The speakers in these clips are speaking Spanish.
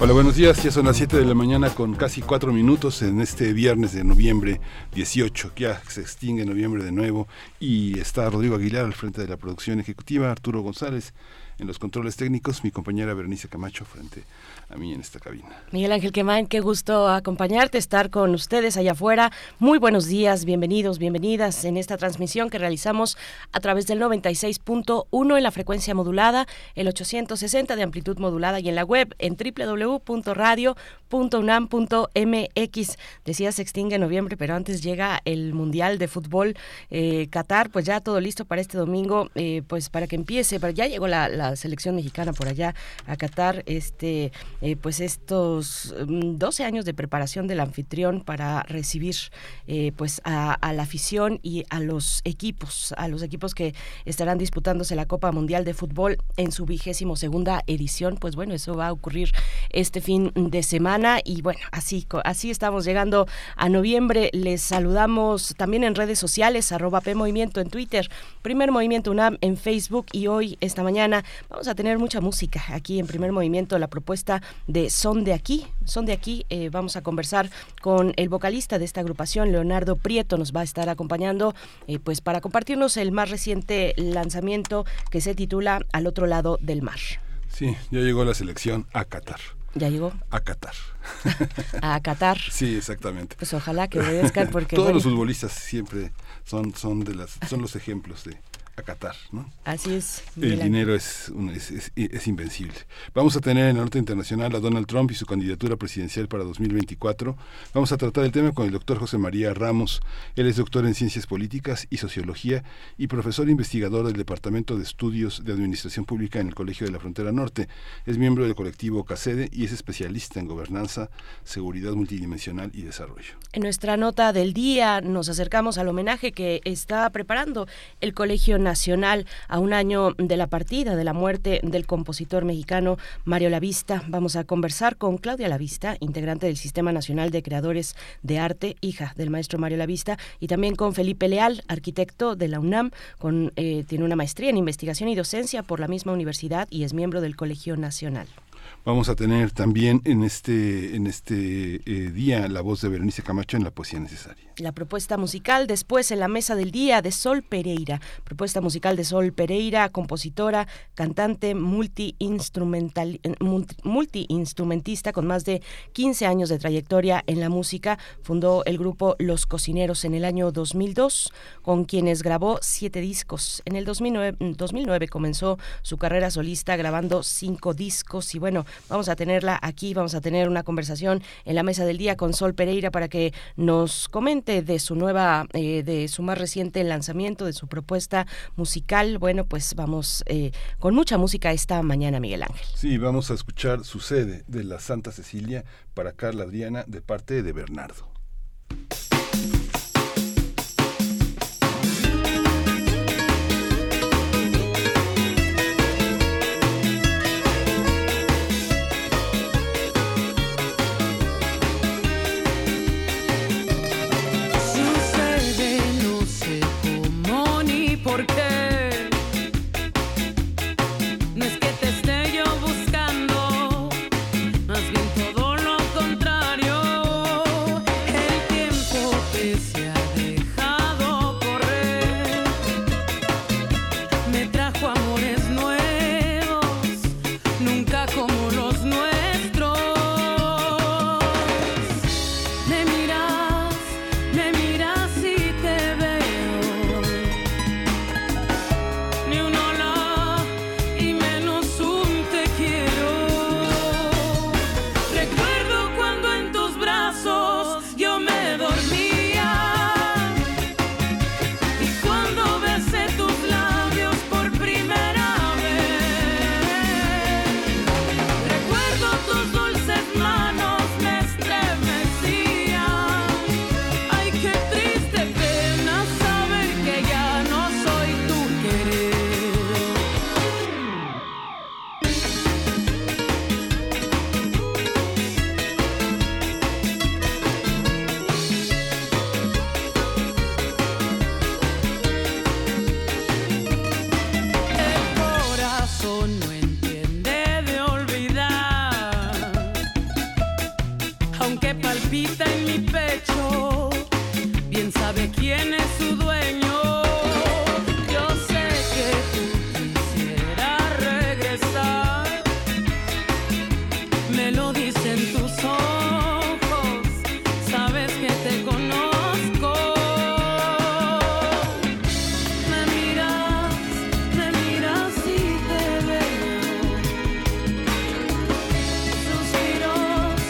Hola, buenos días. Ya son las 7 de la mañana con casi 4 minutos en este viernes de noviembre 18. Ya se extingue noviembre de nuevo y está Rodrigo Aguilar al frente de la producción ejecutiva, Arturo González en los controles técnicos, mi compañera Berenice Camacho frente a mí en esta cabina. Miguel Ángel Quemain, qué gusto acompañarte, estar con ustedes allá afuera. Muy buenos días, bienvenidos, bienvenidas en esta transmisión que realizamos a través del 96.1 en la frecuencia modulada, el 860 de amplitud modulada y en la web en www.radio.unam.mx. Decía se extingue en noviembre, pero antes llega el Mundial de Fútbol Qatar, pues ya todo listo para este domingo, pues para que empiece, pero ya llegó la selección mexicana por allá a Qatar, pues estos 12 años de preparación del anfitrión para recibir pues a la afición y a los equipos que estarán disputándose la Copa Mundial de Fútbol en su 22ª edición. Pues bueno, eso va a ocurrir este fin de semana y bueno, así estamos llegando a noviembre. Les saludamos también en redes sociales, @PMovimiento en Twitter, Primer Movimiento UNAM en Facebook, y hoy, esta mañana, vamos a tener mucha música aquí en Primer Movimiento, la propuesta de Son de Aquí. Vamos a conversar con el vocalista de esta agrupación, Leonardo Prieto, nos va a estar acompañando pues para compartirnos el más reciente lanzamiento que se titula Al otro lado del mar. Sí, ya llegó la selección a Qatar. ¿Ya llegó? A Qatar. A Qatar. Sí, exactamente. Pues ojalá que obedezcan porque... Todos, bueno, los futbolistas siempre son los ejemplos de... a Qatar, ¿no? Así es. El dinero es invencible. Vamos a tener en la nota internacional a Donald Trump y su candidatura presidencial para 2024. Vamos a tratar el tema con el doctor José María Ramos. Él es doctor en Ciencias Políticas y Sociología y profesor investigador del Departamento de Estudios de Administración Pública en el Colegio de la Frontera Norte. Es miembro del colectivo CACEDE y es especialista en gobernanza, seguridad multidimensional y desarrollo. En nuestra nota del día nos acercamos al homenaje que está preparando el Colegio Nacional a un año de la partida, de la muerte del compositor mexicano Mario Lavista. Vamos a conversar con Claudia Lavista, integrante del Sistema Nacional de Creadores de Arte, hija del maestro Mario Lavista, y también con Felipe Leal, arquitecto de la UNAM, tiene una maestría en investigación y docencia por la misma universidad y es miembro del Colegio Nacional. Vamos a tener también en este día la voz de Berenice Camacho en la poesía necesaria. La propuesta musical después en la mesa del día de Sol Pereira. Propuesta musical de Sol Pereira, compositora, cantante, multiinstrumentista con más de 15 años de trayectoria en la música. Fundó el grupo Los Cocineros en el año 2002, con quienes grabó 7 discos. En el 2009 comenzó su carrera solista grabando 5 discos y bueno, vamos a tenerla aquí, vamos a tener una conversación en la mesa del día con Sol Pereira para que nos comente de su más reciente lanzamiento, de su propuesta musical. Bueno, pues vamos con mucha música esta mañana, Miguel Ángel. Sí, vamos a escuchar Sucede de la Santa Cecilia para Carla Adriana de parte de Bernardo. tiene su dueño. Yo sé que tú quisieras regresar, me lo dicen tus ojos, sabes que te conozco. Me miras y te veo, suspiros,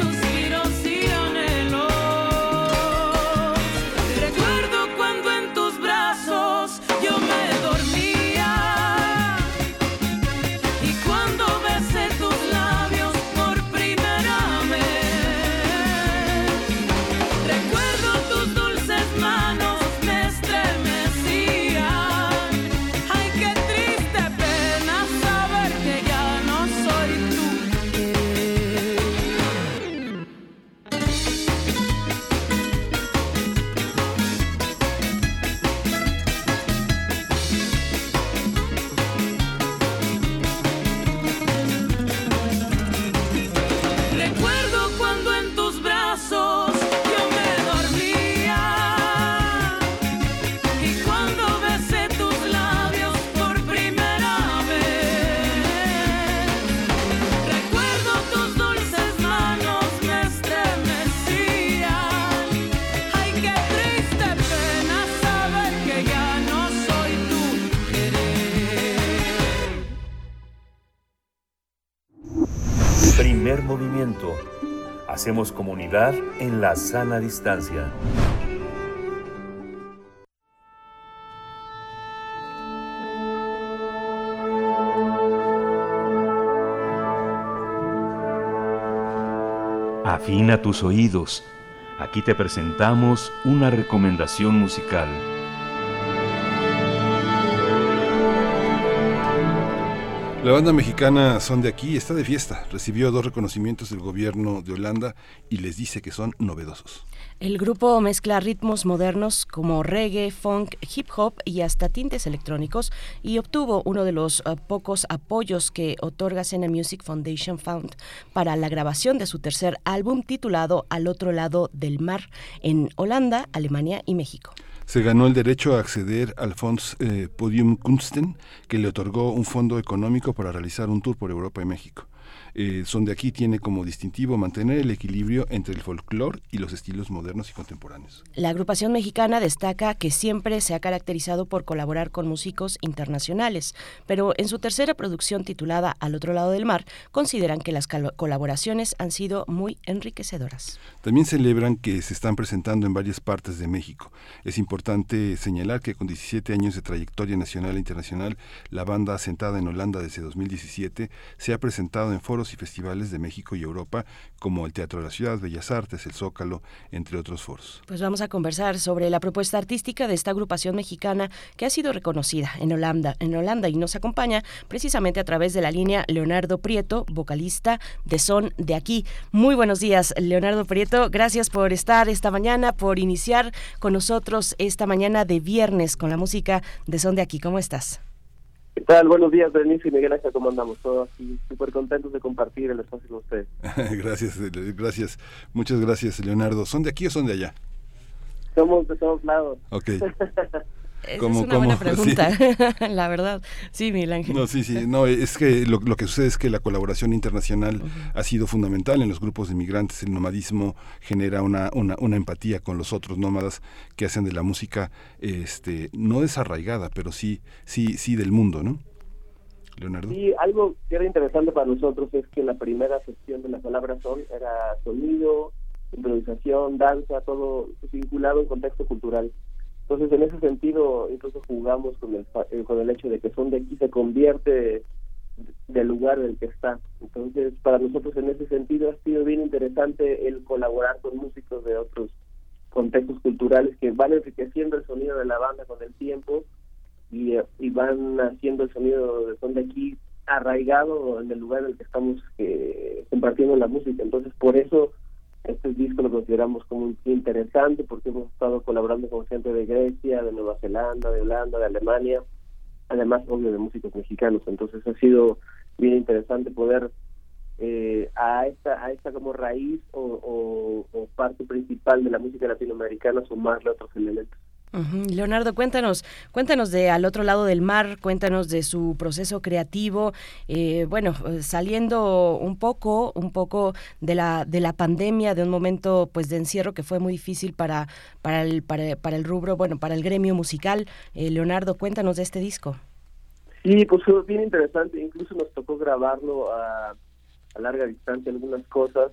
suspiros y anhelos. Recuerdo cuando en tus brazos yo me dormía y cuando besé tus labios por primera vez. Recuerdo tus dulces manos me estremecían. Ay, qué triste pena saber que ya no soy tú. Recuerdo cuando en tus brazos yo me dormía y cuando besé tus labios por primera vez. Recuerdo tus dulces manos me estremecían. Ay, qué triste pena saber que ya no soy tu querer. Primer Movimiento. Hacemos comunidad en la sana distancia. Afina tus oídos. Aquí te presentamos una recomendación musical. La banda mexicana Son de Aquí está de fiesta. Recibió 2 reconocimientos del gobierno de Holanda y les dice que son novedosos. El grupo mezcla ritmos modernos como reggae, funk, hip hop y hasta tintes electrónicos, y obtuvo uno de los pocos apoyos que otorga Sena Music Foundation Fund para la grabación de su tercer álbum titulado Al otro lado del mar en Holanda, Alemania y México. Se ganó el derecho a acceder al Fonds Podium Kunsten, que le otorgó un fondo económico para realizar un tour por Europa y México. Son de Aquí tiene como distintivo mantener el equilibrio entre el folclore y los estilos modernos y contemporáneos. La agrupación mexicana destaca que siempre se ha caracterizado por colaborar con músicos internacionales, pero en su tercera producción titulada Al otro lado del mar, consideran que las colaboraciones han sido muy enriquecedoras. También celebran que se están presentando en varias partes de México. Es importante señalar que con 17 años de trayectoria nacional e internacional, la banda asentada en Holanda desde 2017 se ha presentado en foros y festivales de México y Europa como el Teatro de la Ciudad, Bellas Artes, el Zócalo, entre otros foros. Pues vamos a conversar sobre la propuesta artística de esta agrupación mexicana que ha sido reconocida en Holanda y nos acompaña precisamente a través de la línea Leonardo Prieto, vocalista de Son de Aquí. Muy buenos días, Leonardo Prieto, gracias por estar esta mañana, por iniciar con nosotros esta mañana de viernes con la música de Son de Aquí. ¿Cómo estás? ¿Qué tal? Buenos días, Berenice y Miguel Ángel, ¿cómo andamos? Todos aquí súper contentos de compartir el espacio con ustedes. Gracias. Muchas gracias, Leonardo. ¿Son de aquí o son de allá? Somos de todos lados. Ok. Buena pregunta, ¿sí? La verdad. Sí, Miguel Ángel. No, es que lo que sucede es que la colaboración internacional ha sido fundamental en los grupos de migrantes. El nomadismo genera una empatía con los otros nómadas que hacen de la música no desarraigada, pero sí del mundo, ¿no? Leonardo. Sí, algo que era interesante para nosotros es que la primera sección de la palabra son era sonido, improvisación, danza, todo vinculado en contexto cultural. Entonces, en ese sentido, incluso jugamos con el hecho de que Son de Aquí se convierte del lugar en el que está. Entonces, para nosotros, en ese sentido, ha sido bien interesante el colaborar con músicos de otros contextos culturales que van enriqueciendo el sonido de la banda con el tiempo y van haciendo el sonido de Son de Aquí arraigado en el lugar en el que estamos compartiendo la música. Entonces, por eso este disco lo consideramos como interesante porque hemos estado colaborando con gente de Grecia, de Nueva Zelanda, de Holanda, de Alemania, además obvio de músicos mexicanos. Entonces ha sido bien interesante poder a esta como raíz o parte principal de la música latinoamericana sumarle otros elementos. Leonardo, cuéntanos de Al Otro Lado del Mar, cuéntanos de su proceso creativo, saliendo un poco de la pandemia, de un momento pues de encierro que fue muy difícil para el rubro, para el gremio musical. Leonardo, cuéntanos de este disco. Sí, pues fue bien interesante, incluso nos tocó grabarlo a larga distancia, algunas cosas,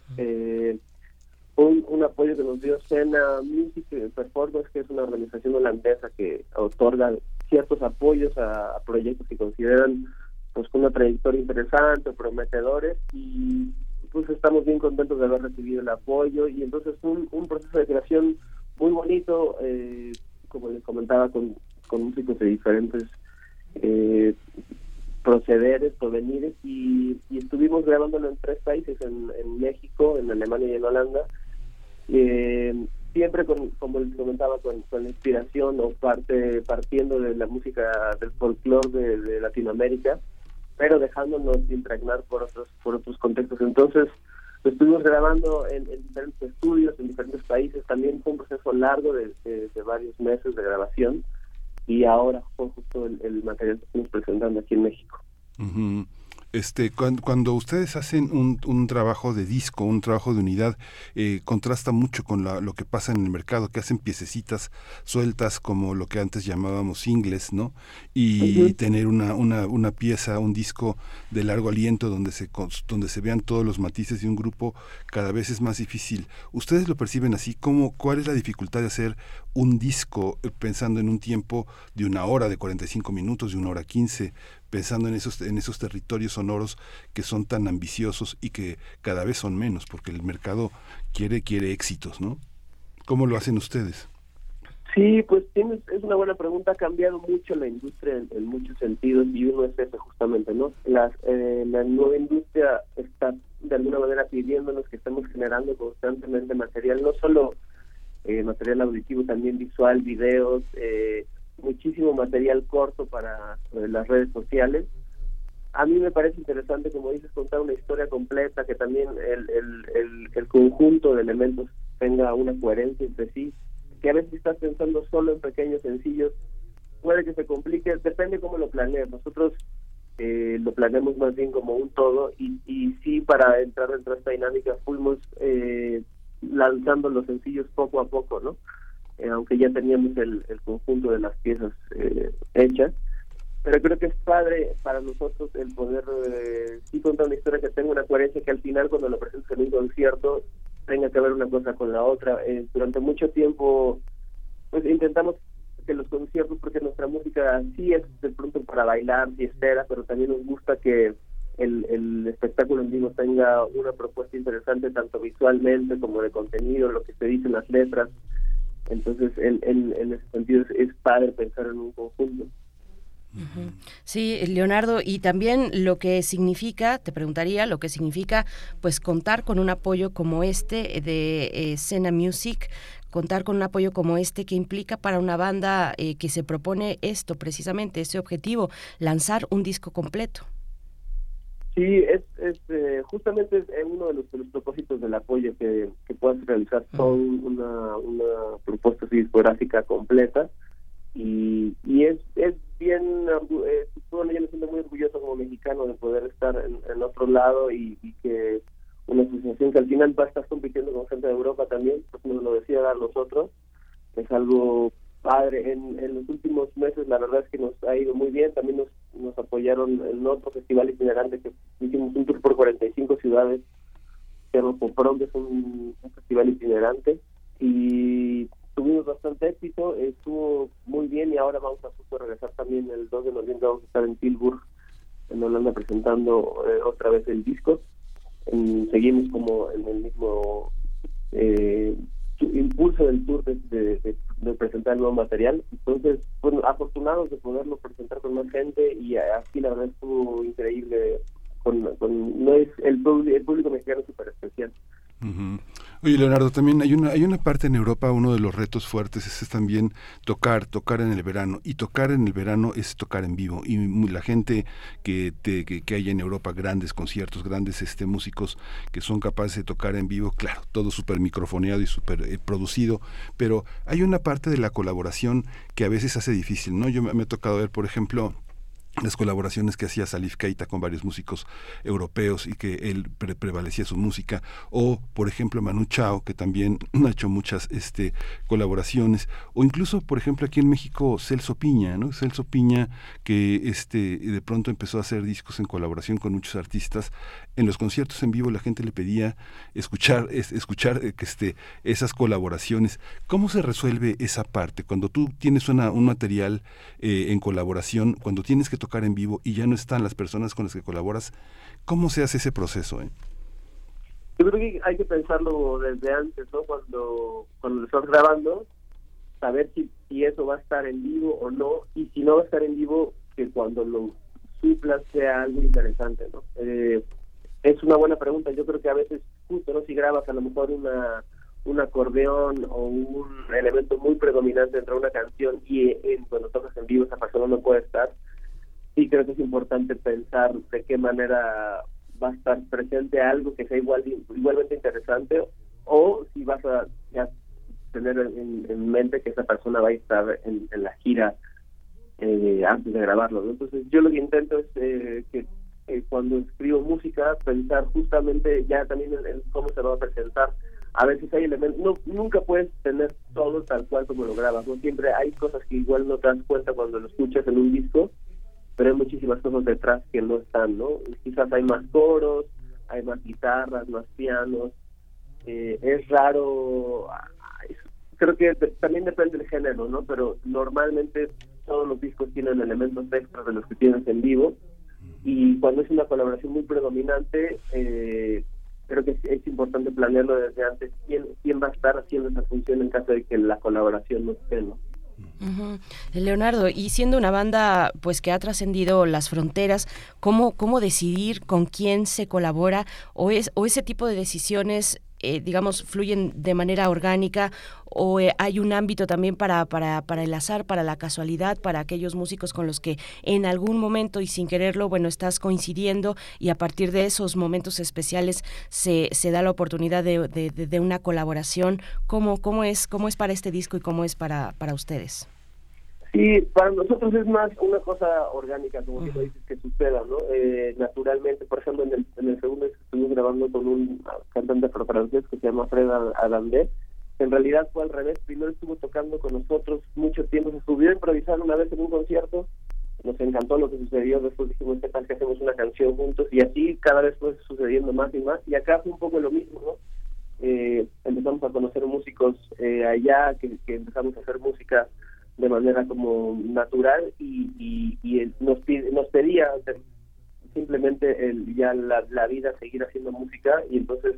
un apoyo que nos dio Sena Music Performance, que es una organización holandesa que otorga ciertos apoyos a proyectos que consideran pues con una trayectoria interesante, prometedores, y pues estamos bien contentos de haber recibido el apoyo. Y entonces un proceso de creación muy bonito, como les comentaba, con músicos de diferentes procederes, porvenires, y estuvimos grabándolo en 3 países, en México, en Alemania y en Holanda, siempre como les comentaba, con inspiración o partiendo de la música del folclore de Latinoamérica, pero dejándonos impregnar por otros contextos. Entonces lo estuvimos grabando en diferentes estudios, en diferentes países. También fue un proceso largo de varios meses de grabación, y ahora fue justo el material que estamos presentando aquí en México. Uh-huh. Cuando ustedes hacen un trabajo de disco, un trabajo de unidad, contrasta mucho con lo que pasa en el mercado, que hacen piececitas sueltas como lo que antes llamábamos singles, ¿no? Y uh-huh. tener una pieza, un disco de largo aliento donde se vean todos los matices de un grupo, cada vez es más difícil. ¿Ustedes lo perciben así? ¿Cuál es la dificultad de hacer un disco pensando en un tiempo de 1 hora, de 45 minutos, de 1 hora 15? Pensando en esos territorios sonoros que son tan ambiciosos y que cada vez son menos, porque el mercado quiere éxitos, ¿no? ¿Cómo lo hacen ustedes? Sí, pues es una buena pregunta. Ha cambiado mucho la industria en muchos sentidos, y uno es ese justamente, ¿no? La nueva industria está de alguna manera pidiéndonos que estamos generando constantemente material, no solo material auditivo, también visual, videos, muchísimo material corto para las redes sociales. A mí me parece interesante, como dices, contar una historia completa, que también el conjunto de elementos tenga una coherencia entre sí, que a veces estás pensando solo en pequeños sencillos, puede que se complique, depende cómo lo planees. Nosotros lo planeamos más bien como un todo, y sí, para entrar dentro de esta dinámica fuimos lanzando los sencillos poco a poco, ¿no? Aunque ya teníamos el conjunto de las piezas hechas, pero creo que es padre para nosotros el poder sí contar una historia que tenga una coherencia, que al final, cuando lo presentes en un concierto, tenga que ver una cosa con la otra. Durante mucho tiempo pues intentamos que los conciertos, porque nuestra música sí es de pronto para bailar, fiestera, pero también nos gusta que el espectáculo en vivo tenga una propuesta interesante, tanto visualmente como de contenido, lo que se dice en las letras. Entonces, en ese sentido, es padre pensar en un conjunto. Uh-huh. Sí, Leonardo, y también lo que significa, te preguntaría, lo que significa pues contar con un apoyo como este de Sena Music, contar con un apoyo como este, que implica para una banda que se propone esto precisamente, ese objetivo, lanzar un disco completo. Sí, es justamente es uno de los propósitos del apoyo, que puedas realizar toda una propuesta discográfica completa, y es bien, bueno, yo me siento muy orgulloso como mexicano de poder estar en otro lado, y que una asociación que al final va a estar compitiendo con gente de Europa también, pues nos lo decía a nosotros, es algo padre. En los últimos meses la verdad es que nos ha ido muy bien. También nos apoyaron en otro festival itinerante que hicimos, un tour por 45 ciudades, que es un festival itinerante, y tuvimos bastante éxito, estuvo muy bien. Y ahora vamos a justo regresar también el 2 de noviembre, vamos a estar en Tilburg, en Holanda, presentando otra vez el disco. Seguimos como en el mismo impulso del tour de presentar el nuevo material. Entonces, bueno, afortunados de poderlo presentar con más gente, y aquí la verdad estuvo increíble. No es el público mexicano, súper especial. Uh-huh. Oye, Leonardo, también hay una parte en Europa, uno de los retos fuertes es también tocar en el verano, y tocar en el verano es tocar en vivo, y la gente que hay en Europa, grandes conciertos, grandes músicos que son capaces de tocar en vivo, claro, todo súper microfoneado y súper producido, pero hay una parte de la colaboración que a veces hace difícil, ¿no? Yo me ha tocado ver, por ejemplo, las colaboraciones que hacía Salif Keita con varios músicos europeos y que él prevalecía su música, o por ejemplo Manu Chao, que también ha hecho muchas colaboraciones, o incluso por ejemplo aquí en México Celso Piña, que de pronto empezó a hacer discos en colaboración con muchos artistas. En los conciertos en vivo la gente le pedía escuchar esas colaboraciones. ¿Cómo se resuelve esa parte cuando tú tienes un material en colaboración, cuando tienes que tocar en vivo y ya no están las personas con las que colaboras? ¿Cómo se hace ese proceso? Yo creo que hay que pensarlo desde antes, ¿no? Cuando lo estás grabando, saber si eso va a estar en vivo o no, y si no va a estar en vivo, que cuando lo suplas sea algo interesante, ¿no? Es una buena pregunta. Yo creo que a veces justo, ¿no? Si grabas a lo mejor un acordeón o un elemento muy predominante dentro de una canción y cuando tocas en vivo esa persona no puede estar. Sí, creo que es importante pensar de qué manera va a estar presente algo que sea igualmente interesante, o si vas a tener en mente que esa persona va a estar en la gira antes de grabarlo, ¿no? Entonces yo lo que intento es que cuando escribo música pensar justamente ya también en cómo se va a presentar. A veces hay elementos, nunca puedes tener todo tal cual como lo grabas, ¿no? Siempre hay cosas que igual no te das cuenta cuando lo escuchas en un disco, pero hay muchísimas cosas detrás que no están, ¿no? Quizás hay más coros, hay más guitarras, más pianos. Es raro, creo que también depende del género, ¿no? Pero normalmente todos los discos tienen elementos extras de los que tienes en vivo, y cuando es una colaboración muy predominante, creo que es importante planearlo desde antes, quién va a estar haciendo esa función en caso de que la colaboración no esté, ¿no? Uh-huh. Leonardo, y siendo una banda pues que ha trascendido las fronteras, ¿cómo decidir con quién se colabora, o ese tipo de decisiones digamos fluyen de manera orgánica, o hay un ámbito también para el azar, para la casualidad, para aquellos músicos con los que en algún momento y sin quererlo, bueno, estás coincidiendo y a partir de esos momentos especiales se da la oportunidad de una colaboración? ¿Cómo es para este disco y cómo es para ustedes? Sí, para nosotros es más una cosa orgánica, como tú dices, que suceda, ¿no? Naturalmente, por ejemplo, en el segundo estuvimos grabando con un cantante afro-francés que se llama Fred Adandé. En realidad fue al revés, primero estuvo tocando con nosotros mucho tiempo, se subió a improvisar una vez en un concierto, nos encantó lo que sucedió, después dijimos, ¿qué tal que hacemos una canción juntos? Y así cada vez fue sucediendo más y más, y acá fue un poco lo mismo, ¿no? Empezamos a conocer músicos allá, que empezamos a hacer música de manera como natural, y él nos pedía simplemente ya la vida seguir haciendo música, y entonces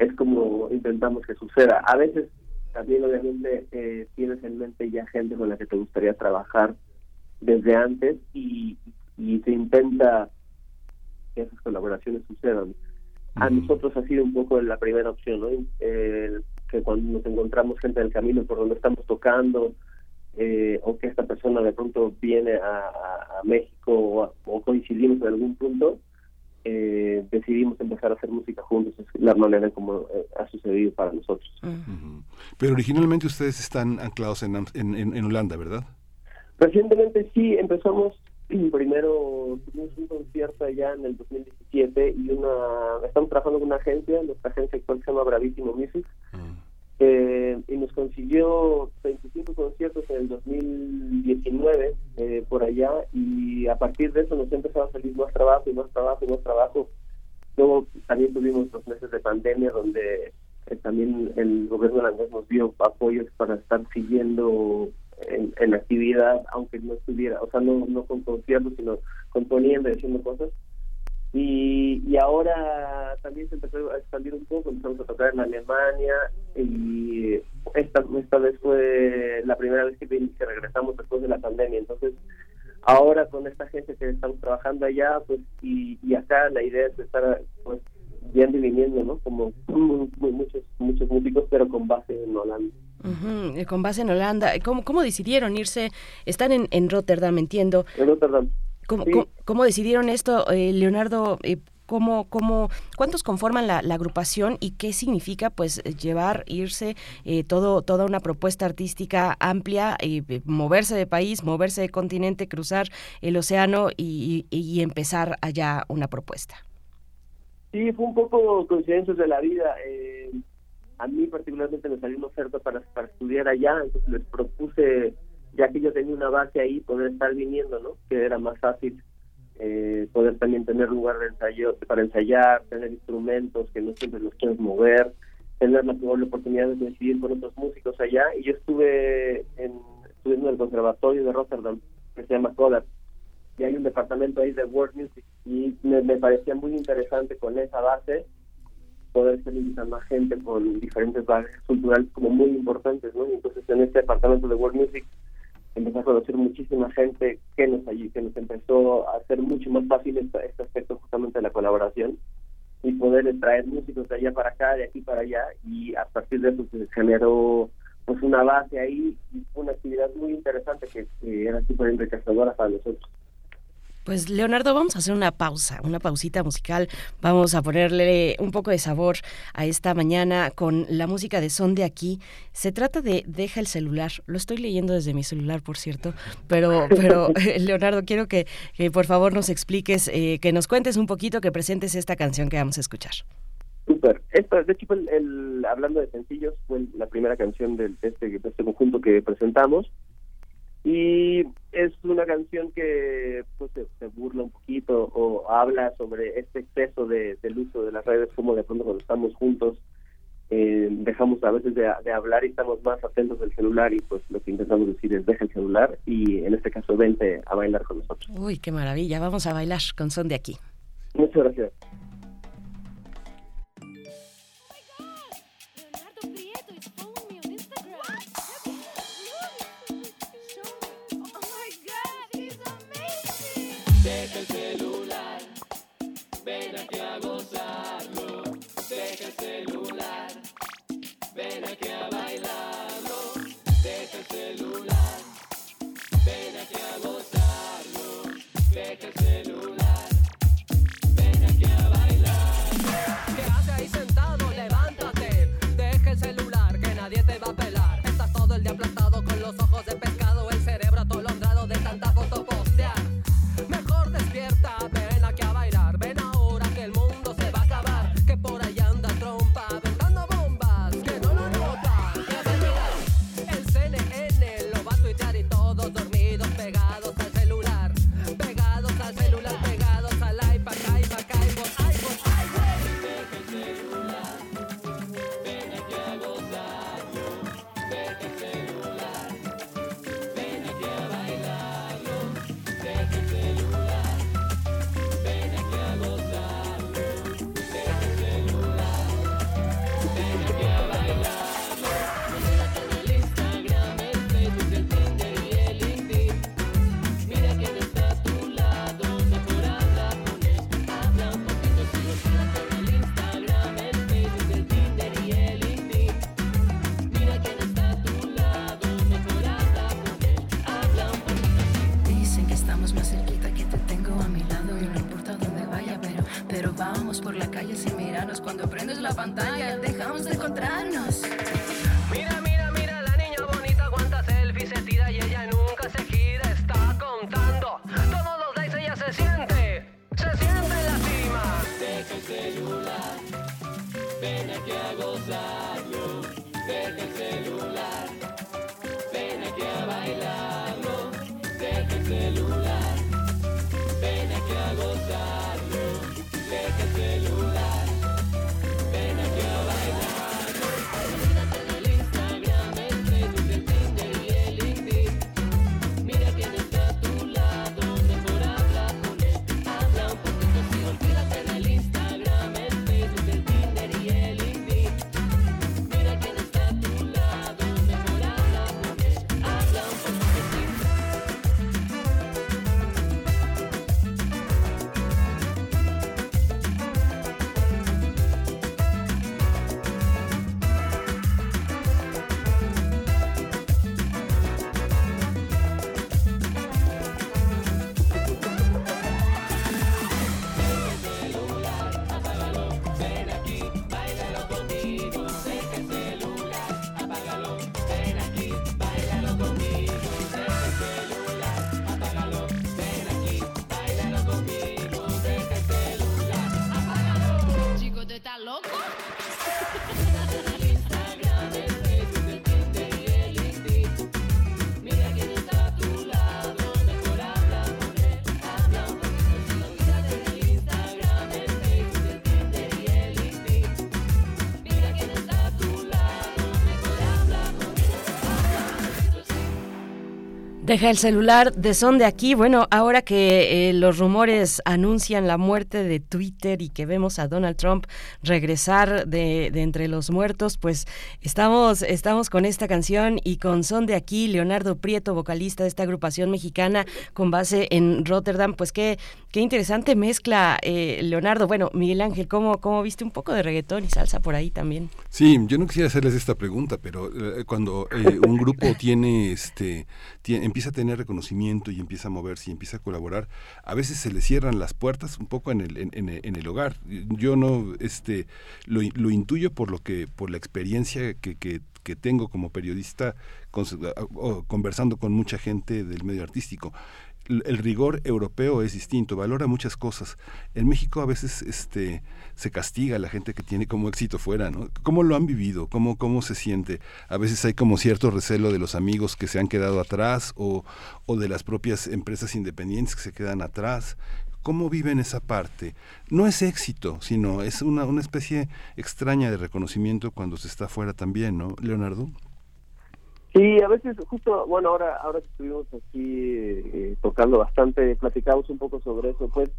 es como intentamos que suceda. A veces también obviamente tienes en mente ya gente con la que te gustaría trabajar desde antes, y se intenta que esas colaboraciones sucedan. A nosotros ha sido un poco la primera opción, ¿no? Que cuando nos encontramos gente del camino por donde estamos tocando, o que esta persona de pronto viene a México, o coincidimos en algún punto, decidimos empezar a hacer música juntos. Es la manera como ha sucedido para nosotros. Uh-huh. Pero originalmente ustedes están anclados en Holanda, ¿verdad? Recientemente sí, empezamos primero, tuvimos un concierto allá en el 2017, y estamos trabajando con una agencia, nuestra agencia actual se llama Bravísimo Music. Uh-huh. Y nos consiguió 25 conciertos en el 2019 por allá, y a partir de eso nos empezaba a salir más trabajo. Luego también tuvimos 2 meses de pandemia donde también el gobierno holandés nos dio apoyos para estar siguiendo en actividad, aunque no estuviera, o sea, no con conciertos, sino componiendo y haciendo cosas. Y ahora también se empezó a expandir un poco, empezamos a tocar en Alemania, y esta vez fue la primera vez que regresamos después de la pandemia. Entonces ahora con esta gente que estamos trabajando allá, pues y acá la idea es estar pues yendo y viniendo, ¿no? Como muchos músicos, pero con base en Holanda. Uh-huh. Con base en Holanda. ¿Cómo decidieron irse? Están en Rotterdam, entiendo. En Rotterdam. ¿Cómo decidieron esto, Leonardo? ¿Cuántos conforman la agrupación y qué significa, pues, irse toda una propuesta artística amplia, moverse de país, moverse de continente, cruzar el océano y empezar allá una propuesta? Sí, fue un poco coincidencias de la vida. A mí particularmente me salió una oferta para estudiar allá, entonces les propuse, ya que yo tenía una base ahí, poder estar viniendo, ¿no? Que era más fácil. Poder también tener lugar de ensayo, para ensayar, tener instrumentos que no siempre los quieres mover, tener la oportunidad de coincidir con otros músicos allá. Y yo estuve en el conservatorio de Rotterdam, que se llama Qatar, y hay un departamento ahí de world music, y me parecía muy interesante con esa base poder ser invitar más gente con diferentes bases culturales como muy importantes, ¿no? Entonces en este departamento de world music empecé a conocer muchísima gente que nos empezó a hacer mucho más fácil este aspecto justamente de la colaboración y poder traer músicos de allá para acá, de aquí para allá, y a partir de eso se generó pues una base ahí, una actividad muy interesante que era súper enriquecedora para nosotros. Pues, Leonardo, vamos a hacer una pausa, una pausita musical. Vamos a ponerle un poco de sabor a esta mañana con la música de Son de Aquí. Se trata de Deja el celular. Lo estoy leyendo desde mi celular, por cierto. Pero Leonardo, quiero que por favor nos expliques, que nos cuentes un poquito, que presentes esta canción que vamos a escuchar. Súper. De hecho, hablando de sencillos, fue la primera canción de este conjunto que presentamos. Y es una canción que pues se burla un poquito o habla sobre este exceso del uso de las redes, como de pronto cuando estamos juntos dejamos a veces de hablar y estamos más atentos del celular, y pues lo que intentamos decir es deja el celular y en este caso vente a bailar con nosotros. Uy, qué maravilla, vamos a bailar con Son de Aquí. Muchas gracias. Ven aquí a bailar. Deja el celular de Son de Aquí. Bueno, ahora que los rumores anuncian la muerte de Twitter y que vemos a Donald Trump regresar de entre los muertos, pues estamos con esta canción y con Son de Aquí. Leonardo Prieto, vocalista de esta agrupación mexicana con base en Rotterdam. Pues qué interesante mezcla, Leonardo. Bueno, Miguel Ángel, ¿cómo viste un poco de reggaetón y salsa por ahí también? Sí, yo no quisiera hacerles esta pregunta, pero cuando un grupo tiene empieza a tener reconocimiento y empieza a moverse y empieza a colaborar, a veces se le cierran las puertas un poco en el hogar. Yo no lo intuyo por la experiencia que tengo como periodista conversando con mucha gente del medio artístico. El rigor europeo es distinto, valora muchas cosas. En México a veces se castiga a la gente que tiene como éxito fuera, ¿no? ¿Cómo lo han vivido? ¿Cómo se siente? A veces hay como cierto recelo de los amigos que se han quedado atrás o de las propias empresas independientes que se quedan atrás. ¿Cómo viven esa parte? No es éxito, sino es una especie extraña de reconocimiento cuando se está fuera también, ¿no, Leonardo? Sí, a veces justo, bueno, ahora que estuvimos aquí tocando bastante, platicamos un poco sobre eso, pues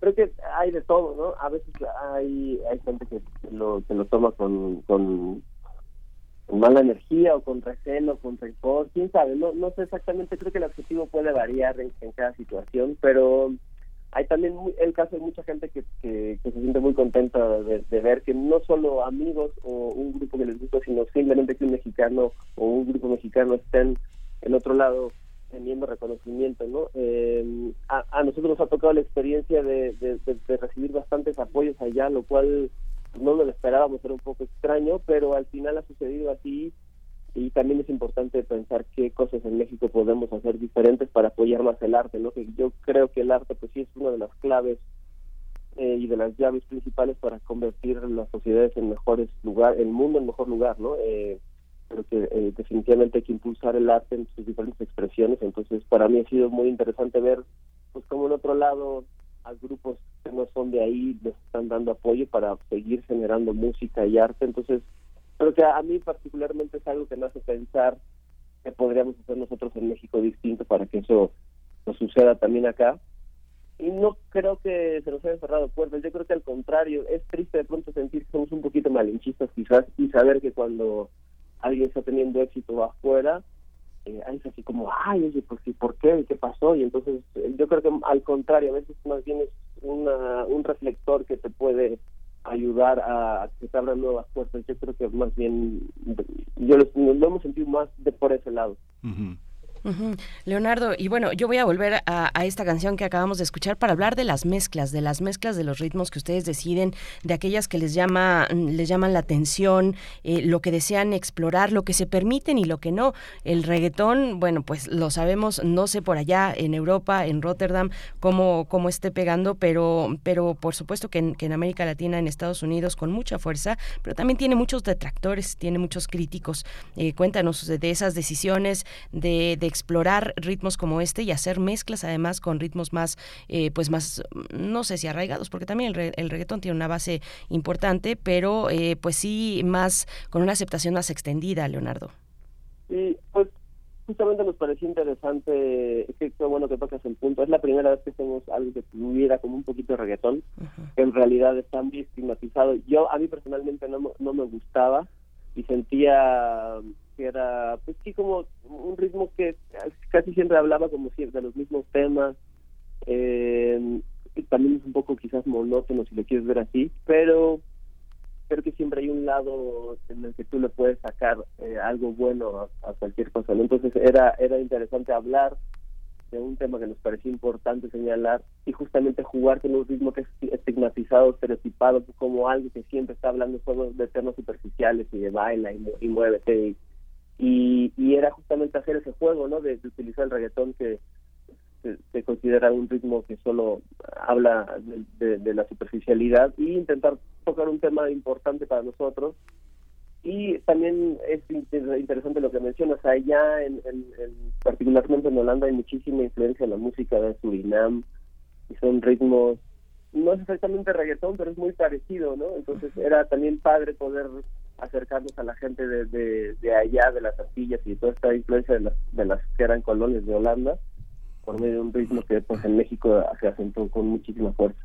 creo que hay de todo, ¿no? A veces hay gente que lo toma con mala energía o con recelo, con rencor, quién sabe, no sé exactamente, creo que el adjetivo puede variar en cada situación, pero hay también el caso de mucha gente que se siente muy contenta de ver que no solo amigos o un grupo que les gusta, sino simplemente que un mexicano o un grupo mexicano estén en otro lado teniendo reconocimiento, ¿no? A nosotros nos ha tocado la experiencia de recibir bastantes apoyos allá, lo cual no lo esperábamos, era un poco extraño, pero al final ha sucedido así. Y también es importante pensar qué cosas en México podemos hacer diferentes para apoyar más el arte, ¿no? Que yo creo que el arte, pues sí, es una de las claves y de las llaves principales para convertir las sociedades en mejores lugar, el mundo en mejor lugar, ¿no? Creo que definitivamente hay que impulsar el arte en sus diferentes expresiones. Entonces, para mí ha sido muy interesante ver, pues, cómo en otro lado a grupos que no son de ahí les están dando apoyo para seguir generando música y arte. Entonces, creo que a mí particularmente es algo que me hace pensar que podríamos hacer nosotros en México distinto para que eso nos suceda también acá. Y no creo que se nos haya cerrado puertas. Yo creo que al contrario, es triste de pronto sentir que somos un poquito malinchistas quizás y saber que cuando alguien está teniendo éxito afuera, es así como, ay, oye, ¿por qué? ¿Qué pasó? Y entonces yo creo que al contrario, a veces más bien es un reflector que te puede ayudar a que se abran nuevas puertas. Yo creo que más bien lo hemos sentido más por ese lado. Uh-huh. Uh-huh. Leonardo, y bueno, yo voy a volver a esta canción que acabamos de escuchar para hablar de las mezclas de los ritmos que ustedes deciden, de aquellas que les llaman la atención, lo que desean explorar, lo que se permiten y lo que no. El reggaetón, bueno, pues lo sabemos, no sé por allá en Europa, en Rotterdam, cómo esté pegando, pero por supuesto que en América Latina, en Estados Unidos, con mucha fuerza, pero también tiene muchos detractores, tiene muchos críticos. Cuéntanos de esas decisiones de explorar ritmos como este y hacer mezclas además con ritmos más, pues más, no sé si arraigados, porque también el reggaetón tiene una base importante, pero pues sí, más con una aceptación más extendida, Leonardo. Sí, pues justamente nos pareció interesante, es que qué bueno que tocas el punto, es la primera vez que hacemos algo que tuviera como un poquito de reggaetón, uh-huh, que en realidad está muy estigmatizado. A mí personalmente no me gustaba y sentía que era, pues sí, como un ritmo que casi siempre hablaba como siempre de los mismos temas, y también es un poco quizás monótono si lo quieres ver así, pero creo que siempre hay un lado en el que tú le puedes sacar algo bueno a cualquier cosa, ¿no? Entonces era interesante hablar de un tema que nos parecía importante señalar y justamente jugar con un ritmo que es estigmatizado, estereotipado como algo que siempre está hablando solo de temas superficiales y de baila y muévete y era justamente hacer ese juego, ¿no? De utilizar el reggaetón que se considera un ritmo que solo habla de la superficialidad y intentar tocar un tema importante para nosotros. Y también es interesante lo que mencionas, allá particularmente en Holanda hay muchísima influencia en la música de Surinam y son ritmos, no es exactamente reggaetón, pero es muy parecido, ¿no? Entonces era también padre poder acercándose a la gente de allá, de las Antillas y toda esta influencia de las que eran colonias de Holanda, por medio de un ritmo que pues en México se asentó con muchísima fuerza.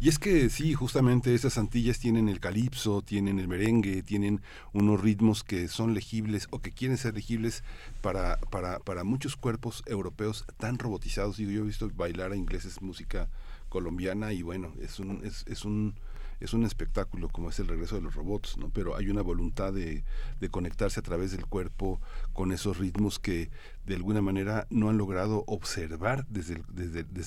Y es que sí, justamente esas Antillas tienen el calipso, tienen el merengue, tienen unos ritmos que son legibles o que quieren ser legibles para muchos cuerpos europeos tan robotizados. Digo, yo he visto bailar a ingleses música colombiana y bueno, es un espectáculo, como es el regreso de los robots, ¿no? Pero hay una voluntad de conectarse a través del cuerpo con esos ritmos que de alguna manera no han logrado observar desde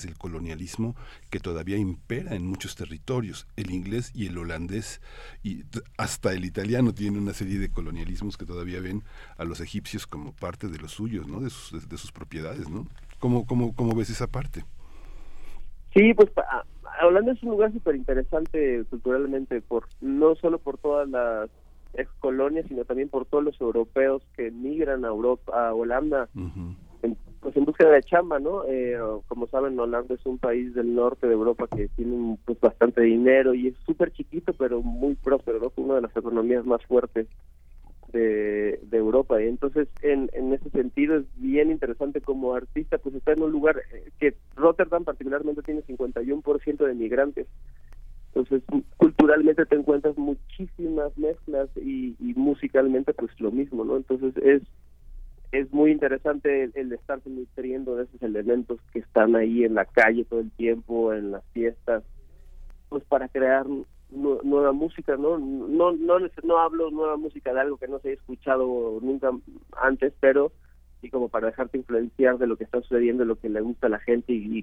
el colonialismo que todavía impera en muchos territorios. El inglés y el holandés y hasta el italiano tiene una serie de colonialismos que todavía ven a los egipcios como parte de los suyos, ¿no? De sus propiedades, ¿no? ¿Cómo ves esa parte? Sí, pues Holanda es un lugar súper interesante culturalmente, no solo por todas las excolonias, sino también por todos los europeos que migran a Europa, a Holanda, uh-huh, en búsqueda de chamba, ¿no? Como saben, Holanda es un país del norte de Europa que tiene pues bastante dinero y es súper chiquito, pero muy próspero, ¿no? Una de las economías más fuertes de Europa. Y entonces en ese sentido es bien interesante como artista, pues está en un lugar que Rotterdam particularmente tiene 51% de migrantes. Entonces culturalmente te encuentras muchísimas mezclas y musicalmente pues lo mismo, ¿no? Entonces es muy interesante el estarse nutriendo de esos elementos que están ahí en la calle todo el tiempo, en las fiestas, pues para crear nueva música, ¿no? No hablo nueva música de algo que no se haya escuchado nunca antes, pero y como para dejarte influenciar de lo que está sucediendo, lo que le gusta a la gente y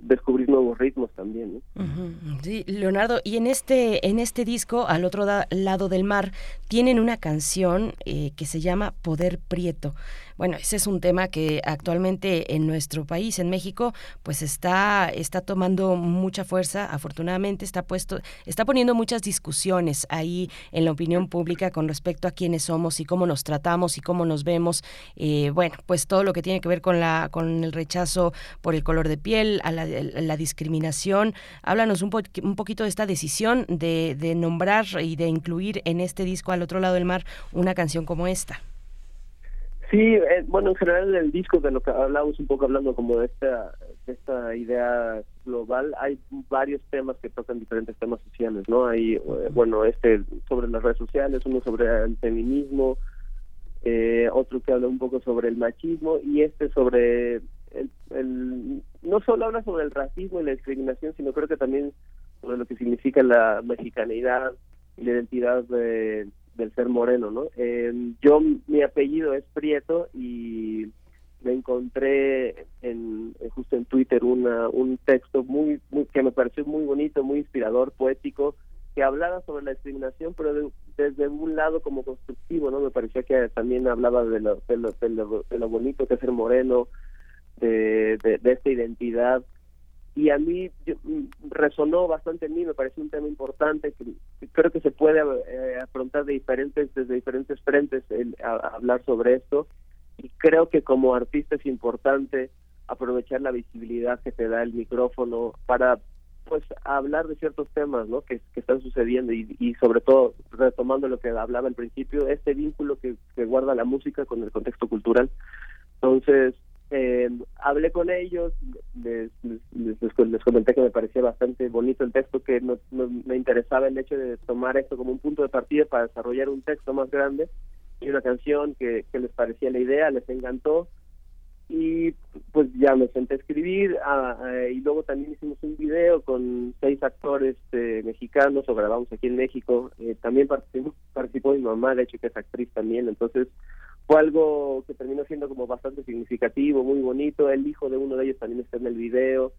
descubrir nuevos ritmos también, ¿no? Uh-huh. Sí, Leonardo, y en este disco, Al otro lado del mar, tienen una canción que se llama Poder Prieto. Bueno, ese es un tema que actualmente en nuestro país, en México, pues está tomando mucha fuerza, afortunadamente, está poniendo muchas discusiones ahí en la opinión pública con respecto a quiénes somos y cómo nos tratamos y cómo nos vemos, bueno, pues todo lo que tiene que ver con el rechazo por el color de piel, a la discriminación. Háblanos un poquito de esta decisión de nombrar y de incluir en este disco Al otro lado del mar una canción como esta. Sí, bueno, en general en el disco de lo que hablamos un poco, hablando como de esta idea global, hay varios temas que tocan diferentes temas sociales, ¿no? Hay, bueno, sobre las redes sociales, uno sobre el feminismo, otro que habla un poco sobre el machismo y sobre no solo habla sobre el racismo y la discriminación, sino creo que también sobre lo que significa la mexicanidad y la identidad del ser moreno, ¿no? Mi apellido es Prieto y me encontré justo en Twitter un texto muy que me pareció muy bonito, muy inspirador, poético, que hablaba sobre la discriminación, pero desde un lado como constructivo, ¿no? Me parecía que también hablaba de lo bonito que es ser moreno, de esta identidad, y a mí resonó bastante en mí, me pareció un tema importante que creo que se puede afrontar desde diferentes frentes, hablar sobre esto, y creo que como artista es importante aprovechar la visibilidad que te da el micrófono para pues hablar de ciertos temas, ¿no? que están sucediendo y sobre todo retomando lo que hablaba al principio, este vínculo que guarda la música con el contexto cultural. Entonces hablé con ellos, les comenté que me parecía bastante bonito el texto, que me interesaba el hecho de tomar esto como un punto de partida para desarrollar un texto más grande y una canción que les parecía la idea, les encantó. Y pues ya me senté a escribir y luego también hicimos un video con 6 actores mexicanos, lo grabamos aquí en México. También participó mi mamá, de hecho, que es actriz también. Entonces fue algo que terminó siendo como bastante significativo, muy bonito. El hijo de uno de ellos también está en el video.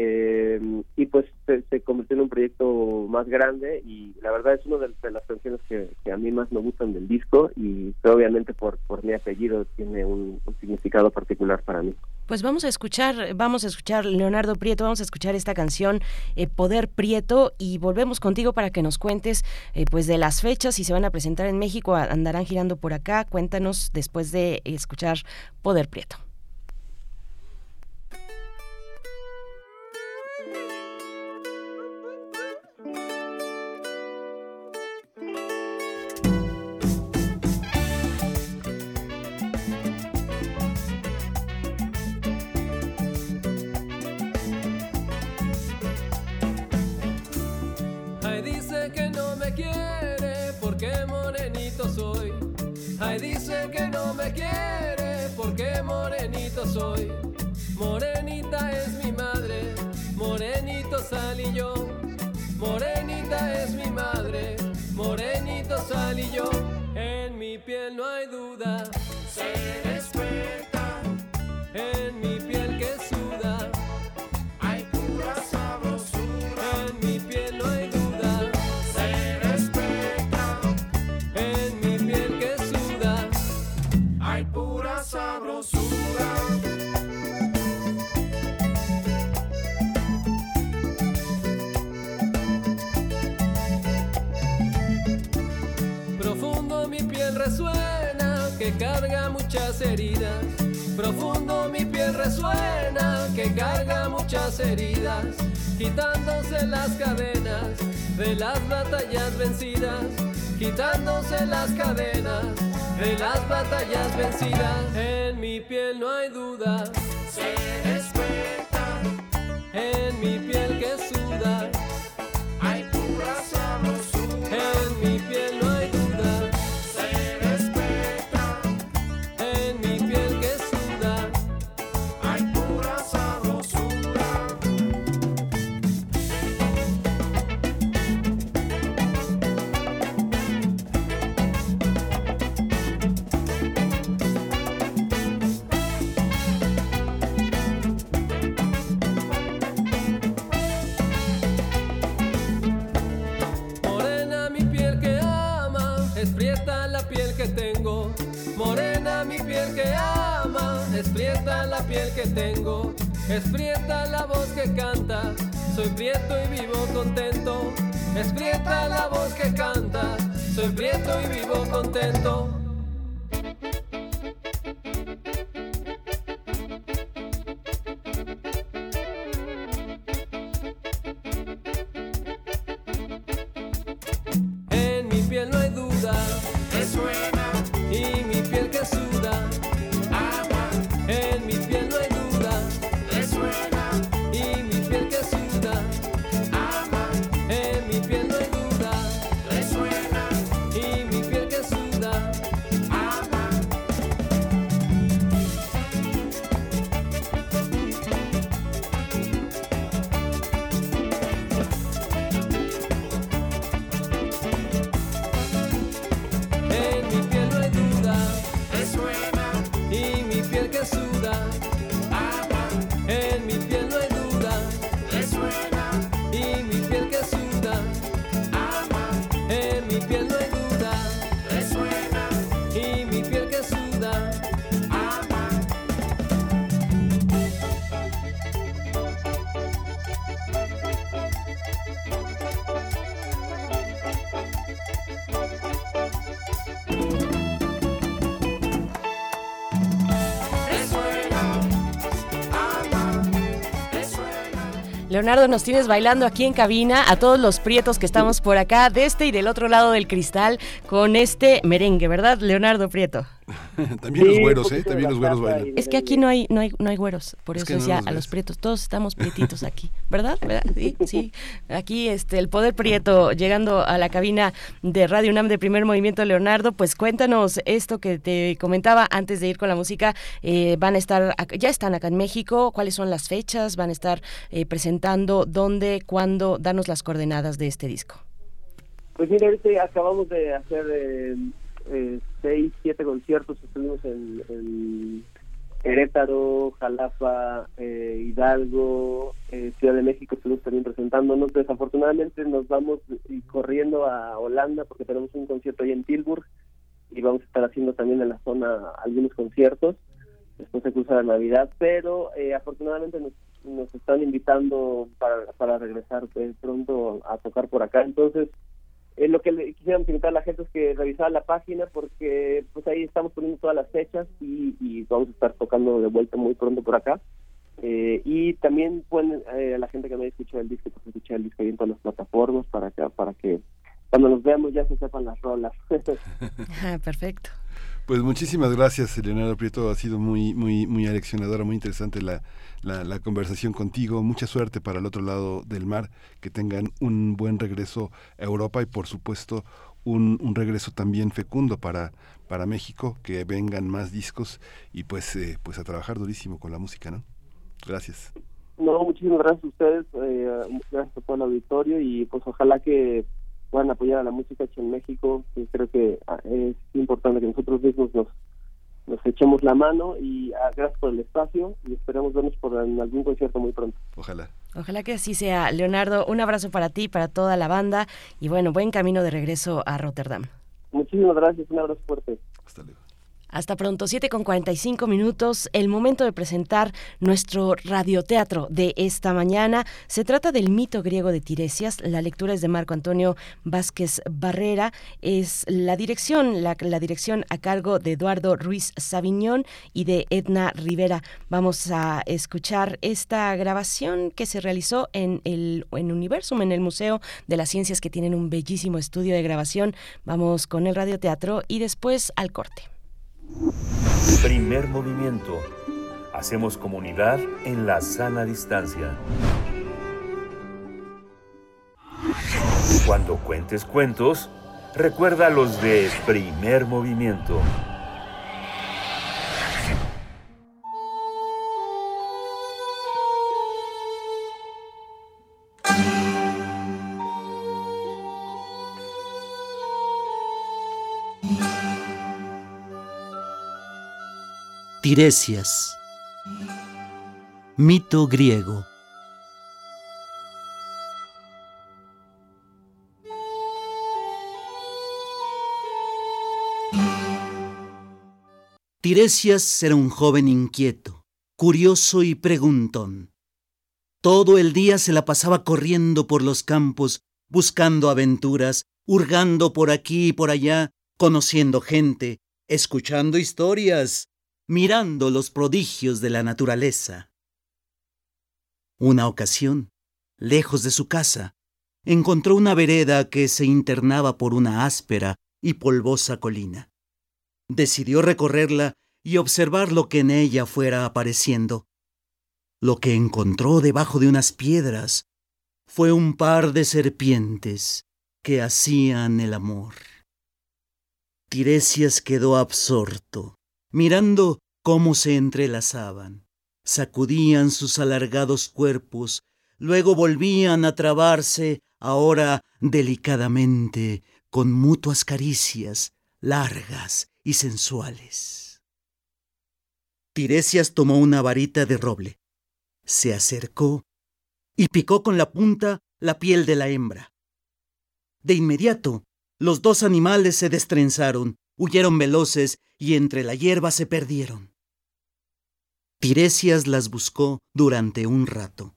Y pues se convirtió en un proyecto más grande y la verdad es una de las canciones que a mí más me gustan del disco y obviamente por mi apellido tiene un significado particular para mí. Pues vamos a escuchar Leonardo Prieto, vamos a escuchar esta canción Poder Prieto y volvemos contigo para que nos cuentes pues de las fechas, si se van a presentar en México, andarán girando por acá, cuéntanos después de escuchar Poder Prieto. Ay, dice que no me quiere porque morenito soy. Morenita es mi madre, morenito salí yo. Morenita es mi madre, morenito salí yo. En mi piel no hay duda, se despierta. En mi piel que suda, hay pura sabrosura. En mi piel no hay duda, se despierta. En mi piel que suda, hay pura sabrosura. Resuena que carga muchas heridas. Profundo mi piel resuena que carga muchas heridas. Quitándose las cadenas de las batallas vencidas. Quitándose las cadenas de las batallas vencidas. En mi piel no hay duda, se despierta. En mi piel que suda, hay pura sabrosura. En mi piel no hay duda, es prieta la piel que tengo, es prieta la voz que canta, soy prieto y vivo contento. Es prieta la voz que canta, soy prieto y vivo contento. En mi piel no hay duda, que suena, y mi piel que suda. En mi piel no hay duda, resuena, y mi piel que suda, ama. En mi piel no hay duda, resuena, y mi piel que suda, ama. En mi piel no hay duda, resuena, y mi piel que suda, ama. En mi piel no hay duda, resuena, y mi piel que suda, ama. En mi piel no hay duda, resuena, y mi piel que suda, ama. Leonardo, nos tienes bailando aquí en cabina a todos los prietos que estamos por acá, de este y del otro lado del cristal, con este merengue, ¿verdad, Leonardo Prieto? También sí, los güeros, también los güeros bailan. Es que aquí no hay güeros, por eso decía a los prietos, todos estamos prietitos aquí, ¿verdad? Sí. Aquí el poder prieto llegando a la cabina de Radio UNAM de Primer Movimiento. Leonardo, pues cuéntanos esto que te comentaba antes de ir con la música. Van a estar, ya están acá en México, ¿cuáles son las fechas? Van a estar presentando, ¿dónde, cuándo? Danos las coordenadas de este disco. Pues mira, ahorita acabamos de hacer 6-7 conciertos. Estuvimos en Querétaro, Jalapa, Hidalgo, Ciudad de México. Estuvimos también presentándonos. Desafortunadamente nos vamos corriendo a Holanda porque tenemos un concierto ahí en Tilburg y vamos a estar haciendo también en la zona algunos conciertos. Después se cruza la Navidad, pero afortunadamente nos están invitando para regresar pronto a tocar por acá. Entonces, lo que le quisiéramos invitar a la gente es que revisara la página, porque pues ahí estamos poniendo todas las fechas y vamos a estar tocando de vuelta muy pronto por acá. Y también pueden, a la gente que no haya escuchado el disco, pues escuchar el disco ahí en todas las plataformas para que cuando nos veamos ya se sepan las rolas. Perfecto. Pues muchísimas gracias, Leonardo Prieto, ha sido muy muy aleccionadora, muy interesante la conversación contigo. Mucha suerte para el otro lado del mar, que tengan un buen regreso a Europa y por supuesto un regreso también fecundo para México, que vengan más discos y pues a trabajar durísimo con la música, ¿no? Gracias. No, muchísimas gracias a ustedes, gracias a todo el auditorio, y pues ojalá que puedan apoyar a la música hecha en México, que creo que es importante que nosotros mismos nos echemos la mano, y gracias por el espacio, y esperamos vernos por algún concierto muy pronto. Ojalá. Ojalá que así sea. Leonardo, un abrazo para ti, para toda la banda, y bueno, buen camino de regreso a Rotterdam. Muchísimas gracias, un abrazo fuerte. Hasta luego. Hasta pronto, 7:45, el momento de presentar nuestro radioteatro de esta mañana. Se trata del mito griego de Tiresias, la lectura es de Marco Antonio Vázquez Barrera, es la dirección a cargo de Eduardo Ruiz Saviñón y de Edna Rivera. Vamos a escuchar esta grabación que se realizó en Universum, en el Museo de las Ciencias, que tienen un bellísimo estudio de grabación. Vamos con el radioteatro y después al corte. Primer movimiento. Hacemos comunidad en la sana distancia. Cuando cuentes cuentos, recuerda los de Primer movimiento. Tiresias, mito griego. Tiresias era un joven inquieto, curioso y preguntón. Todo el día se la pasaba corriendo por los campos, buscando aventuras, hurgando por aquí y por allá, conociendo gente, escuchando historias, mirando los prodigios de la naturaleza. Una ocasión, lejos de su casa, encontró una vereda que se internaba por una áspera y polvosa colina. Decidió recorrerla y observar lo que en ella fuera apareciendo. Lo que encontró debajo de unas piedras fue un par de serpientes que hacían el amor. Tiresias quedó absorto, mirando cómo se entrelazaban, sacudían sus alargados cuerpos, luego volvían a trabarse, ahora delicadamente, con mutuas caricias, largas y sensuales. Tiresias tomó una varita de roble, se acercó y picó con la punta la piel de la hembra. De inmediato, los dos animales se destrenzaron, huyeron veloces y entre la hierba se perdieron. Tiresias las buscó durante un rato,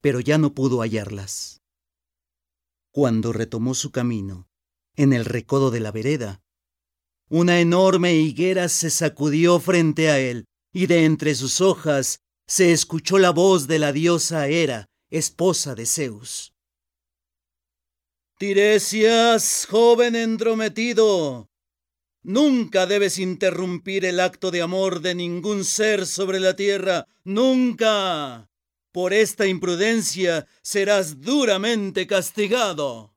pero ya no pudo hallarlas. Cuando retomó su camino, en el recodo de la vereda, una enorme higuera se sacudió frente a él, y de entre sus hojas se escuchó la voz de la diosa Hera, esposa de Zeus. «Tiresias, joven entrometido, nunca debes interrumpir el acto de amor de ningún ser sobre la tierra, nunca. Por esta imprudencia serás duramente castigado».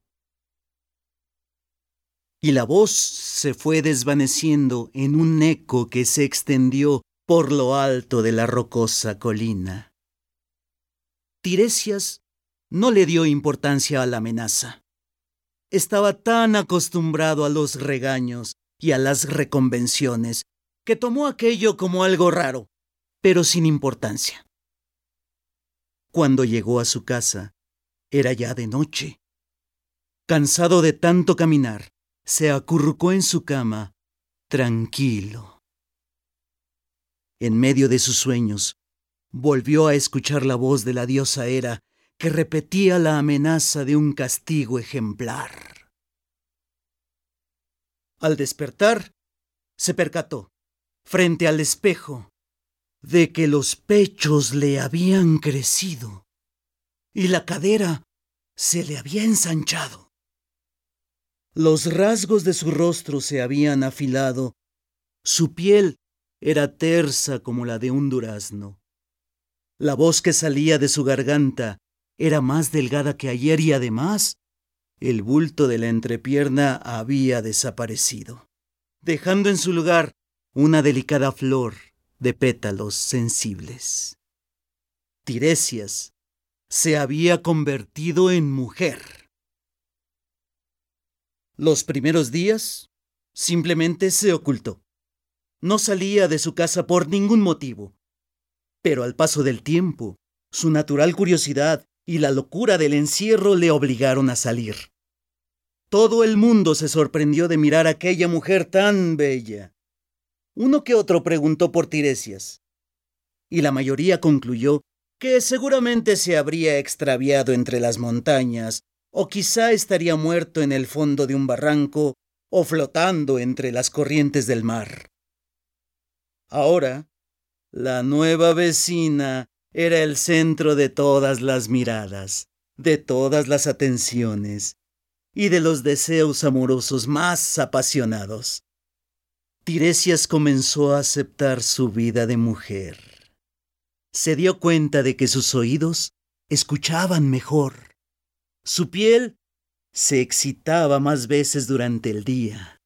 Y la voz se fue desvaneciendo en un eco que se extendió por lo alto de la rocosa colina. Tiresias no le dio importancia a la amenaza. Estaba tan acostumbrado a los regaños y a las reconvenciones, que tomó aquello como algo raro, pero sin importancia. Cuando llegó a su casa, era ya de noche. Cansado de tanto caminar, se acurrucó en su cama, tranquilo. En medio de sus sueños, volvió a escuchar la voz de la diosa Hera, que repetía la amenaza de un castigo ejemplar. Al despertar, se percató, frente al espejo, de que los pechos le habían crecido y la cadera se le había ensanchado. Los rasgos de su rostro se habían afilado, su piel era tersa como la de un durazno. La voz que salía de su garganta era más delgada que ayer y además El bulto de la entrepierna había desaparecido, dejando en su lugar una delicada flor de pétalos sensibles. Tiresias se había convertido en mujer. Los primeros días simplemente se ocultó. No salía de su casa por ningún motivo. Pero al paso del tiempo, su natural curiosidad y la locura del encierro le obligaron a salir. Todo el mundo se sorprendió de mirar a aquella mujer tan bella. Uno que otro preguntó por Tiresias, y la mayoría concluyó que seguramente se habría extraviado entre las montañas, o quizá estaría muerto en el fondo de un barranco, o flotando entre las corrientes del mar. Ahora, la nueva vecina era el centro de todas las miradas, de todas las atenciones y de los deseos amorosos más apasionados. Tiresias comenzó a aceptar su vida de mujer. Se dio cuenta de que sus oídos escuchaban mejor. Su piel se excitaba más veces durante el día.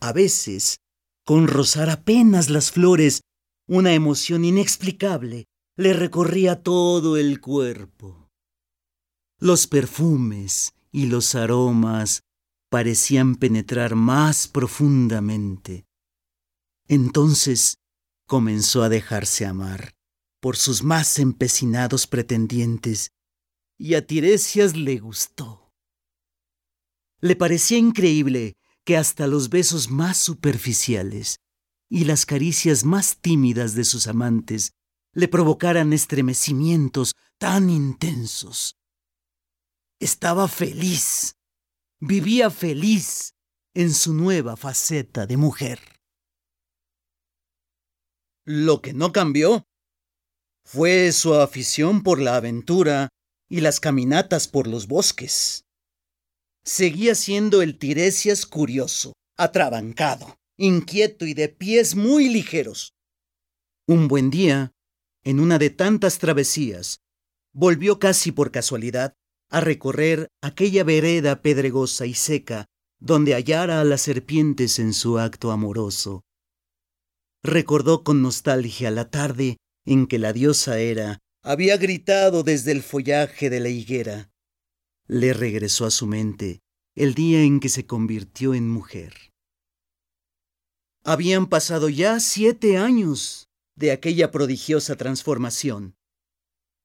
A veces, con rozar apenas las flores, una emoción inexplicable le recorría todo el cuerpo. Los perfumes y los aromas parecían penetrar más profundamente. Entonces comenzó a dejarse amar por sus más empecinados pretendientes, y a Tiresias le gustó. Le parecía increíble que hasta los besos más superficiales y las caricias más tímidas de sus amantes le provocaran estremecimientos tan intensos. Estaba feliz, vivía feliz en su nueva faceta de mujer. Lo que no cambió fue su afición por la aventura y las caminatas por los bosques. Seguía siendo el Tiresias curioso, atrabancado, inquieto y de pies muy ligeros. Un buen día, en una de tantas travesías, volvió casi por casualidad a recorrer aquella vereda pedregosa y seca donde hallara a las serpientes en su acto amoroso. Recordó con nostalgia la tarde en que la diosa Hera había gritado desde el follaje de la higuera. Le regresó a su mente el día en que se convirtió en mujer. Habían pasado ya 7 años. De aquella prodigiosa transformación,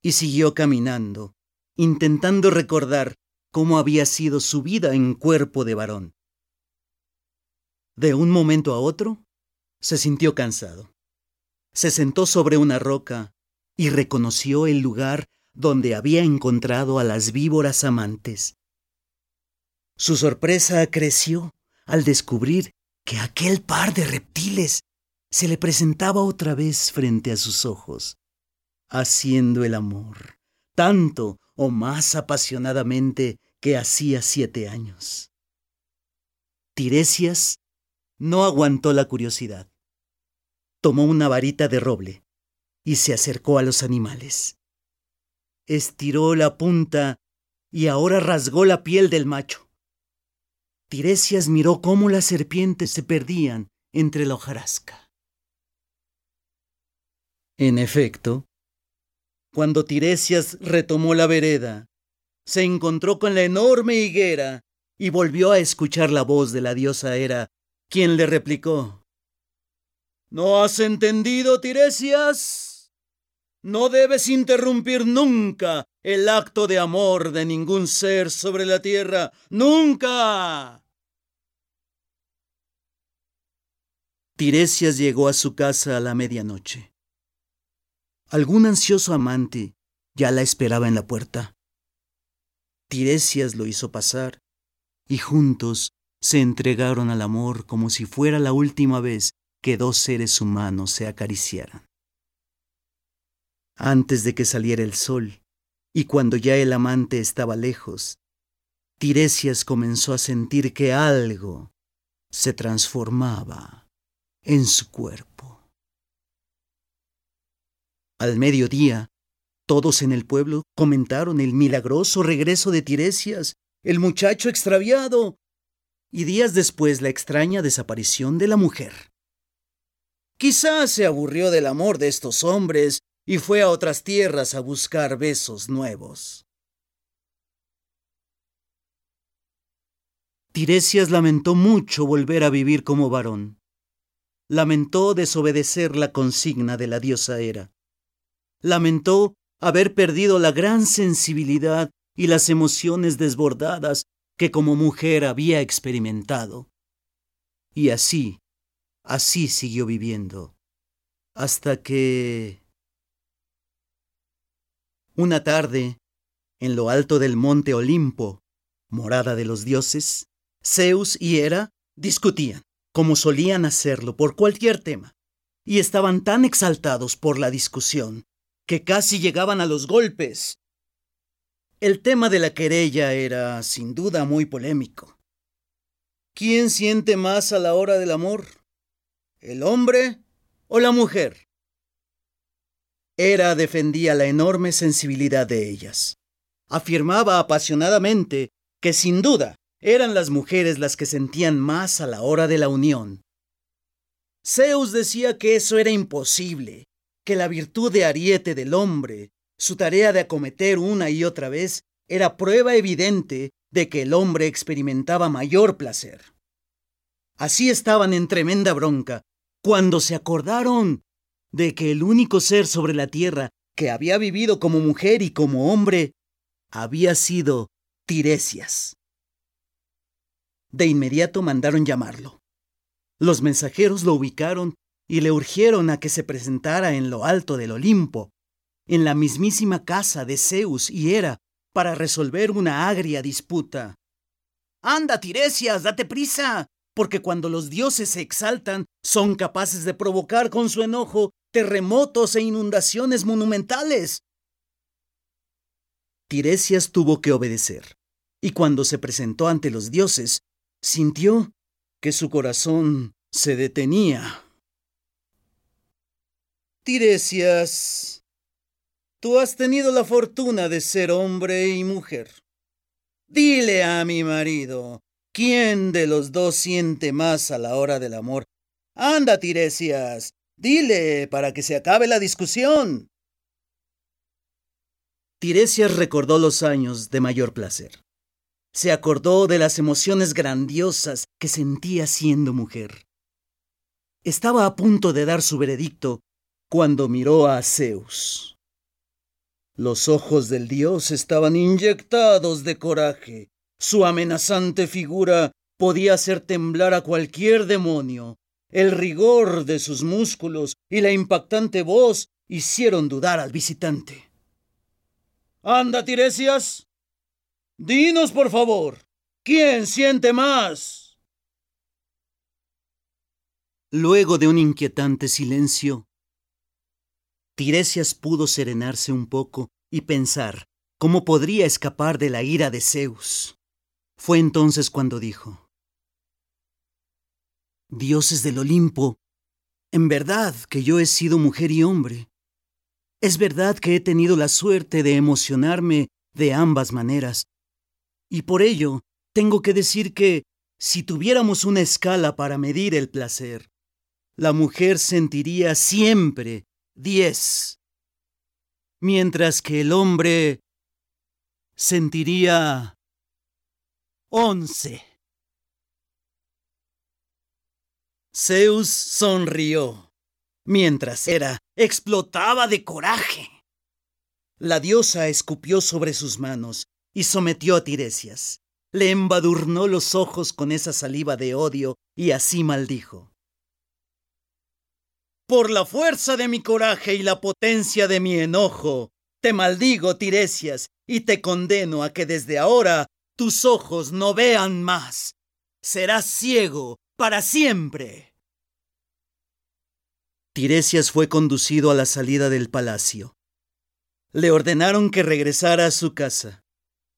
y siguió caminando, intentando recordar cómo había sido su vida en cuerpo de varón. De un momento a otro, se sintió cansado. Se sentó sobre una roca y reconoció el lugar donde había encontrado a las víboras amantes. Su sorpresa creció al descubrir que aquel par de reptiles se le presentaba otra vez frente a sus ojos, haciendo el amor, tanto o más apasionadamente que hacía 7 años. Tiresias no aguantó la curiosidad. Tomó una varita de roble y se acercó a los animales. Estiró la punta y ahora rasgó la piel del macho. Tiresias miró cómo las serpientes se perdían entre la hojarasca. En efecto, cuando Tiresias retomó la vereda, se encontró con la enorme higuera y volvió a escuchar la voz de la diosa Hera, quien le replicó: ¿No has entendido, Tiresias? No debes interrumpir nunca el acto de amor de ningún ser sobre la tierra. ¡Nunca! Tiresias llegó a su casa a la medianoche. Algún ansioso amante ya la esperaba en la puerta. Tiresias lo hizo pasar, y juntos se entregaron al amor como si fuera la última vez que 2 seres humanos se acariciaran. Antes de que saliera el sol, y cuando ya el amante estaba lejos, Tiresias comenzó a sentir que algo se transformaba en su cuerpo. Al mediodía, todos en el pueblo comentaron el milagroso regreso de Tiresias el muchacho extraviado y días después la extraña desaparición de la mujer. Quizás se aburrió del amor de estos hombres y fue a otras tierras a buscar besos nuevos. Tiresias lamentó mucho volver a vivir como varón. Lamentó desobedecer la consigna de la diosa Hera. Lamentó haber perdido la gran sensibilidad y las emociones desbordadas que como mujer había experimentado. Y así siguió viviendo, hasta que... Una tarde, en lo alto del monte Olimpo, morada de los dioses, Zeus y Hera discutían, como solían hacerlo, por cualquier tema, y estaban tan exaltados por la discusión que casi llegaban a los golpes. El tema de la querella era, sin duda, muy polémico. ¿Quién siente más a la hora del amor? ¿El hombre o la mujer? Hera defendía la enorme sensibilidad de ellas. Afirmaba apasionadamente que, sin duda, eran las mujeres las que sentían más a la hora de la unión. Zeus decía que eso era imposible, que la virtud de ariete del hombre, su tarea de acometer una y otra vez, era prueba evidente de que el hombre experimentaba mayor placer. Así estaban en tremenda bronca, cuando se acordaron de que el único ser sobre la tierra que había vivido como mujer y como hombre había sido Tiresias. De inmediato mandaron llamarlo. Los mensajeros lo ubicaron y le urgieron a que se presentara en lo alto del Olimpo, en la mismísima casa de Zeus y Hera, para resolver una agria disputa. «¡Anda, Tiresias, date prisa! Porque cuando los dioses se exaltan, son capaces de provocar con su enojo terremotos e inundaciones monumentales». Tiresias tuvo que obedecer, y cuando se presentó ante los dioses, sintió que su corazón se detenía. Tiresias, tú has tenido la fortuna de ser hombre y mujer. Dile a mi marido, ¿quién de los dos siente más a la hora del amor? Anda, Tiresias, dile para que se acabe la discusión. Tiresias recordó los años de mayor placer. Se acordó de las emociones grandiosas que sentía siendo mujer. Estaba a punto de dar su veredicto cuando miró a Zeus. Los ojos del dios estaban inyectados de coraje. Su amenazante figura podía hacer temblar a cualquier demonio. El rigor de sus músculos y la impactante voz hicieron dudar al visitante. «¡Anda, Tiresias! Dinos, por favor, ¿quién siente más?» Luego de un inquietante silencio, Tiresias pudo serenarse un poco y pensar cómo podría escapar de la ira de Zeus. Fue entonces cuando dijo: «Dioses del Olimpo, en verdad que yo he sido mujer y hombre. Es verdad que he tenido la suerte de emocionarme de ambas maneras. Y por ello, tengo que decir que, si tuviéramos una escala para medir el placer, la mujer sentiría siempre 10, mientras que el hombre sentiría 11. Zeus sonrió, mientras Hera explotaba de coraje. La diosa escupió sobre sus manos y sometió a Tiresias. Le embadurnó los ojos con esa saliva de odio y así maldijo: «Por la fuerza de mi coraje y la potencia de mi enojo, te maldigo, Tiresias, y te condeno a que desde ahora tus ojos no vean más. Serás ciego para siempre». Tiresias fue conducido a la salida del palacio. Le ordenaron que regresara a su casa.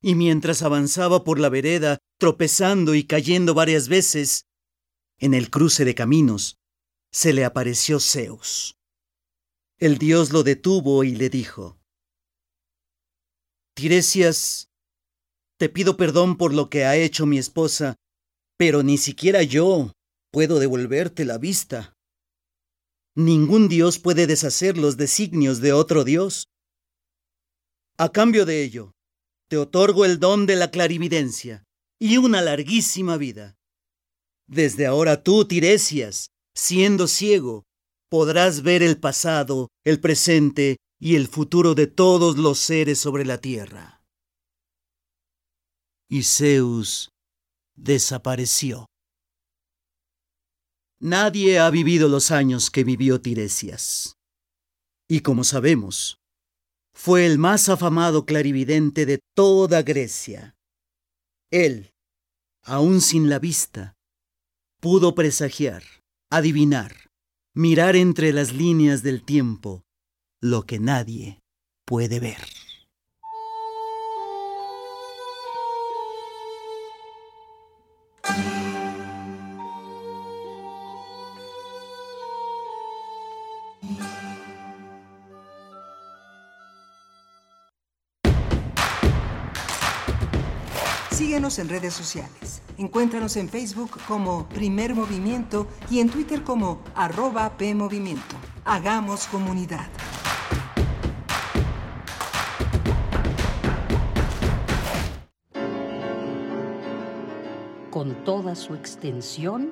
Y mientras avanzaba por la vereda, tropezando y cayendo varias veces, en el cruce de caminos, se le apareció Zeus. El dios lo detuvo y le dijo: «Tiresias, Te pido perdón por lo que ha hecho mi esposa, pero ni siquiera yo puedo devolverte la vista. Ningún dios puede deshacer los designios de otro dios. A cambio de ello, te otorgo el don de la clarividencia y una larguísima vida. Desde ahora tú, Tiresias, siendo ciego, podrás ver el pasado, el presente y el futuro de todos los seres sobre la tierra. Y Zeus desapareció. Nadie ha vivido los años que vivió Tiresias. Y como sabemos, fue el más afamado clarividente de toda Grecia. Él, aún sin la vista, pudo presagiar, adivinar, mirar entre las líneas del tiempo lo que nadie puede ver. Síguenos en redes sociales. Encuéntranos en Facebook como Primer Movimiento y en Twitter como @PMovimiento. Hagamos comunidad. Con toda su extensión,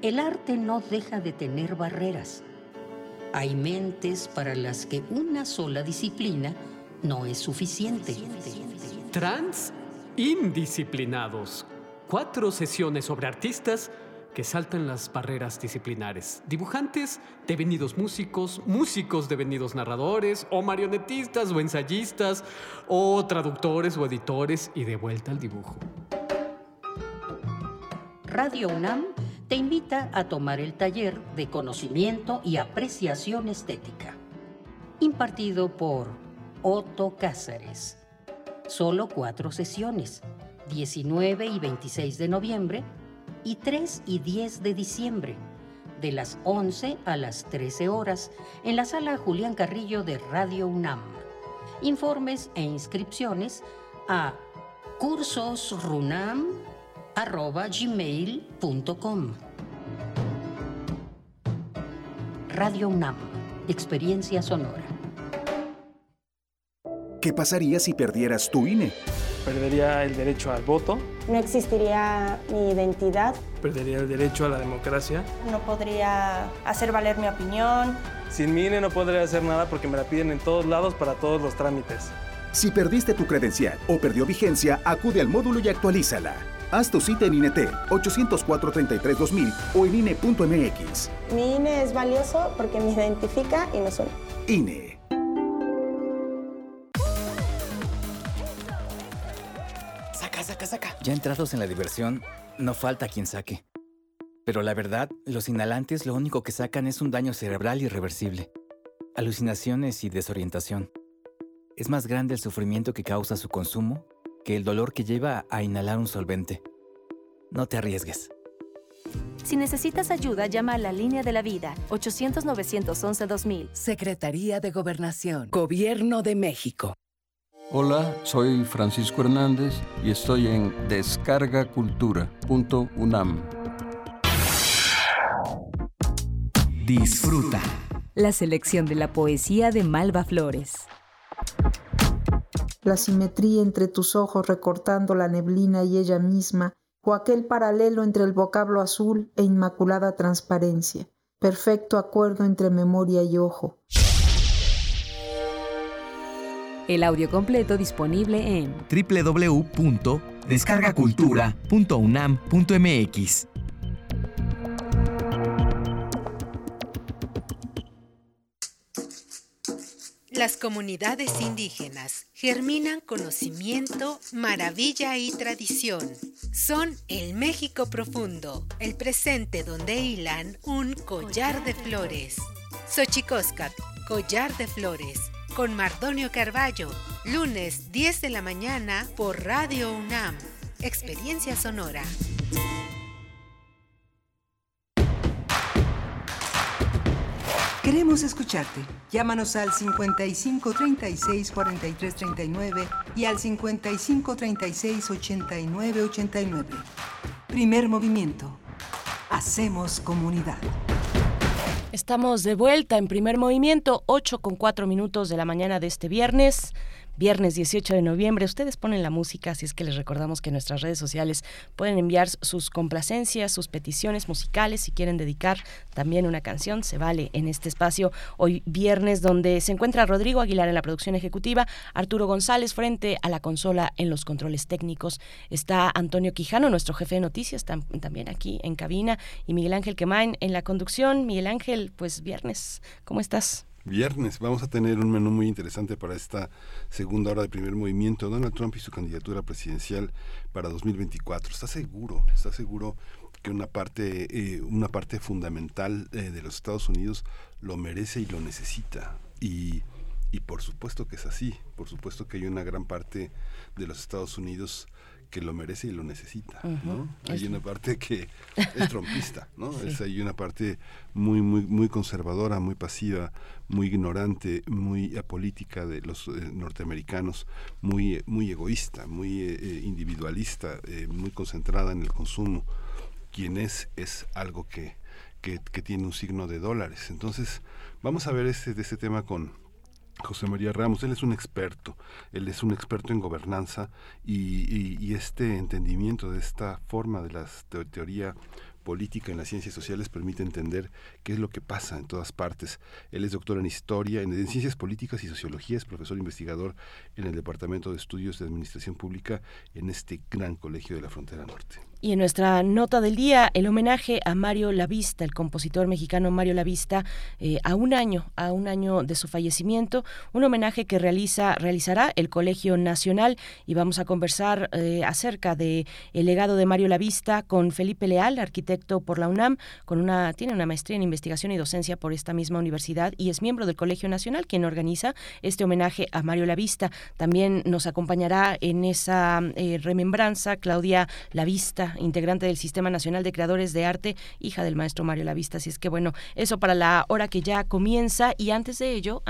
el arte no deja de tener barreras. Hay mentes para las que una sola disciplina no es suficiente. Indisciplinados. 4 sesiones sobre artistas que saltan las barreras disciplinares. Dibujantes, devenidos músicos, músicos devenidos narradores, o marionetistas, o ensayistas, o traductores, o editores, y de vuelta al dibujo. Radio UNAM te invita a tomar el taller de conocimiento y apreciación estética, impartido por Otto Cázares. Solo 4 sesiones, 19 y 26 de noviembre y 3 y 10 de diciembre, de las 11 a las 13 horas, en la sala Julián Carrillo de Radio UNAM. Informes e inscripciones a cursosrunam@gmail.com. Radio UNAM, experiencia sonora. ¿Qué pasaría si perdieras tu INE? Perdería el derecho al voto. No existiría mi identidad. Perdería el derecho a la democracia. No podría hacer valer mi opinión. Sin mi INE no podría hacer nada porque me la piden en todos lados para todos los trámites. Si perdiste tu credencial o perdió vigencia, acude al módulo y actualízala. Haz tu cita en INETEL 804-33-2000 o en INE.mx. Mi INE es valioso porque me identifica y nos une. INE. Saca. Ya entrados en la diversión, no falta quien saque. Pero la verdad, los inhalantes lo único que sacan es un daño cerebral irreversible, alucinaciones y desorientación. Es más grande el sufrimiento que causa su consumo que el dolor que lleva a inhalar un solvente. No te arriesgues. Si necesitas ayuda, llama a la Línea de la Vida, 800-911-2000. Secretaría de Gobernación, Gobierno de México. Hola, soy Francisco Hernández y estoy en descargacultura.unam. Disfruta la selección de la poesía de Malva Flores. La simetría entre tus ojos recortando la neblina y ella misma, o aquel paralelo entre el vocablo azul e inmaculada transparencia, perfecto acuerdo entre memoria y ojo. El audio completo disponible en www.descargacultura.unam.mx. Las comunidades indígenas germinan conocimiento, maravilla y tradición. Son el México profundo, el presente donde hilan un collar de flores. Xochicóscat, collar de flores. Con Mardonio Carballo, lunes 10 de la mañana por Radio UNAM. Experiencia sonora. Queremos escucharte. Llámanos al 55 36 43 39 y al 55 36 89 89. Primer Movimiento. Hacemos comunidad. Estamos de vuelta en Primer Movimiento, 8:04 de la mañana de este viernes. Viernes 18 de noviembre, ustedes ponen la música, así es que les recordamos que en nuestras redes sociales pueden enviar sus complacencias, sus peticiones musicales, si quieren dedicar también una canción, se vale en este espacio hoy viernes, donde se encuentra Rodrigo Aguilar en la producción ejecutiva, Arturo González frente a la consola en los controles técnicos, está Antonio Quijano, nuestro jefe de noticias, también aquí en cabina, y Miguel Ángel Quemain en la conducción. Miguel Ángel, pues viernes, ¿cómo estás? Viernes, vamos a tener un menú muy interesante para esta segunda hora de Primer Movimiento. Donald Trump y su candidatura presidencial para 2024. ¿Está seguro que una parte fundamental de los Estados Unidos lo merece y lo necesita? Y por supuesto que es así, por supuesto que hay una gran parte de los Estados Unidos que lo merece y lo necesita, ¿no? Hay una parte que es trompista, ¿no? Sí. Hay una parte muy, muy, muy conservadora, muy pasiva, muy ignorante, muy apolítica de los norteamericanos, muy, muy egoísta, muy individualista, muy concentrada en el consumo. Quien es algo que tiene un signo de dólares. Entonces, vamos a ver este tema con José María Ramos. Él es un experto en gobernanza y este entendimiento de esta forma de la teoría política en las ciencias sociales permite entender qué es lo que pasa en todas partes. Él es doctor en Historia, en Ciencias Políticas y Sociología, es profesor investigador en el Departamento de Estudios de Administración Pública en este gran Colegio de la Frontera Norte. Y en nuestra nota del día, el homenaje a Mario Lavista, el compositor mexicano Mario Lavista, a un año de su fallecimiento, un homenaje que realizará el Colegio Nacional, y vamos a conversar acerca de el legado de Mario Lavista con Felipe Leal, arquitecto por la UNAM, tiene una maestría en investigación y docencia por esta misma universidad y es miembro del Colegio Nacional, quien organiza este homenaje a Mario Lavista. También nos acompañará en esa remembranza Claudia Lavista, integrante del Sistema Nacional de Creadores de Arte, hija del maestro Mario Lavista. Así es que bueno, eso para la hora que ya comienza, y antes de ello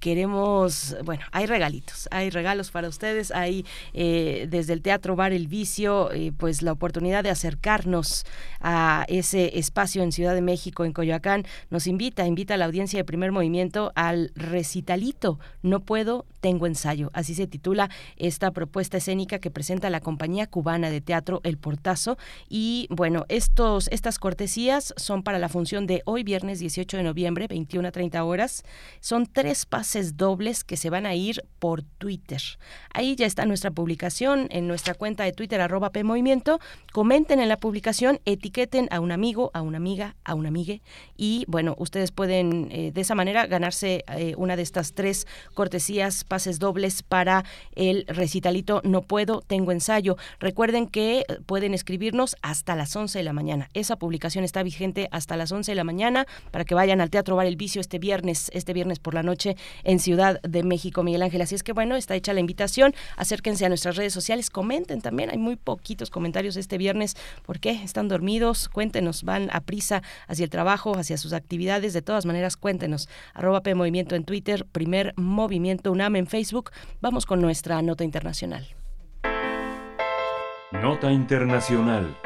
queremos, bueno, hay regalos para ustedes, hay desde el Teatro Bar El Vicio, pues la oportunidad de acercarnos a ese espacio en Ciudad de México, en Coyoacán. Nos invita a la audiencia de Primer Movimiento al recitalito No Puedo, Tengo Ensayo, así se titula esta propuesta escénica que presenta la compañía cubana de teatro El Portazo. Y bueno, estas cortesías son para la función de hoy viernes 18 de noviembre, 21:30 horas. Son 3 pases dobles que se van a ir por Twitter. Ahí ya está nuestra publicación en nuestra cuenta de Twitter @PMovimiento. Comenten en la publicación, etiqueten a un amigo, a una amiga, a un amigue, y bueno, ustedes pueden de esa manera ganarse una de estas 3 cortesías, pases dobles para el recitalito No Puedo, Tengo Ensayo. Recuerden que pueden escribirnos hasta las 11 de la mañana. Esa publicación está vigente hasta las 11 de la mañana para que vayan al Teatro Bar El Vicio este viernes por la noche en Ciudad de México, Miguel Ángel. Así es que bueno, está hecha la invitación. Acérquense a nuestras redes sociales, comenten también. Hay muy poquitos comentarios este viernes. ¿Por qué? ¿Están dormidos? Cuéntenos, van a prisa hacia el trabajo, hacia sus actividades. De todas maneras, cuéntenos. @PMovimiento en Twitter, Primer Movimiento UNAM en Facebook. Vamos con nuestra nota internacional. Nota internacional.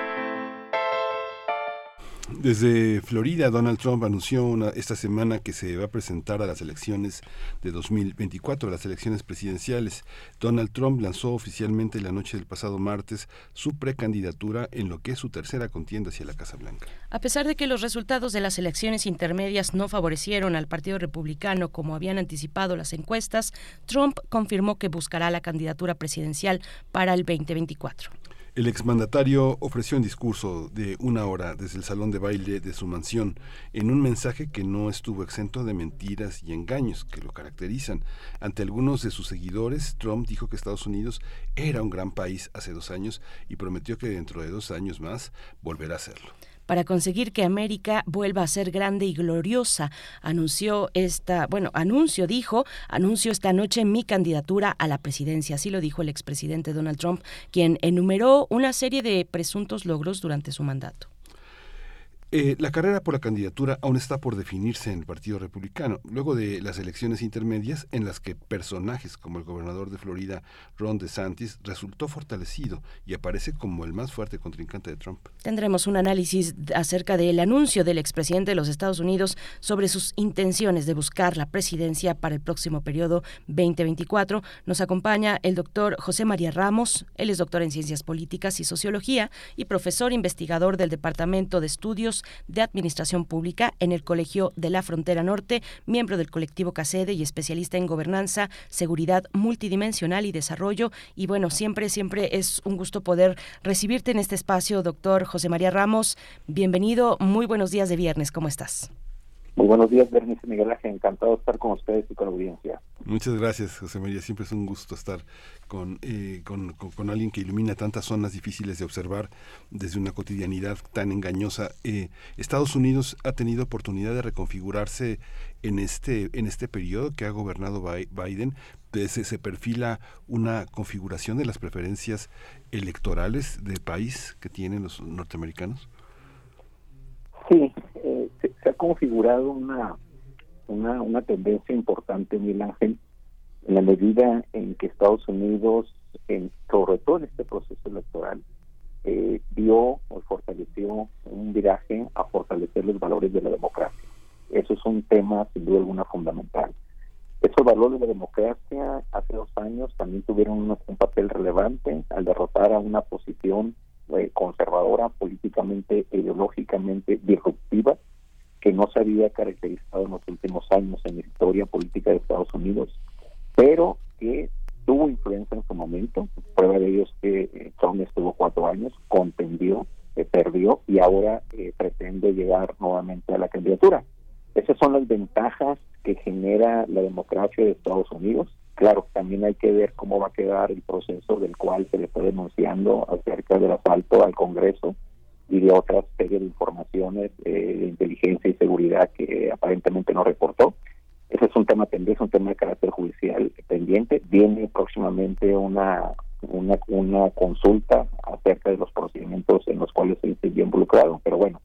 Desde Florida, Donald Trump anunció esta semana que se va a presentar a las elecciones de 2024, las elecciones presidenciales. Donald Trump lanzó oficialmente la noche del pasado martes su precandidatura en lo que es su tercera contienda hacia la Casa Blanca. A pesar de que los resultados de las elecciones intermedias no favorecieron al Partido Republicano como habían anticipado las encuestas, Trump confirmó que buscará la candidatura presidencial para el 2024. El exmandatario ofreció un discurso de 1 hora desde el salón de baile de su mansión, en un mensaje que no estuvo exento de mentiras y engaños que lo caracterizan. Ante algunos de sus seguidores, Trump dijo que Estados Unidos era un gran país hace 2 años y prometió que dentro de 2 años más volverá a serlo. Para conseguir que América vuelva a ser grande y gloriosa, anunció esta noche mi candidatura a la presidencia. Así lo dijo el expresidente Donald Trump, quien enumeró una serie de presuntos logros durante su mandato. La carrera por la candidatura aún está por definirse en el Partido Republicano, luego de las elecciones intermedias en las que personajes como el gobernador de Florida, Ron DeSantis, resultó fortalecido y aparece como el más fuerte contrincante de Trump. Tendremos un análisis acerca del anuncio del expresidente de los Estados Unidos sobre sus intenciones de buscar la presidencia para el próximo periodo 2024. Nos acompaña el doctor José María Ramos. Él es doctor en Ciencias Políticas y Sociología y profesor investigador del Departamento de Estudios de Administración Pública en el Colegio de la Frontera Norte, miembro del colectivo CACEDE y especialista en gobernanza, seguridad multidimensional y desarrollo. Y bueno, siempre es un gusto poder recibirte en este espacio, doctor José María Ramos. Bienvenido, muy buenos días de viernes, ¿cómo estás? Muy buenos días, Berenice, Miguel Ángel, encantado de estar con ustedes y con la audiencia. Muchas gracias, José María, siempre es un gusto estar con alguien que ilumina tantas zonas difíciles de observar desde una cotidianidad tan engañosa. Estados Unidos ha tenido oportunidad de reconfigurarse en este periodo que ha gobernado Biden. Se perfila una configuración de las preferencias electorales del país que tienen los norteamericanos. Sí, se ha configurado una tendencia importante, Miguel Ángel, en la medida en que Estados Unidos, sobre todo en este proceso electoral, dio o fortaleció un viraje a fortalecer los valores de la democracia. Eso es un tema, sin duda alguna, fundamental. Esos valores de la democracia hace 2 años también tuvieron un papel relevante al derrotar a una posición conservadora, políticamente, ideológicamente disruptiva, que no se había caracterizado en los últimos años en la historia política de Estados Unidos, pero que tuvo influencia en su momento. Prueba de ello es que Trump estuvo 4 años, contendió, perdió y ahora pretende llegar nuevamente a la candidatura. Esas son las ventajas que genera la democracia de Estados Unidos. Claro, también hay que ver cómo va a quedar el proceso del cual se le está denunciando acerca del asalto al Congreso y de otras series de informaciones de inteligencia y seguridad que aparentemente no reportó. Ese es un tema pendiente, es un tema de carácter judicial pendiente. Viene próximamente una consulta acerca de los procedimientos en los cuales se vio involucrado. Pero bueno,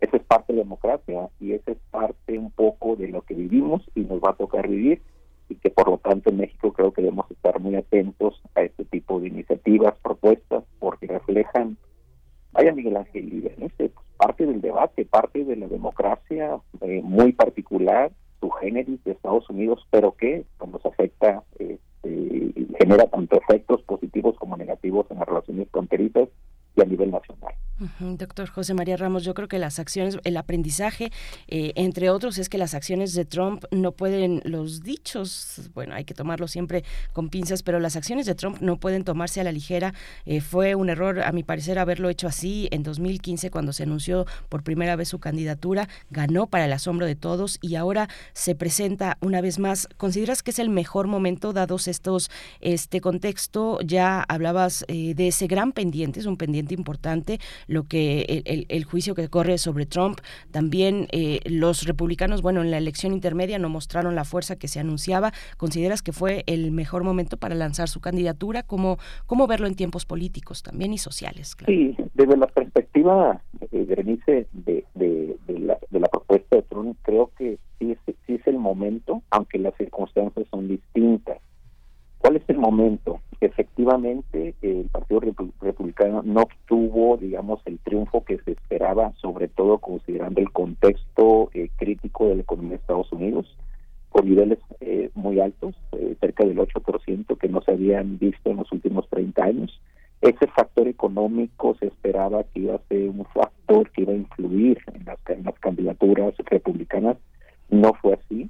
esa es parte de la democracia y esa es parte un poco de lo que vivimos y nos va a tocar vivir, y que por lo tanto en México creo que debemos estar muy atentos a este tipo de iniciativas, propuestas, porque reflejan, vaya Miguel Ángel, y Berenice, pues parte del debate, parte de la democracia muy particular, su géneris de Estados Unidos, pero que nos afecta, genera tanto efectos positivos como negativos en las relaciones fronterizas y a nivel nacional. Doctor José María Ramos, yo creo que las acciones, el aprendizaje, entre otros, es que las acciones de Trump no pueden, los dichos, bueno, hay que tomarlos siempre con pinzas, pero las acciones de Trump no pueden tomarse a la ligera. Fue un error, a mi parecer, haberlo hecho así en 2015, cuando se anunció por primera vez su candidatura, ganó para el asombro de todos y ahora se presenta una vez más. ¿Consideras que es el mejor momento, dados este contexto? Ya hablabas de ese gran pendiente, es un pendiente importante, lo que el juicio que corre sobre Trump. También los republicanos, bueno, en la elección intermedia no mostraron la fuerza que se anunciaba. ¿Consideras que fue el mejor momento para lanzar su candidatura? ¿Cómo verlo en tiempos políticos también y sociales? Claro. Sí, desde la perspectiva, Berenice, de la propuesta de Trump, creo que sí es el momento, aunque las circunstancias son distintas. ¿Cuál es el momento? Efectivamente, el Partido Republicano no obtuvo, digamos, el triunfo que se esperaba, sobre todo considerando el contexto crítico de la economía de Estados Unidos, con niveles muy altos, cerca del 8%, que no se habían visto en los últimos 30 años. Ese factor económico se esperaba que iba a ser un factor que iba a influir en las candidaturas republicanas. No fue así.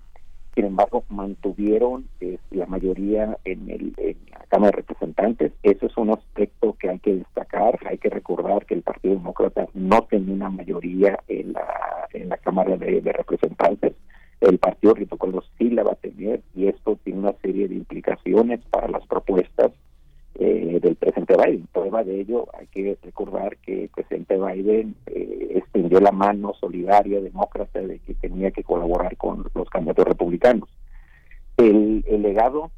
Sin embargo, mantuvieron la mayoría en la Cámara de Representantes. Eso es un aspecto que hay que destacar. Hay que recordar que el Partido Demócrata no tenía una mayoría en la Cámara de Representantes. El Partido Republicano sí la va a tener, y esto tiene una serie de implicaciones para las propuestas del presidente Biden. Prueba de ello, hay que recordar que el presidente Biden extendió la mano solidaria demócrata de que tenía que colaborar con los candidatos republicanos. El legado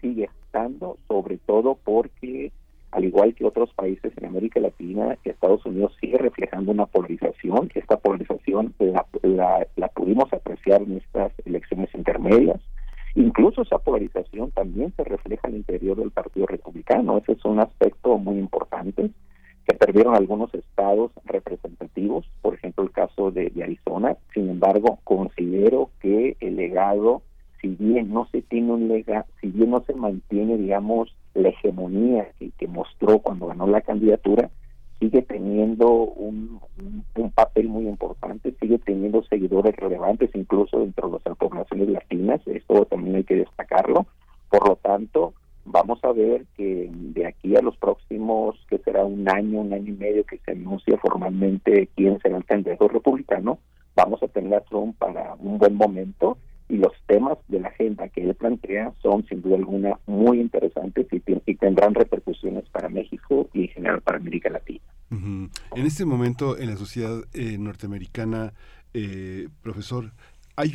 sigue estando, sobre todo porque al igual que otros países en América Latina, Estados Unidos sigue reflejando una polarización. Esta polarización la pudimos apreciar en estas elecciones intermedias. Incluso esa polarización también se refleja al interior del Partido Republicano. Ese es un aspecto muy importante. Se perdieron algunos estados representativos, por ejemplo el caso de Arizona. Sin embargo, considero que el legado, si bien no se mantiene, digamos, la hegemonía que mostró cuando ganó la candidatura, sigue teniendo un papel muy importante, sigue teniendo seguidores relevantes incluso dentro de las poblaciones latinas. Esto también hay que destacarlo. Por lo tanto, vamos a ver que de aquí a los próximos, que será un año y medio que se anuncie formalmente quién será el candidato republicano, vamos a tener a Trump para un buen momento, y los temas de la agenda que él plantea son sin duda alguna muy interesantes y tendrán repercusiones para México y en general para América Latina. Uh-huh. En este momento en la sociedad norteamericana, profesor, hay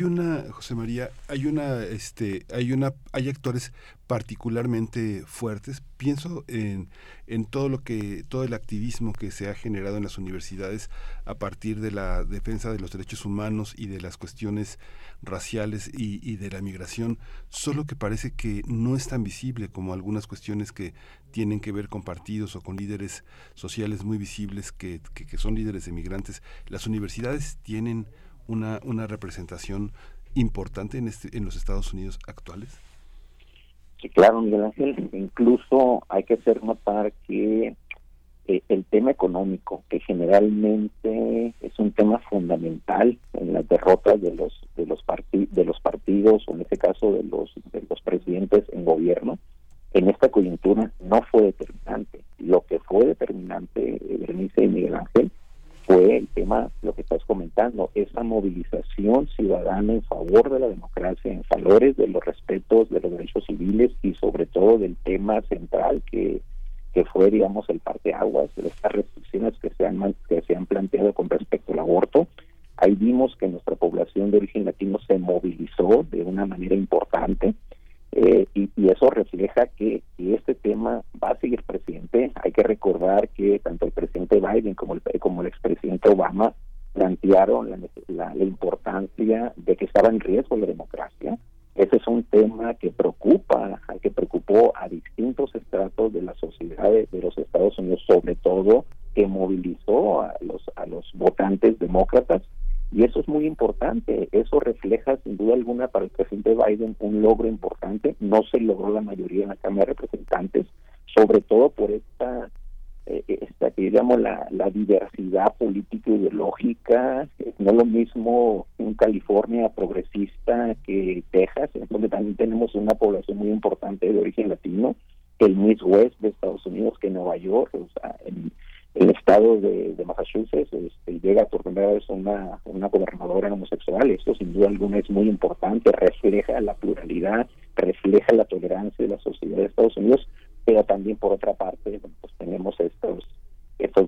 actores particularmente fuertes. Pienso en todo el activismo que se ha generado en las universidades a partir de la defensa de los derechos humanos y de las cuestiones raciales y de la migración, solo que parece que no es tan visible como algunas cuestiones que tienen que ver con partidos o con líderes sociales muy visibles que son líderes de migrantes. Las universidades tienen una representación importante en los Estados Unidos actuales? Sí, claro, Miguel Ángel. Incluso hay que hacer notar que el tema económico, que generalmente es un tema fundamental en las derrotas de los partidos, o en este caso de los presidentes en gobierno, en esta coyuntura no fue determinante. Lo que fue determinante, Berenice y Miguel Ángel, fue el tema, lo que estás comentando, esa movilización ciudadana en favor de la democracia, en valores de los respetos de los derechos civiles y sobre todo del tema central que fue, digamos, el parteaguas de estas restricciones que se han planteado con respecto al aborto. Ahí vimos que nuestra población de origen latino se movilizó de una manera importante. Y eso refleja que este tema va a seguir presente. Hay que recordar que tanto el presidente Biden como el expresidente Obama plantearon la importancia de que estaba en riesgo la democracia. Ese es un tema que preocupó a distintos estratos de la sociedad de los Estados Unidos, sobre todo que movilizó a los votantes demócratas. Y eso es muy importante, eso refleja sin duda alguna para el presidente Biden un logro importante. No se logró la mayoría en la Cámara de Representantes, sobre todo por esta que llamamos la diversidad política ideológica. No es lo mismo un California progresista que Texas, donde también tenemos una población muy importante de origen latino, el Midwest de Estados Unidos, que Nueva York, o sea, el estado de Massachusetts llega por primera vez una gobernadora homosexual. Esto sin duda alguna es muy importante, refleja la pluralidad, refleja la tolerancia de la sociedad de Estados Unidos, pero también por otra parte pues tenemos estos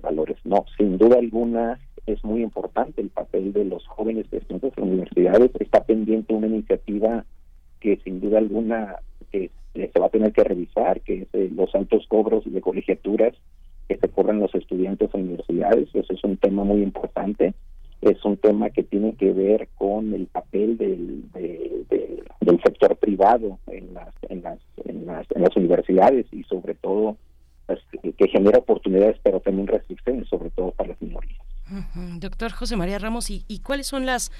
valores. No, sin duda alguna es muy importante el papel de los jóvenes estudiantes de las universidades. Está pendiente una iniciativa que sin duda alguna se va a tener que revisar, que es los altos cobros de colegiaturas que se cobran los estudiantes en universidades. Eso es un tema muy importante, es un tema que tiene que ver con el papel del sector privado en las universidades, y sobre todo pues, que genera oportunidades pero también restricciones, sobre todo para las minorías. Doctor José María Ramos, ¿y cuáles son las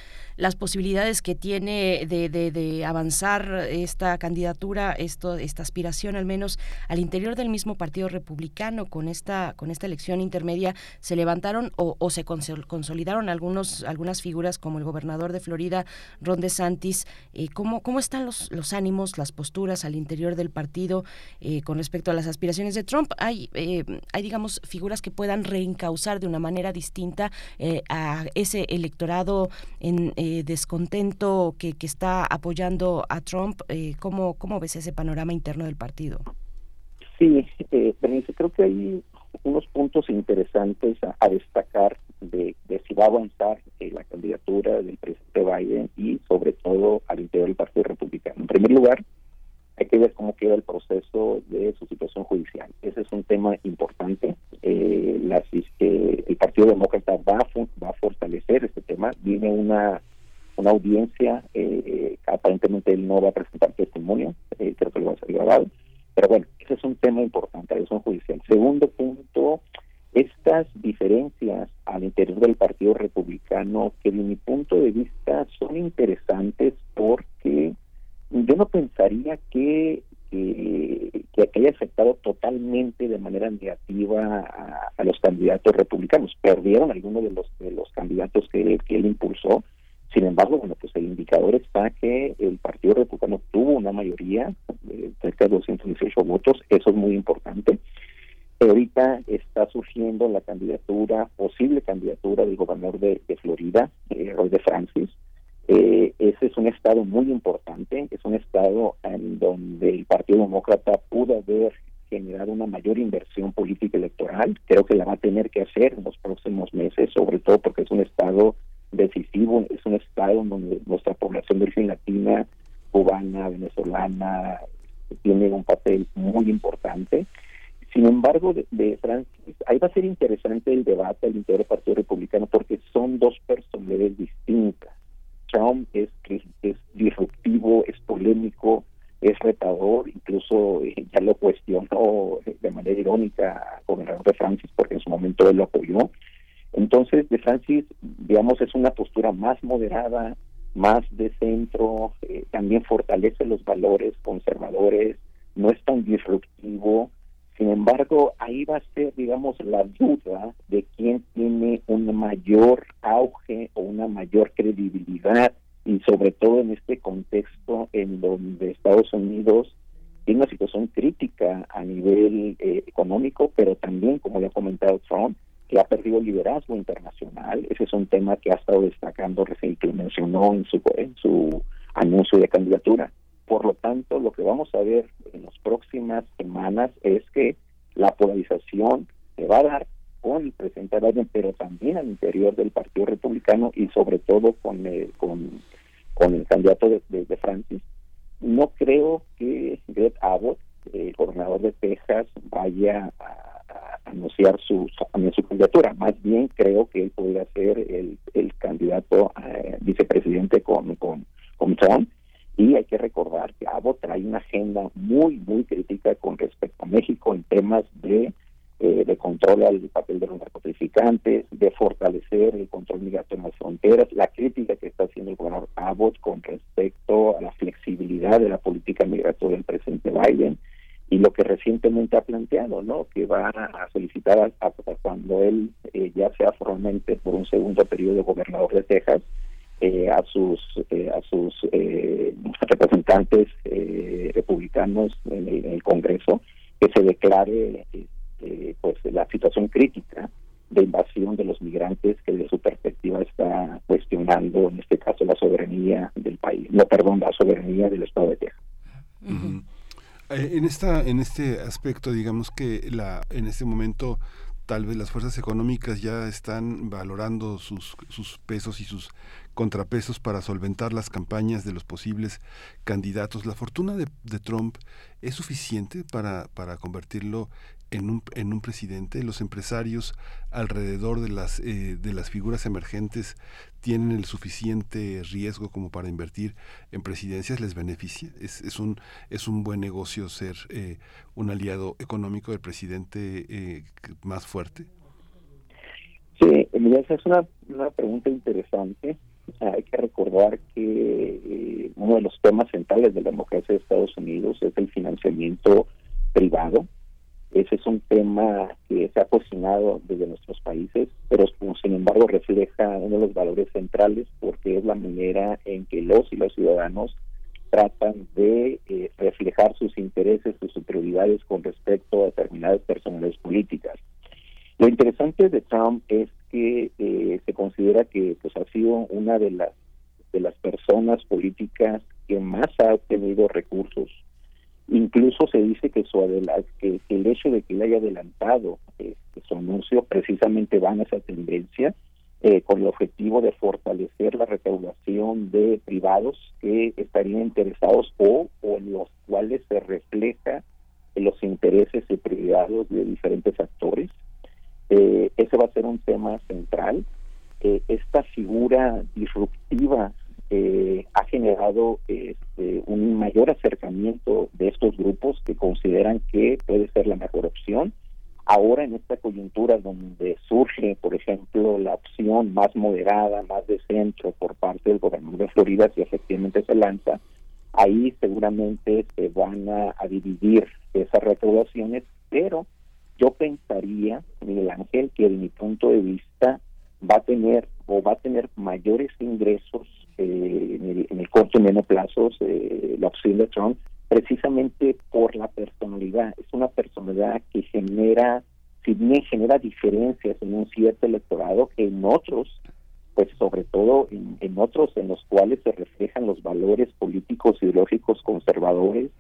posibilidades que tiene de avanzar esta candidatura, esta aspiración al menos al interior del mismo Partido Republicano? Con esta elección intermedia se levantaron o se consolidaron algunas figuras como el gobernador de Florida, Ron DeSantis. ¿Cómo están los ánimos, las posturas al interior del partido con respecto a las aspiraciones de Trump? Hay digamos figuras que puedan reencauzar de una manera distinta a ese electorado en descontento que está apoyando a Trump. ¿Cómo ves ese panorama interno del partido? Sí, Berenice, creo que hay unos puntos interesantes a destacar de si va a avanzar la candidatura del presidente Biden y sobre todo al interior del Partido Republicano. En primer lugar, hay que ver cómo queda el proceso de su situación judicial. Ese es un tema importante. El Partido Demócrata va a fortalecer este tema. Viene una audiencia, aparentemente él no va a presentar testimonio, creo que lo va a ser grabado. Pero bueno, ese es un tema importante, la decisión judicial. Segundo punto, estas diferencias al interior del Partido Republicano, que de mi punto de vista son interesantes, porque yo no pensaría que haya afectado totalmente de manera negativa a los candidatos republicanos. Perdieron algunos de los candidatos que él impulsó. Sin embargo, bueno, pues el indicador está que el Partido Republicano tuvo una mayoría, cerca de 218 votos, eso es muy importante. Pero ahorita está surgiendo la posible candidatura del gobernador de Florida, Roy DeFrancis. Ese es un estado muy importante, es un estado en donde el Partido Demócrata pudo haber generado una mayor inversión política electoral. Creo que la va a tener que hacer en los próximos meses, sobre todo porque es un estado decisivo, es un estado donde nuestra población de origen latina, cubana, venezolana, tiene un papel muy importante. Sin embargo, de Francis, ahí va a ser interesante el debate al interior del Partido Republicano, porque son dos personalidades distintas. Trump es disruptivo, es polémico, es retador, incluso ya lo cuestionó de manera irónica con el gobernador de Francis, porque en su momento él lo apoyó. Entonces, de Francis, digamos, es una postura más moderada, más de centro, también fortalece los valores conservadores, no es tan disruptivo. Sin embargo, ahí va a ser, digamos, la duda de quién tiene un mayor auge o una mayor credibilidad, y sobre todo en este contexto en donde Estados Unidos tiene una situación crítica a nivel económico, pero también, como lo ha comentado Trump, que ha perdido liderazgo internacional. Ese es un tema que ha estado destacando recién, que mencionó en su anuncio de candidatura. Por lo tanto, lo que vamos a ver en las próximas semanas es que la polarización se va a dar con el presidente Biden, pero también al interior del Partido Republicano, y sobre todo con el candidato de Francis. No creo que Greg Abbott, el gobernador de Texas, vaya a anunciar su candidatura. Más bien creo que él podría ser el candidato vicepresidente con Trump, y hay que recordar que Abbott trae una agenda muy, muy crítica con respecto a México en temas de control al papel de los narcotraficantes, de fortalecer el control migratorio en las fronteras, la crítica que está haciendo el gobernador Abbott con respecto a la flexibilidad de la política migratoria del presidente Biden, y lo que recientemente ha planteado, ¿no?, que va a solicitar hasta cuando él ya sea formalmente por un segundo periodo gobernador de Texas, a sus representantes republicanos en el Congreso, que se declare pues la situación crítica de invasión de los migrantes, que de su perspectiva está cuestionando, en este caso, la soberanía del país, la soberanía del Estado de Texas. Uh-huh. En este aspecto, digamos que en este momento tal vez las fuerzas económicas ya están valorando sus pesos y sus contrapesos para solventar las campañas de los posibles candidatos. ¿La fortuna de Trump es suficiente para convertirlo en un presidente? ¿Los empresarios alrededor de las figuras emergentes tienen el suficiente riesgo como para invertir en presidencias? ¿Les beneficia? ¿Es un buen negocio ser un aliado económico del presidente más fuerte? Sí, esa es una pregunta interesante. Hay que recordar que uno de los temas centrales de la democracia de Estados Unidos es el financiamiento privado. Ese es un tema que se ha cocinado desde nuestros países, pero sin embargo refleja uno de los valores centrales, porque es la manera en que los ciudadanos tratan de reflejar sus intereses, sus prioridades con respecto a determinadas personalidades políticas. Lo interesante de Trump es que se considera que pues ha sido una de las personas políticas que más ha obtenido recursos. Incluso se dice que que el hecho de que él haya adelantado su anuncio precisamente va en esa tendencia con el objetivo de fortalecer la recaudación de privados que estarían interesados o en los cuales se refleja los intereses y privados de diferentes actores. Ese va a ser un tema central. Esta figura disruptiva ha generado un mayor acercamiento de estos grupos que consideran que puede ser la mejor opción. Ahora, en esta coyuntura donde surge, por ejemplo, la opción más moderada, más de centro por parte del gobernador de Florida, si efectivamente se lanza, ahí seguramente se van a dividir esas recaudaciones, pero yo pensaría, Miguel Ángel, que de mi punto de vista va a tener mayores ingresos en el corto y medio plazo la opción de Trump, precisamente por la personalidad. Es una personalidad que genera, si bien genera diferencias en un cierto electorado, en otros, pues sobre todo en otros en los cuales se reflejan los valores políticos ideológicos conservadores,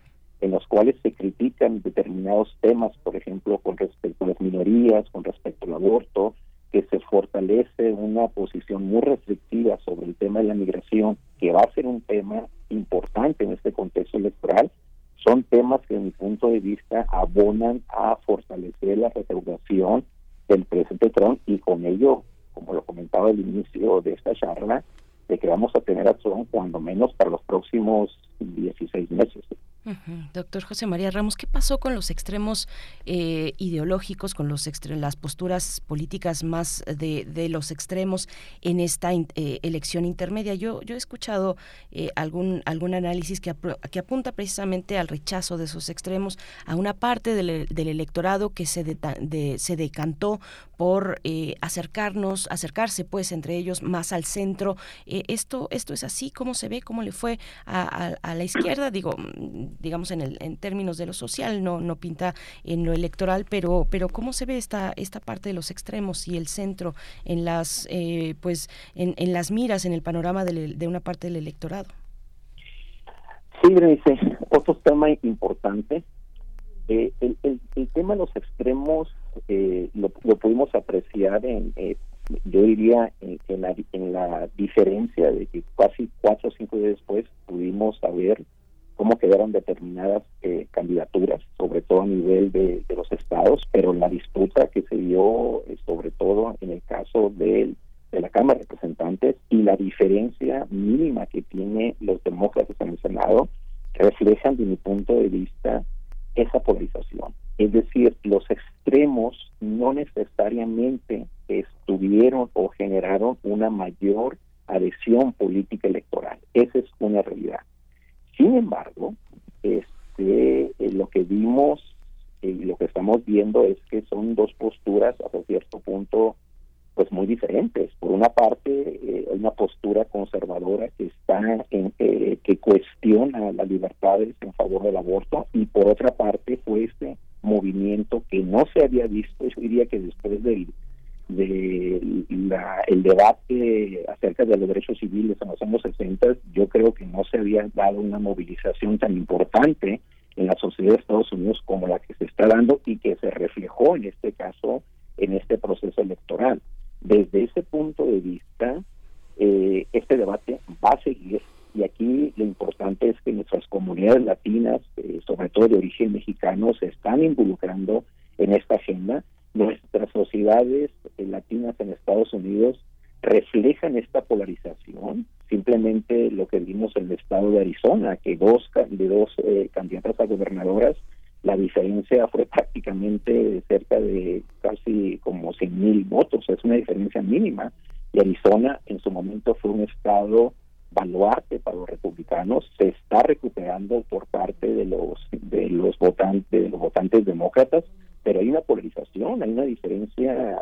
en los cuales se critican determinados temas, por ejemplo, con respecto a las minorías, con respecto al aborto, que se fortalece una posición muy restrictiva sobre el tema de la migración, que va a ser un tema importante en este contexto electoral. Son temas que, desde mi punto de vista, abonan a fortalecer la recaudación del presidente Trump, y con ello, como lo comentaba al inicio de esta charla, de que vamos a tener a Trump cuando menos para los próximos 16 meses. Uh-huh. Doctor José María Ramos, ¿qué pasó con los extremos ideológicos, con las posturas políticas más de los extremos en esta elección intermedia? Yo he escuchado algún análisis que apunta precisamente al rechazo de esos extremos, a una parte del electorado que se decantó por acercarse pues entre ellos más al centro. Esto es así, ¿cómo se ve? ¿Cómo le fue a la izquierda? Digamos en términos de lo social, no pinta en lo electoral, pero ¿cómo se ve esta parte de los extremos y el centro en las en las miras, en el panorama de una parte del electorado? Sí, Berenice, otro tema importante, el tema de los extremos lo pudimos apreciar en yo diría en la diferencia de que casi 4 o 5 días después pudimos saber cómo quedaron determinadas candidaturas, sobre todo a nivel de los estados, pero la disputa que se dio sobre todo en el caso de la Cámara de Representantes, y la diferencia mínima que tiene los demócratas en el Senado, reflejan, de mi punto de vista, esa polarización. Es decir, los extremos no necesariamente estuvieron o generaron una mayor adhesión política electoral. Esa es una realidad. Sin embargo, lo que vimos y lo que estamos viendo es que son dos posturas hasta cierto punto pues muy diferentes. Por una parte, hay una postura conservadora que que cuestiona las libertades en favor del aborto, y por otra parte fue este movimiento que no se había visto, yo diría que después del debate acerca de los derechos civiles en los años 60, yo creo que no se había dado una movilización tan importante en la sociedad de Estados Unidos como la que se está dando, y que se reflejó en este caso en este proceso electoral. Desde ese punto de vista, este debate va a seguir, y aquí lo importante es que nuestras comunidades latinas, sobre todo de origen mexicano, se están involucrando en esta agenda. Nuestras sociedades latinas en Estados Unidos reflejan esta polarización. Simplemente lo que vimos en el estado de Arizona, que de dos candidatas a gobernadoras, la diferencia fue prácticamente de cerca de casi como 100,000 votos. Es una diferencia mínima. Y Arizona en su momento fue un estado baluarte para los republicanos, se está recuperando por parte de los votantes demócratas, pero hay una polarización, hay una diferencia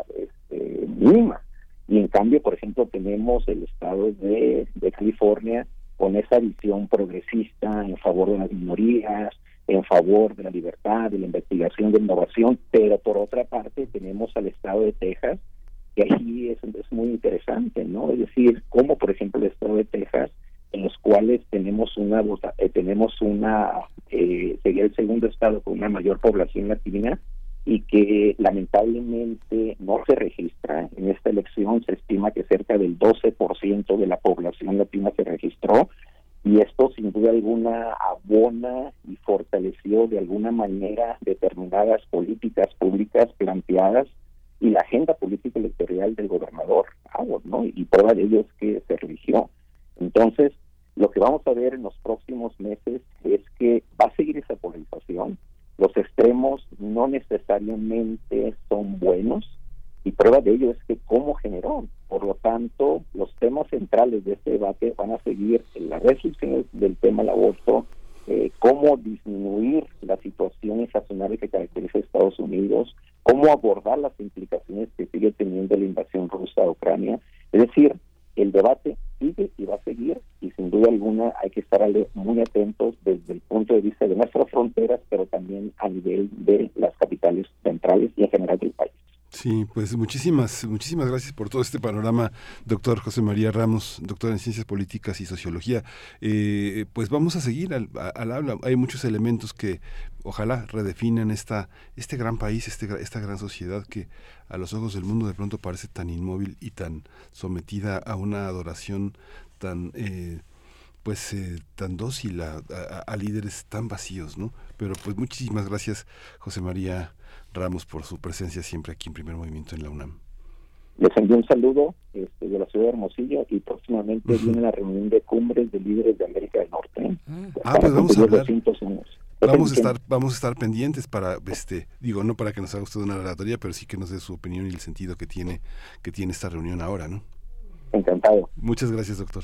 mínima. Y en cambio, por ejemplo, tenemos el estado de California con esa visión progresista en favor de las minorías, en favor de la libertad, de la investigación, de la innovación, pero por otra parte tenemos al estado de Texas, que allí es muy interesante, ¿no? Es decir, como por ejemplo el estado de Texas, en los cuales tenemos el segundo estado con una mayor población latina, y que lamentablemente no se registra. En esta elección se estima que cerca del 12% de la población latina se registró, y esto sin duda alguna abona y fortaleció de alguna manera determinadas políticas públicas planteadas y la agenda política electoral del gobernador Aguas, ¿no? Y prueba de ello es que se religió. Entonces, lo que vamos a ver en los próximos meses es que va a seguir esa polarización. Los extremos no necesariamente son buenos, y prueba de ello es que cómo generó. Por lo tanto, los temas centrales de este debate van a seguir en la resolución del tema del aborto, cómo disminuir la situación inflacionaria que caracteriza a Estados Unidos, cómo abordar las implicaciones que sigue teniendo la invasión rusa a Ucrania. Es decir, el debate sigue y va a seguir, y sin duda alguna hay que estar muy atentos desde el punto de vista de nuestras fronteras, pero también a nivel de las capitales centrales y en general del país. Sí, pues muchísimas gracias por todo este panorama, doctor José María Ramos, doctor en Ciencias Políticas y Sociología. Pues vamos a seguir al habla. Hay muchos elementos que ojalá redefinan este gran país, esta gran sociedad que a los ojos del mundo de pronto parece tan inmóvil y tan sometida a una adoración tan... tan dócil a líderes tan vacíos, ¿no? Pero pues muchísimas gracias, José María Ramos, por su presencia siempre aquí en Primer Movimiento en la UNAM. Les envío un saludo de la ciudad de Hermosillo, y próximamente viene la reunión de cumbres de líderes de América del Norte. Pues vamos a hablar. Vamos a estar pendientes para no para que nos haga usted una relatoría, pero sí que nos dé su opinión y el sentido que tiene esta reunión ahora, ¿no? Encantado. Muchas gracias, doctor.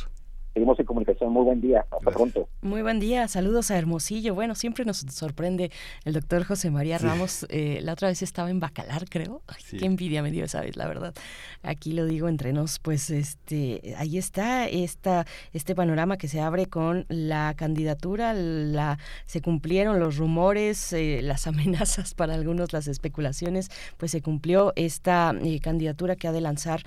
Seguimos en comunicación. Muy buen día. Hasta pronto. Muy buen día. Saludos a Hermosillo. Bueno, siempre nos sorprende el doctor José María Ramos. Sí. La otra vez estaba en Bacalar, creo. Ay, sí. Qué envidia me dio esa vez, la verdad. Aquí lo digo entre nos. Pues ahí está este panorama que se abre con la candidatura. Se cumplieron los rumores, las amenazas para algunos, las especulaciones. Pues se cumplió esta candidatura que ha de lanzar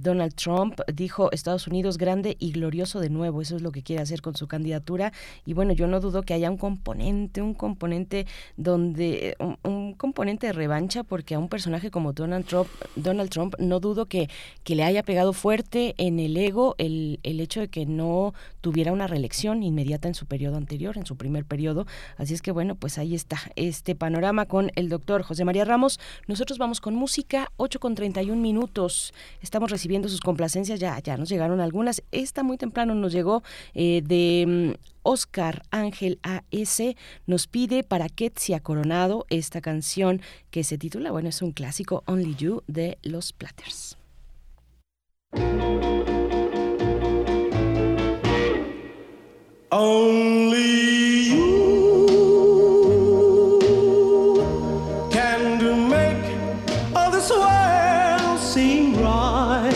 Donald Trump. Dijo: Estados Unidos grande y glorioso de nuevo. Eso es lo que quiere hacer con su candidatura, y bueno, yo no dudo que haya un componente de revancha, porque a un personaje como Donald Trump no dudo que le haya pegado fuerte en el ego el hecho de que no tuviera una reelección inmediata en su periodo anterior, en su primer periodo. Así es que bueno, pues ahí está este panorama con el doctor José María Ramos. Nosotros vamos con música. 8:31 minutos. Estamos recibiendo sus complacencias, ya nos llegaron algunas. Está muy temprano, nos llegó de Oscar Ángel A.S. Nos pide para Ketsia Coronado esta canción que se titula, bueno, es un clásico, Only You de Los Platters. Only you can do make all this world seem right.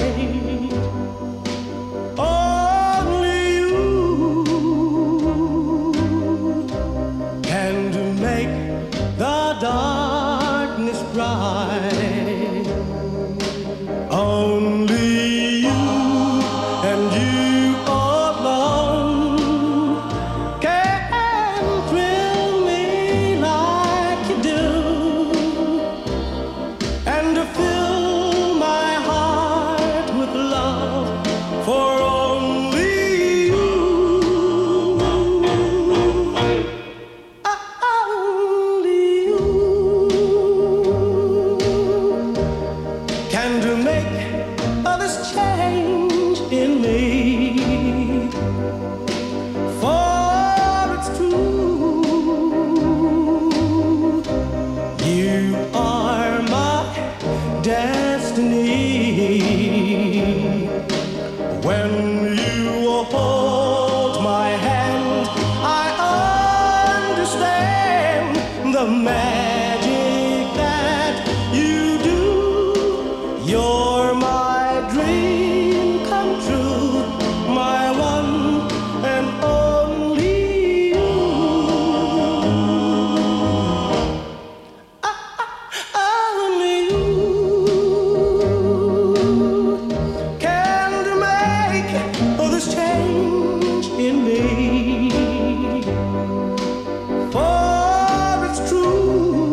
True.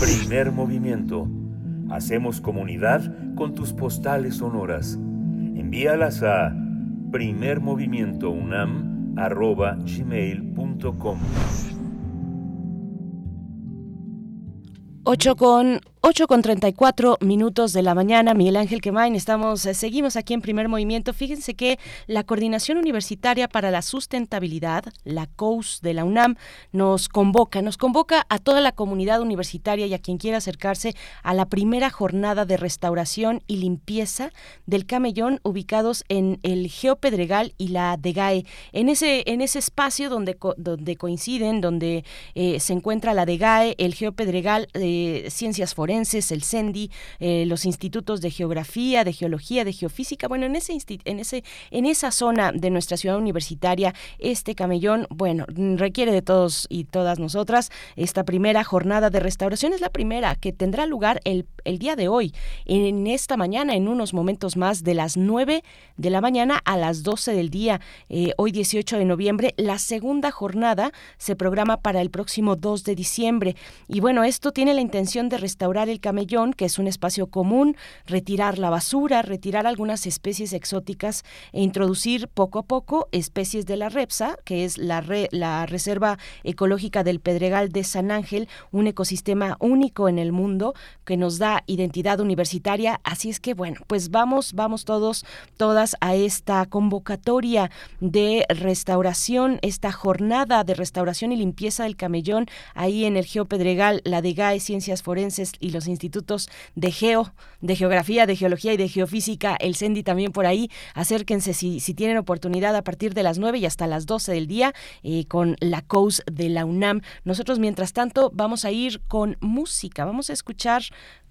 Primer Movimiento. Hacemos comunidad con tus postales sonoras. Envíalas a primermovimientounam@gmail.com. 8:34 minutos de la mañana. Miguel Ángel Quemain, seguimos aquí en Primer Movimiento. Fíjense que la Coordinación Universitaria para la Sustentabilidad, la COUS de la UNAM, nos convoca a toda la comunidad universitaria y a quien quiera acercarse a la primera jornada de restauración y limpieza del camellón ubicados en el Geopedregal y la DEGAE. En ese espacio donde coinciden, donde se encuentra la DEGAE, el Geopedregal, Ciencias Forenses, el CENDI, los institutos de geografía, de geología, de geofísica. Bueno, en esa zona de nuestra ciudad universitaria, este camellón, bueno, requiere de todos y todas nosotras. Esta primera jornada de restauración es la primera que tendrá lugar el día de hoy, en esta mañana, en unos momentos más, de las 9 de la mañana a las 12 del día, hoy 18 de noviembre. La segunda jornada se programa para el próximo 2 de diciembre. Y bueno, esto tiene la intención de restaurar el camellón, que es un espacio común, retirar la basura, retirar algunas especies exóticas e introducir poco a poco especies de la REPSA, que es la Reserva Ecológica del Pedregal de San Ángel, un ecosistema único en el mundo que nos da identidad universitaria. Así es que bueno, pues vamos todos, todas, a esta convocatoria de restauración, esta jornada de restauración y limpieza del camellón ahí en el Geopedregal, la DEGAE, Ciencias Forenses y los institutos de geografía, de geología y de geofísica, el CENDI también por ahí. Acérquense si tienen oportunidad a partir de las 9 y hasta las 12 del día con la COUS de la UNAM. Nosotros, mientras tanto, vamos a ir con música. Vamos a escuchar.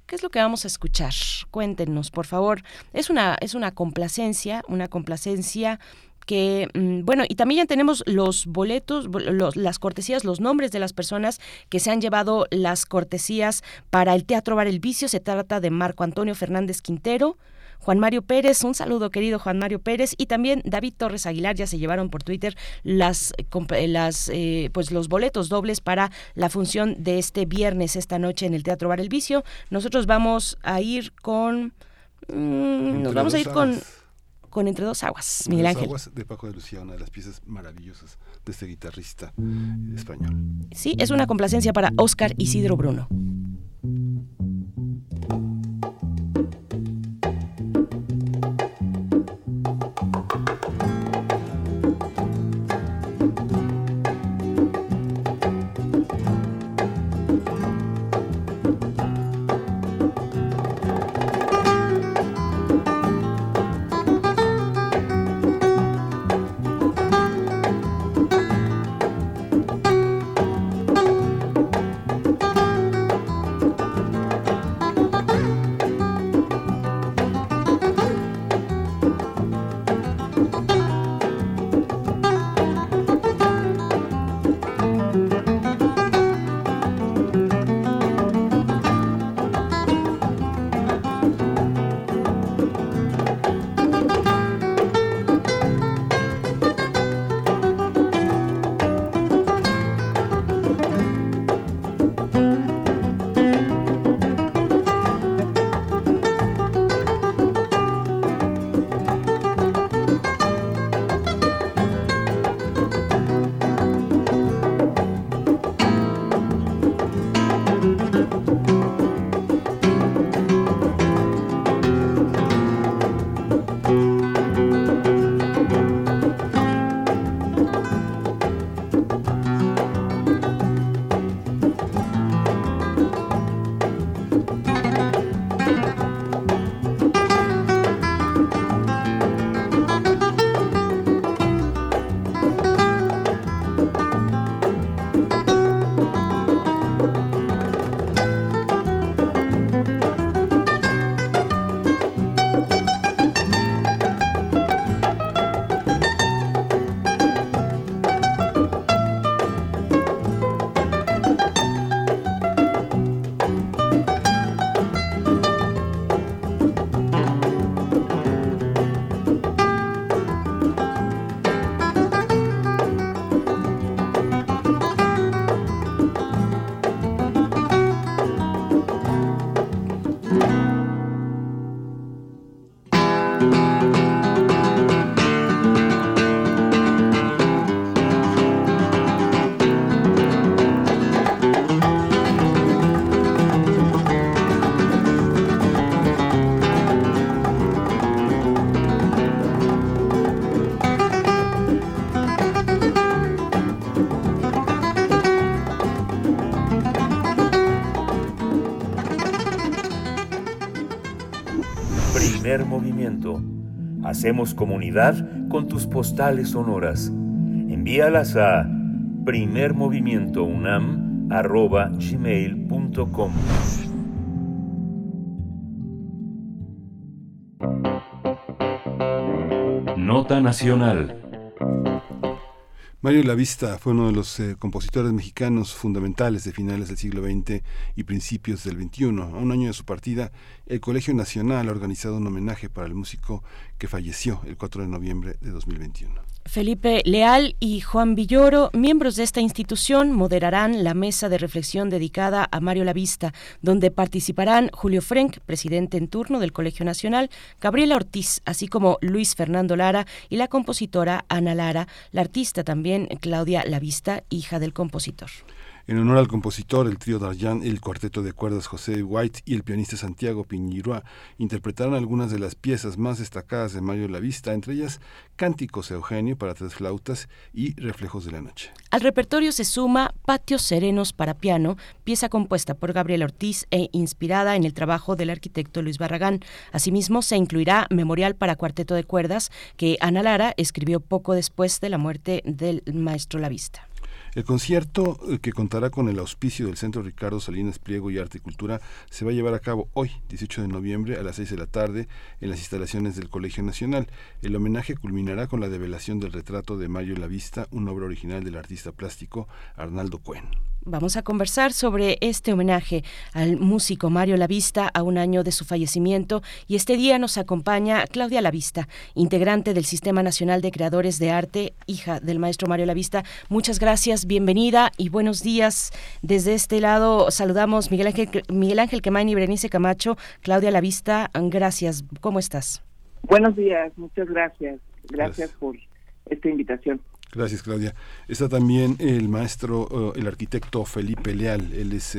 ¿Qué es lo que vamos a escuchar? Cuéntenos, por favor. Es una complacencia que, bueno, y también ya tenemos los boletos, las cortesías, los nombres de las personas que se han llevado las cortesías para el Teatro Bar El Vicio. Se trata de Marco Antonio Fernández Quintero, Juan Mario Pérez, un saludo, querido Juan Mario Pérez, y también David Torres Aguilar. Ya se llevaron por Twitter pues los boletos dobles para la función de este viernes, esta noche, en el Teatro Bar El Vicio. Nosotros vamos a ir con... nos vamos a ir con Entre Dos Aguas, Miguel Ángel. Entre Dos Aguas, de Paco de Lucía, una de las piezas maravillosas de este guitarrista español. Sí, es una complacencia para Óscar Isidro Bruno. Primer Movimiento. Hacemos comunidad con tus postales sonoras. Envíalas a primermovimientounam@gmail.com. Nota nacional. Mario Lavista fue uno de los compositores mexicanos fundamentales de finales del siglo XX y principios del XXI. A un año de su partida, el Colegio Nacional ha organizado un homenaje para el músico que falleció el 4 de noviembre de 2021. Felipe Leal y Juan Villoro, miembros de esta institución, moderarán la mesa de reflexión dedicada a Mario Lavista, donde participarán Julio Frenk, presidente en turno del Colegio Nacional, Gabriela Ortiz, así como Luis Fernando Lara y la compositora Ana Lara, la artista también Claudia Lavista, hija del compositor. En honor al compositor, el trío Daryan, el cuarteto de cuerdas José White y el pianista Santiago Piñiroa interpretaron algunas de las piezas más destacadas de Mario Lavista, entre ellas Cánticos a Eugenio para tres flautas y Reflejos de la noche. Al repertorio se suma Patios serenos para piano, pieza compuesta por Gabriel Ortiz e inspirada en el trabajo del arquitecto Luis Barragán. Asimismo, se incluirá Memorial para cuarteto de cuerdas, que Ana Lara escribió poco después de la muerte del maestro Lavista. El concierto, que contará con el auspicio del Centro Ricardo Salinas Pliego y Arte y Cultura, se va a llevar a cabo hoy, 18 de noviembre, a las 6 de la tarde, en las instalaciones del Colegio Nacional. El homenaje culminará con la develación del retrato de Mario Lavista, una obra original del artista plástico Arnaldo Cuen. Vamos a conversar sobre este homenaje al músico Mario Lavista a un año de su fallecimiento, y este día nos acompaña Claudia Lavista, integrante del Sistema Nacional de Creadores de Arte, hija del maestro Mario Lavista. Muchas gracias, bienvenida y buenos días. Desde este lado saludamos Miguel Ángel Quemain y Berenice Camacho. Claudia Lavista, gracias, ¿cómo estás? Buenos días, muchas gracias. Gracias por esta invitación. Gracias, Claudia. Está también el maestro, el arquitecto Felipe Leal. Él es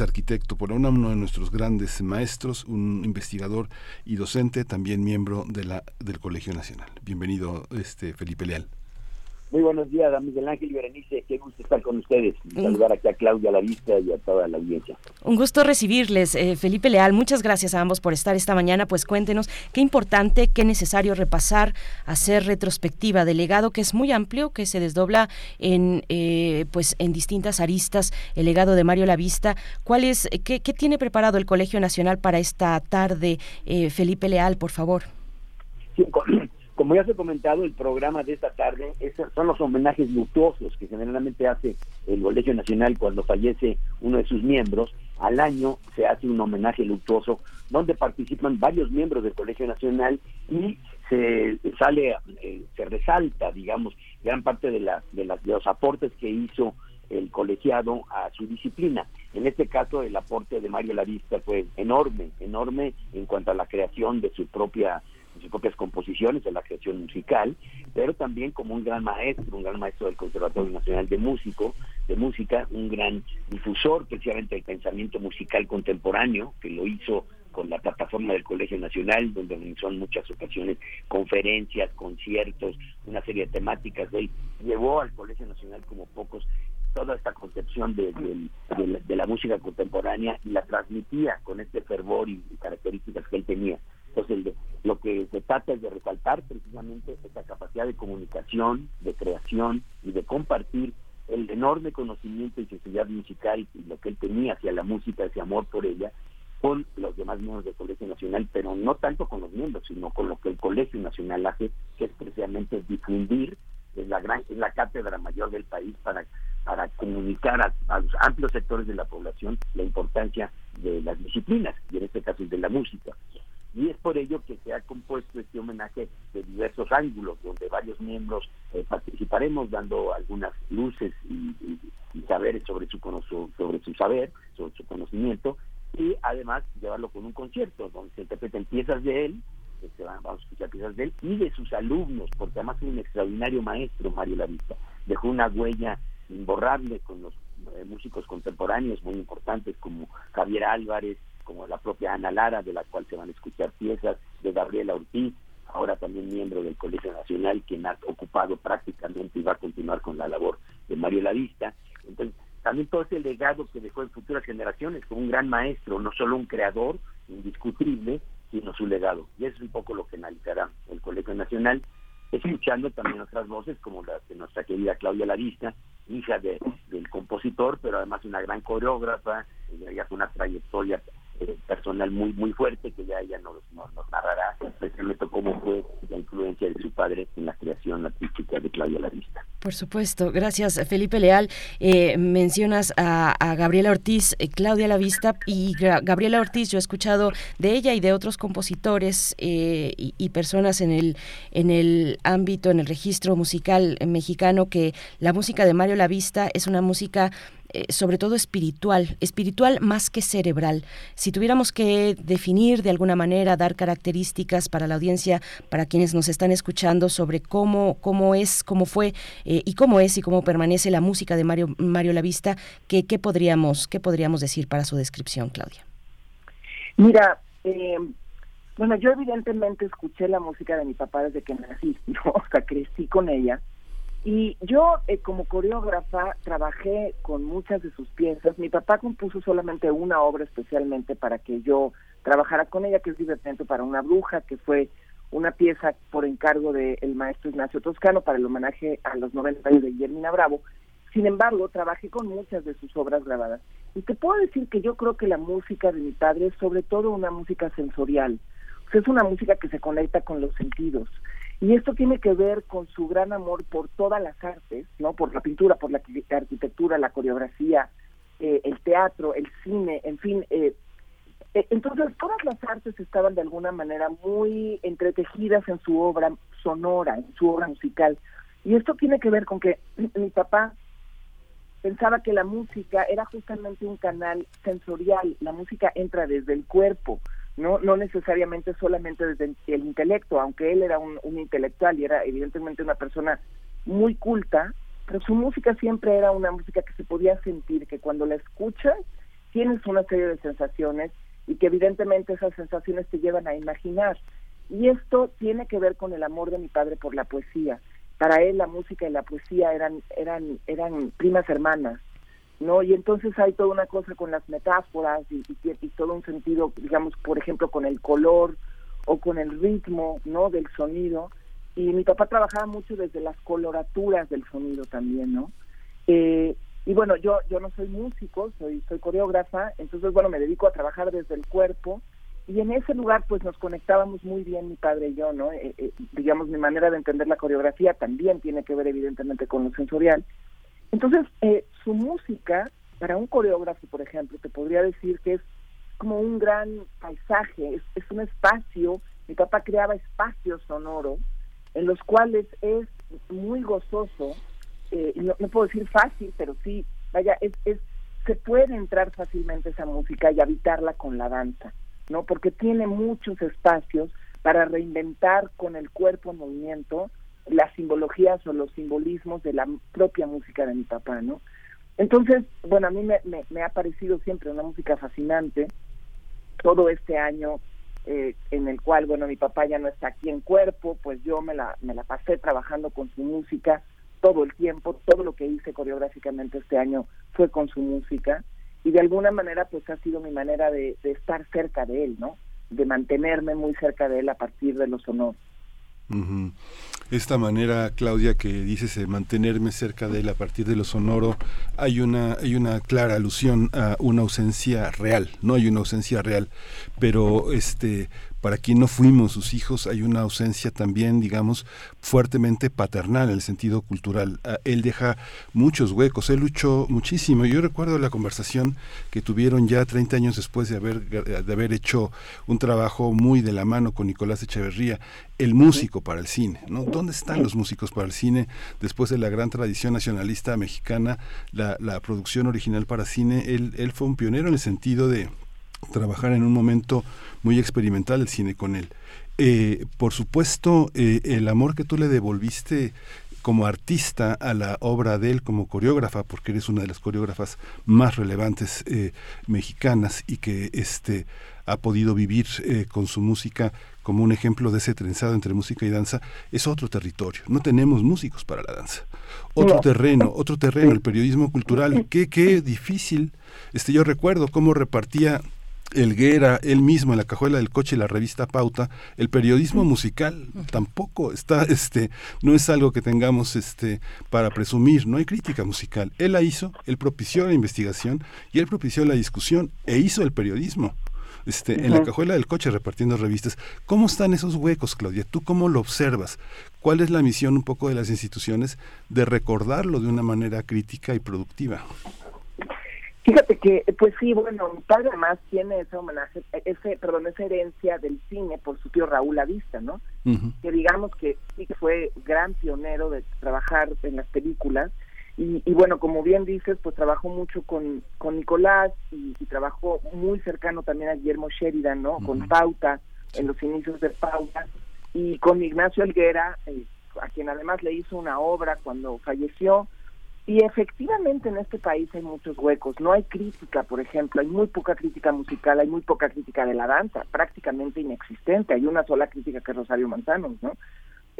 arquitecto por la UNAM, uno de nuestros grandes maestros, un investigador y docente, también miembro del Colegio Nacional. Bienvenido, Felipe Leal. Muy buenos días a Miguel Ángel y Berenice, qué gusto estar con ustedes, saludar aquí a Claudia Lavista y a toda la audiencia. Un gusto recibirles, Felipe Leal, muchas gracias a ambos por estar esta mañana. Pues cuéntenos qué importante, qué necesario repasar, hacer retrospectiva del legado que es muy amplio, que se desdobla en distintas aristas, el legado de Mario Lavista. ¿Qué tiene preparado el Colegio Nacional para esta tarde, Felipe Leal, por favor? Sí, como ya se ha comentado, el programa de esta tarde son los homenajes luctuosos que generalmente hace el Colegio Nacional cuando fallece uno de sus miembros. Al año se hace un homenaje luctuoso donde participan varios miembros del Colegio Nacional y se resalta, digamos, gran parte de los aportes que hizo el colegiado a su disciplina. En este caso, el aporte de Mario Lavista fue enorme en cuanto a la creación de sus propias composiciones, de la creación musical, pero también como un gran maestro del Conservatorio Nacional de Música, un gran difusor precisamente del pensamiento musical contemporáneo, que lo hizo con la plataforma del Colegio Nacional, donde organizó en muchas ocasiones conferencias, conciertos, una serie de temáticas. Él llevó al Colegio Nacional como pocos toda esta concepción de la música contemporánea y la transmitía con este fervor y características que él tenía. Entonces, lo que se trata es de resaltar precisamente esta capacidad de comunicación, de creación y de compartir el enorme conocimiento y sensibilidad musical y lo que él tenía hacia la música, ese amor por ella, con los demás miembros del Colegio Nacional, pero no tanto con los miembros, sino con lo que el Colegio Nacional hace, que es precisamente difundir, es la cátedra mayor del país para comunicar a los amplios sectores de la población la importancia de las disciplinas, y en este caso de la música. Y es por ello que se ha compuesto este homenaje de diversos ángulos, donde varios miembros participaremos dando algunas luces y saberes sobre su conocimiento, y además llevarlo con un concierto donde se interpreten piezas de él, vamos a escuchar piezas de él y de sus alumnos, porque además es un extraordinario maestro Mario Lavista, dejó una huella imborrable con los músicos contemporáneos muy importantes como Javier Álvarez, como la propia Ana Lara, de la cual se van a escuchar piezas, de Gabriela Ortiz, ahora también miembro del Colegio Nacional, quien ha ocupado prácticamente y va a continuar con la labor de Mario Lavista. Entonces, también todo ese legado que dejó en futuras generaciones como un gran maestro, no solo un creador indiscutible, sino su legado. Y eso es un poco lo que analizará el Colegio Nacional, escuchando también otras voces como la de nuestra querida Claudia Lavista, hija del compositor, pero además una gran coreógrafa, ella hace una trayectoria personal muy muy fuerte, que ya ella nos narrará especialmente cómo fue la influencia de su padre en la creación artística de Claudia Lavista. Por supuesto, gracias Felipe Leal. Mencionas a Gabriela Ortiz, Claudia Lavista y Gabriela Ortiz. Yo he escuchado de ella y de otros compositores y personas en el ámbito, en el registro musical mexicano, que la música de Mario Lavista es una música sobre todo espiritual más que cerebral. Si tuviéramos que definir de alguna manera, dar características para la audiencia, para quienes nos están escuchando, sobre cómo fue y cómo es y cómo permanece la música de Mario Lavista, ¿qué podríamos decir para su descripción, Claudia? Mira, bueno, yo evidentemente escuché la música de mi papá desde que nací, ¿no? O sea, crecí con ella. Y yo, como coreógrafa, trabajé con muchas de sus piezas. Mi papá compuso solamente una obra especialmente para que yo trabajara con ella, que es Divertimento para una bruja, que fue una pieza por encargo del maestro Ignacio Toscano para el homenaje a los 90 años de Guillermina Bravo. Sin embargo, trabajé con muchas de sus obras grabadas. Y te puedo decir que yo creo que la música de mi padre es sobre todo una música sensorial. O sea, es una música que se conecta con los sentidos. Y esto tiene que ver con su gran amor por todas las artes, ¿no? Por la pintura, por la arquitectura, la coreografía, el teatro, el cine, en fin. Entonces, todas las artes estaban de alguna manera muy entretejidas en su obra sonora, en su obra musical. Y esto tiene que ver con que mi papá pensaba que la música era justamente un canal sensorial. La música entra desde el cuerpo, no necesariamente solamente desde el intelecto, aunque él era un intelectual y era evidentemente una persona muy culta, pero su música siempre era una música que se podía sentir, que cuando la escuchas tienes una serie de sensaciones y que evidentemente esas sensaciones te llevan a imaginar. Y esto tiene que ver con el amor de mi padre por la poesía. Para él la música y la poesía eran primas hermanas, ¿no? Y entonces hay toda una cosa con las metáforas y todo un sentido, digamos, por ejemplo, con el color o con el ritmo, ¿no?, del sonido. Y mi papá trabajaba mucho desde las coloraturas del sonido también, ¿no? Y bueno, yo no soy músico, soy coreógrafa, entonces, bueno, me dedico a trabajar desde el cuerpo. Y en ese lugar, pues, nos conectábamos muy bien mi padre y yo, ¿no? Digamos, mi manera de entender la coreografía también tiene que ver, evidentemente, con lo sensorial. Entonces, su música, para un coreógrafo, por ejemplo, te podría decir que es como un gran paisaje, es un espacio. Mi papá creaba espacios sonoros en los cuales es muy gozoso, no puedo decir fácil, pero sí, vaya, se puede entrar fácilmente esa música y habitarla con la danza, ¿no? Porque tiene muchos espacios para reinventar con el cuerpo en movimiento las simbologías o los simbolismos de la propia música de mi papá, ¿no? Entonces, bueno, a mí me ha parecido siempre una música fascinante. Todo este año en el cual, bueno, mi papá ya no está aquí en cuerpo, pues yo me la pasé trabajando con su música todo el tiempo. Todo lo que hice coreográficamente este año fue con su música y de alguna manera pues ha sido mi manera de estar cerca de él, ¿no? De mantenerme muy cerca de él a partir de los sonoros. Uh-huh. Esta manera, Claudia, que dices de mantenerme cerca de él a partir de lo sonoro, hay una clara alusión a una ausencia real, ¿no? Hay una ausencia real, pero para quien no fuimos sus hijos, hay una ausencia también, digamos, fuertemente paternal en el sentido cultural. Él deja muchos huecos, él luchó muchísimo. Yo recuerdo la conversación que tuvieron ya 30 años después de haber hecho un trabajo muy de la mano con Nicolás Echeverría, el músico para el cine, ¿no? ¿Dónde están los músicos para el cine? Después de la gran tradición nacionalista mexicana, la producción original para cine, él fue un pionero en el sentido de trabajar en un momento muy experimental el cine con él. Por supuesto, el amor que tú le devolviste como artista a la obra de él como coreógrafa, porque eres una de las coreógrafas más relevantes mexicanas y que ha podido vivir con su música como un ejemplo de ese trenzado entre música y danza, es otro territorio. No tenemos músicos para la danza. Otro terreno, el periodismo cultural. Qué difícil. Yo recuerdo cómo repartía Helguera, él mismo en la cajuela del coche y la revista Pauta, el periodismo musical tampoco está, no es algo que tengamos para presumir, no hay crítica musical. Él la hizo, él propició la investigación y él propició la discusión e hizo el periodismo. En la cajuela del coche repartiendo revistas. ¿Cómo están esos huecos, Claudia? ¿Tú cómo lo observas? ¿Cuál es la misión un poco de las instituciones de recordarlo de una manera crítica y productiva? Fíjate que, pues sí, bueno, mi padre además tiene ese homenaje, esa herencia del cine por su tío Raúl Lavista, ¿no? Uh-huh. Que digamos que sí que fue gran pionero de trabajar en las películas. Y bueno, como bien dices, pues trabajó mucho con Nicolás y trabajó muy cercano también a Guillermo Sheridan, ¿no? Uh-huh. Con Pauta, en los inicios de Pauta, y con Ignacio Helguera, a quien además le hizo una obra cuando falleció. Y efectivamente en este país hay muchos huecos. No hay crítica, por ejemplo, hay muy poca crítica musical, hay muy poca crítica de la danza, prácticamente inexistente. Hay una sola crítica que es Rosario Manzano, ¿no?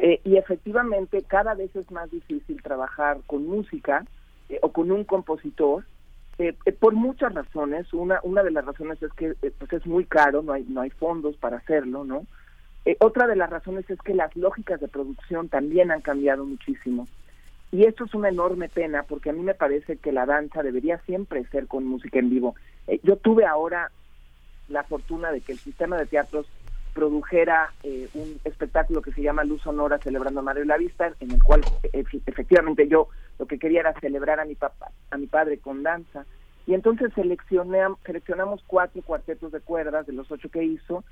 Y efectivamente cada vez es más difícil trabajar con música o con un compositor por muchas razones. Una de las razones es que pues es muy caro, no hay fondos para hacerlo, ¿no? Otra de las razones es que las lógicas de producción también han cambiado muchísimo. Y esto es una enorme pena porque a mí me parece que la danza debería siempre ser con música en vivo. Yo tuve ahora la fortuna de que el sistema de teatros produjera un espectáculo que se llama Luz Sonora, celebrando a Mario Lavista, en el cual efectivamente yo lo que quería era celebrar a mi papá, a mi padre con danza, y entonces seleccionamos 4 cuartetos de cuerdas de los 8 que hizo,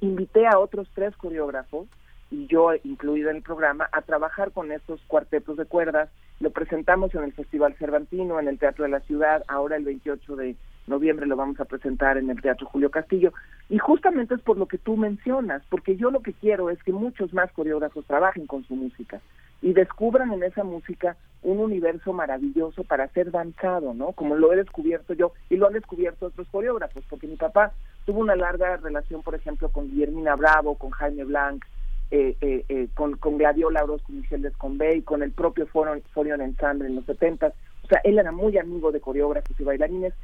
invité a otros 3 coreógrafos, y yo incluido en el programa, a trabajar con estos cuartetos de cuerdas. Lo presentamos en el Festival Cervantino, en el Teatro de la Ciudad, ahora el 28 de noviembre lo vamos a presentar en el Teatro Julio Castillo, y justamente es por lo que tú mencionas, porque yo lo que quiero es que muchos más coreógrafos trabajen con su música y descubran en esa música un universo maravilloso para ser danzado, ¿no? Como lo he descubierto yo y lo han descubierto otros coreógrafos, porque mi papá tuvo una larga relación, por ejemplo, con Guillermina Bravo, con Jaime Blanc, con Gladiola Orozco, Michel Desconvey, con el propio Forion Ensemble en los 70s. O sea, él era muy amigo de coreógrafos y bailarines,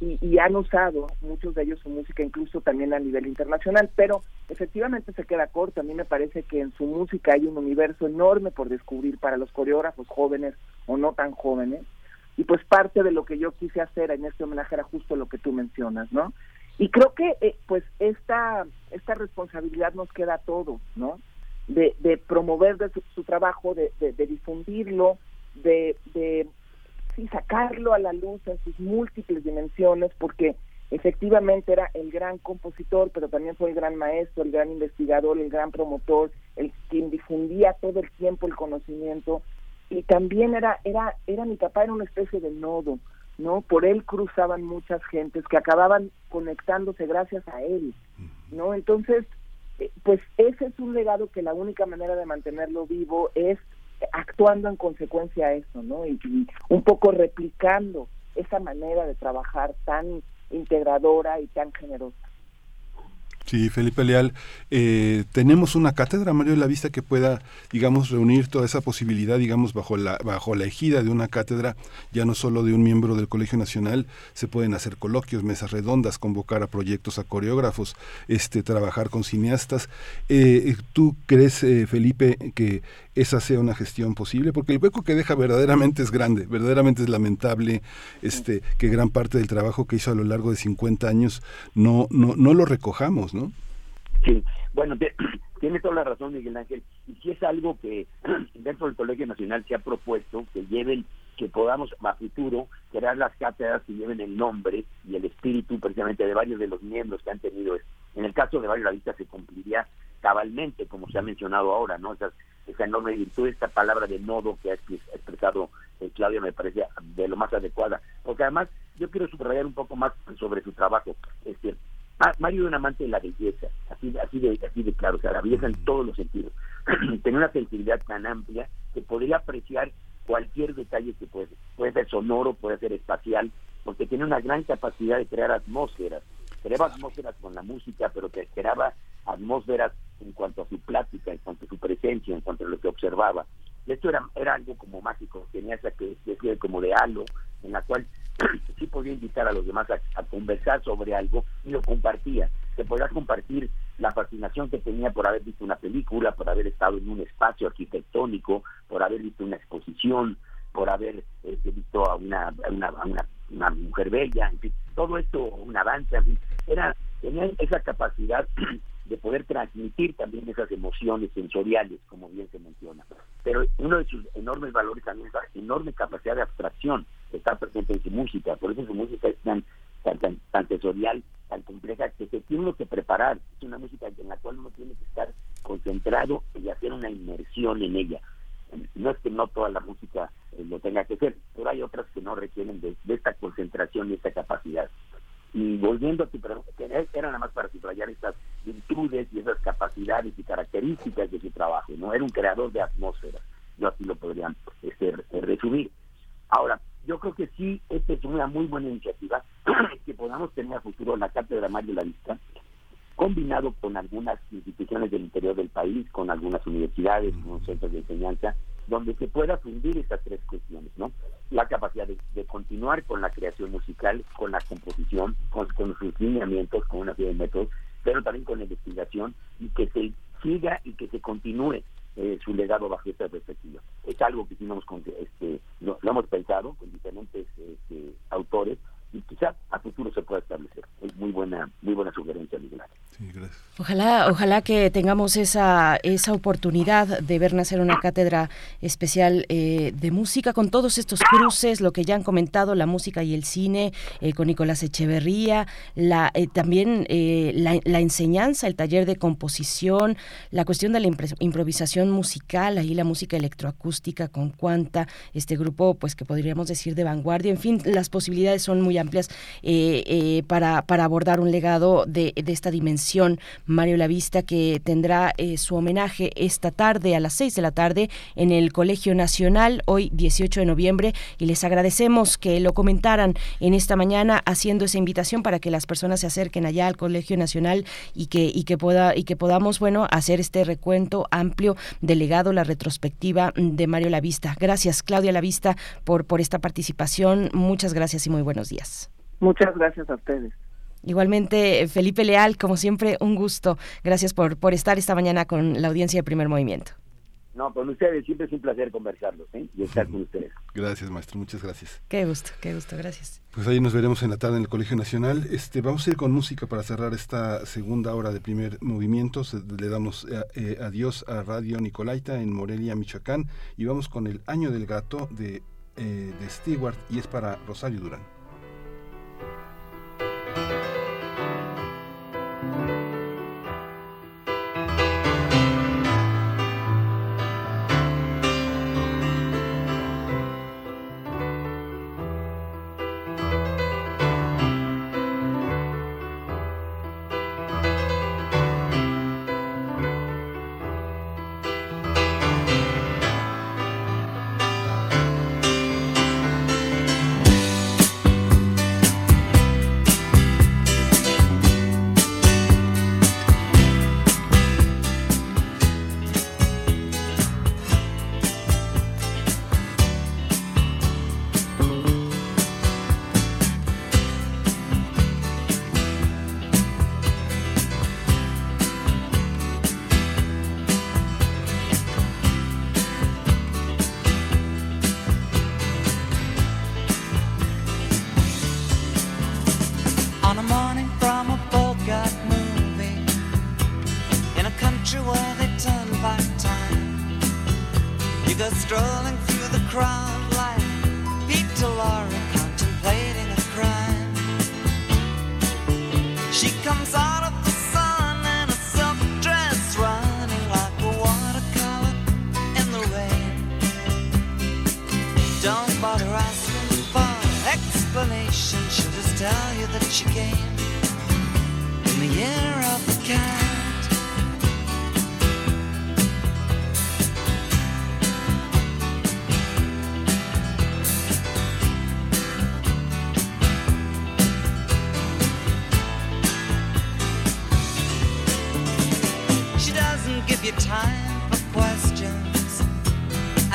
y han usado muchos de ellos su música incluso también a nivel internacional, pero efectivamente se queda corto. A mí me parece que en su música hay un universo enorme por descubrir para los coreógrafos jóvenes o no tan jóvenes, y pues parte de lo que yo quise hacer en este homenaje era justo lo que tú mencionas, ¿no? Y creo que pues esta responsabilidad nos queda a todos, ¿no? De promover de su trabajo, de difundirlo, de y sacarlo a la luz en sus múltiples dimensiones, porque efectivamente era el gran compositor, pero también fue el gran maestro, el gran investigador, el gran promotor, el quien difundía todo el tiempo el conocimiento, y también era mi papá, era una especie de nodo, ¿no? Por él cruzaban muchas gentes que acababan conectándose gracias a él, ¿no? Entonces, pues ese es un legado que la única manera de mantenerlo vivo es actuando en consecuencia a eso, ¿no? Y un poco replicando esa manera de trabajar tan integradora y tan generosa. Sí, Felipe Leal, tenemos una cátedra, Mario Lavista, que pueda, digamos, reunir toda esa posibilidad, digamos, bajo la ejida de una cátedra, ya no solo de un miembro del Colegio Nacional. Se pueden hacer coloquios, mesas redondas, convocar a proyectos, a coreógrafos, trabajar con cineastas. ¿Tú crees, Felipe, que esa sea una gestión posible? Porque el hueco que deja verdaderamente es grande, verdaderamente es lamentable, que gran parte del trabajo que hizo a lo largo de 50 años no lo recojamos, ¿no? Sí, bueno, tiene toda la razón, Miguel Ángel, y si es algo que dentro del Colegio Nacional se ha propuesto, que podamos a futuro crear las cátedras que lleven el nombre y el espíritu precisamente de varios de los miembros que han tenido. En el caso de Mario Lavista se cumpliría cabalmente, como se ha mencionado ahora, ¿no? Esa enorme virtud, esta palabra de nodo que ha expresado Claudia me parece de lo más adecuada, porque además yo quiero subrayar un poco más sobre su trabajo. Mario era un amante de la belleza, así de claro, o sea, la belleza en todos los sentidos. Tenía una sensibilidad tan amplia que podría apreciar cualquier detalle que puede ser sonoro, puede ser espacial, porque tiene una gran capacidad de crear atmósferas. Creaba atmósferas con la música, pero que creaba atmósferas en cuanto a su plática, en cuanto a su presencia, en cuanto a lo que observaba. Esto era algo como mágico, tenía esa que decía como de halo, en la cual sí podía invitar a los demás a conversar sobre algo y lo compartía. Se podía compartir la fascinación que tenía por haber visto una película, por haber estado en un espacio arquitectónico, por haber visto una exposición, por haber visto a una mujer bella, en fin, todo esto, una danza, en fin, tenían esa capacidad de poder transmitir también esas emociones sensoriales, como bien se menciona. Pero uno de sus enormes valores también es la enorme capacidad de abstracción que está presente en su música. Por eso su música es tan sensorial, tan compleja, que se tiene que preparar. Es una música en la cual uno tiene que estar concentrado y hacer una inmersión en ella. No es que no toda la música lo tenga que hacer, pero hay otras que no requieren de esta concentración y esta capacidad. Y volviendo a tu pregunta, era nada más para subrayar estas virtudes y esas capacidades y características de su trabajo, ¿no? Era un creador de atmósfera, yo así lo podría resumir. Ahora, yo creo que sí, esta es una muy buena iniciativa, que podamos tener a futuro la Cátedra Mario Lavista, combinado con algunas instituciones del interior del país, con algunas universidades, con centros de enseñanza, donde se pueda fundir estas tres cuestiones, ¿no? La capacidad de continuar con la creación musical, con la composición, con sus lineamientos, con una serie de métodos, pero también con la investigación, y que se siga y que se continúe su legado bajo esta perspectiva. Es algo que sí lo hemos pensado con diferentes autores, y quizá a futuro se pueda establecer. Es muy buena sugerencia, Miguel Ángel. Sí, gracias. Ojalá que tengamos esa oportunidad de ver nacer una cátedra especial de música, con todos estos cruces, lo que ya han comentado, la música y el cine, con Nicolás Echeverría, también la enseñanza, el taller de composición, la cuestión de la improvisación musical, ahí la música electroacústica con Quanta, este grupo pues que podríamos decir de vanguardia. En fin, las posibilidades son muy amplias para abordar un legado de esta dimensión. Mario Lavista, que tendrá su homenaje esta tarde a las 6:00 p.m. en el Colegio Nacional, hoy 18 de noviembre, y les agradecemos que lo comentaran en esta mañana, haciendo esa invitación para que las personas se acerquen allá al Colegio Nacional y que podamos, bueno, hacer este recuento amplio del legado, la retrospectiva de Mario Lavista. Gracias, Claudia Lavista, por esta participación. Muchas gracias y muy buenos días. Muchas gracias a ustedes. Igualmente, Felipe Leal, como siempre, un gusto. Gracias por estar esta mañana con la audiencia de Primer Movimiento. No, con ustedes, siempre es un placer conversarlos, ¿eh? Y estar con ustedes. Gracias, maestro, muchas gracias. Qué gusto, gracias. Pues ahí nos veremos en la tarde en el Colegio Nacional. Vamos a ir con música para cerrar esta segunda hora de Primer Movimiento. Le damos adiós a Radio Nicolaita en Morelia, Michoacán, y vamos con El Año del Gato de Stewart, y es para Rosario Durán.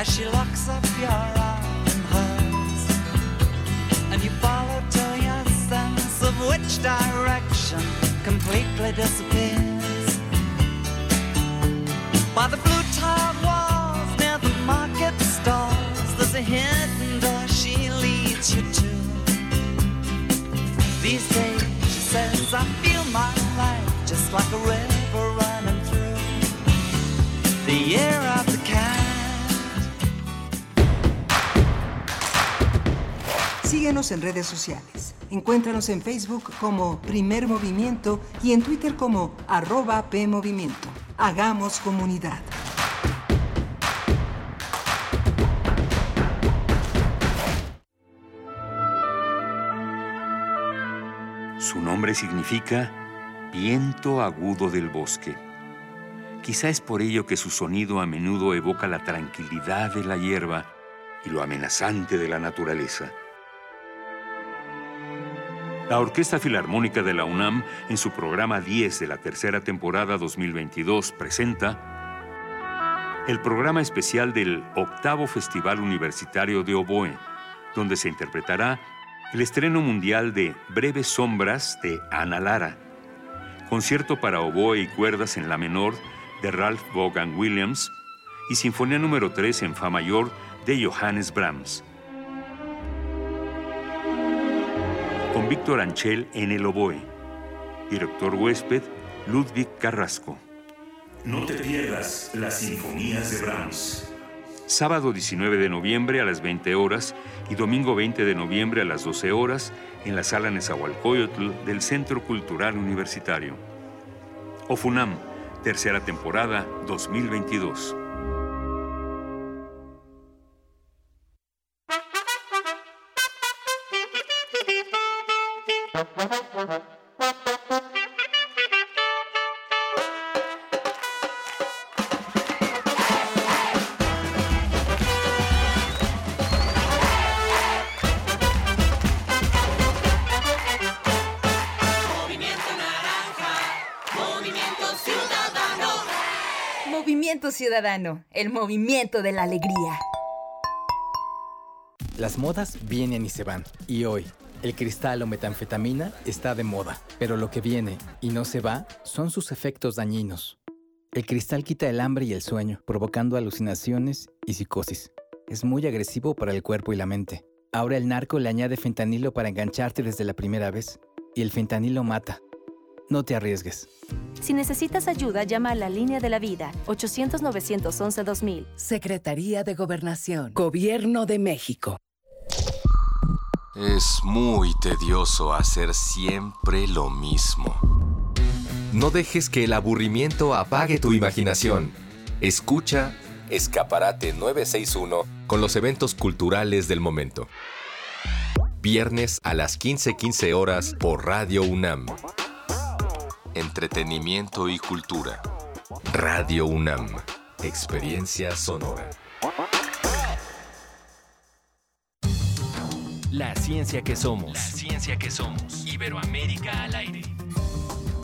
She locks up your arm in hers, and you fall. each direction completely disappears. By the blue tiled walls near the market stalls, there's a hidden door she leads you to. These days, she says, I feel my life just like a river running through the year of the cat. Síguenos en redes sociales. Encuéntranos en Facebook como Primer Movimiento y en Twitter como @PMovimiento. Hagamos comunidad. Su nombre significa viento agudo del bosque. Quizá es por ello que su sonido a menudo evoca la tranquilidad de la hierba y lo amenazante de la naturaleza. La Orquesta Filarmónica de la UNAM, en su programa 10 de la tercera temporada 2022, presenta el programa especial del 8º Festival Universitario de Oboe, donde se interpretará el estreno mundial de Breves Sombras de Ana Lara, concierto para oboe y cuerdas en la menor de Ralph Vaughan Williams y Sinfonía número 3 en fa mayor de Johannes Brahms. Con Víctor Anchel en el oboe. Director huésped, Ludwig Carrasco. No te pierdas las sinfonías de Brahms. Sábado 19 de noviembre a las 20 horas y domingo 20 de noviembre a las 12 horas en la Sala Nezahualcóyotl del Centro Cultural Universitario. OFUNAM, tercera temporada 2022. Ciudadano, el movimiento de la alegría. Las modas vienen y se van, y hoy el cristal o metanfetamina está de moda, pero lo que viene y no se va son sus efectos dañinos. El cristal quita el hambre y el sueño, provocando alucinaciones y psicosis. Es muy agresivo para el cuerpo y la mente. Ahora el narco le añade fentanilo para engancharte desde la primera vez, y el fentanilo mata. No te arriesgues. Si necesitas ayuda, llama a la Línea de la Vida, 800-911-2000. Secretaría de Gobernación. Gobierno de México. Es muy tedioso hacer siempre lo mismo. No dejes que el aburrimiento apague tu imaginación. Escucha Escaparate 961 con los eventos culturales del momento. Viernes a las 15:15 horas por Radio UNAM. Entretenimiento y cultura. Radio UNAM. Experiencia sonora. La ciencia que somos. La ciencia que somos. Iberoamérica al aire.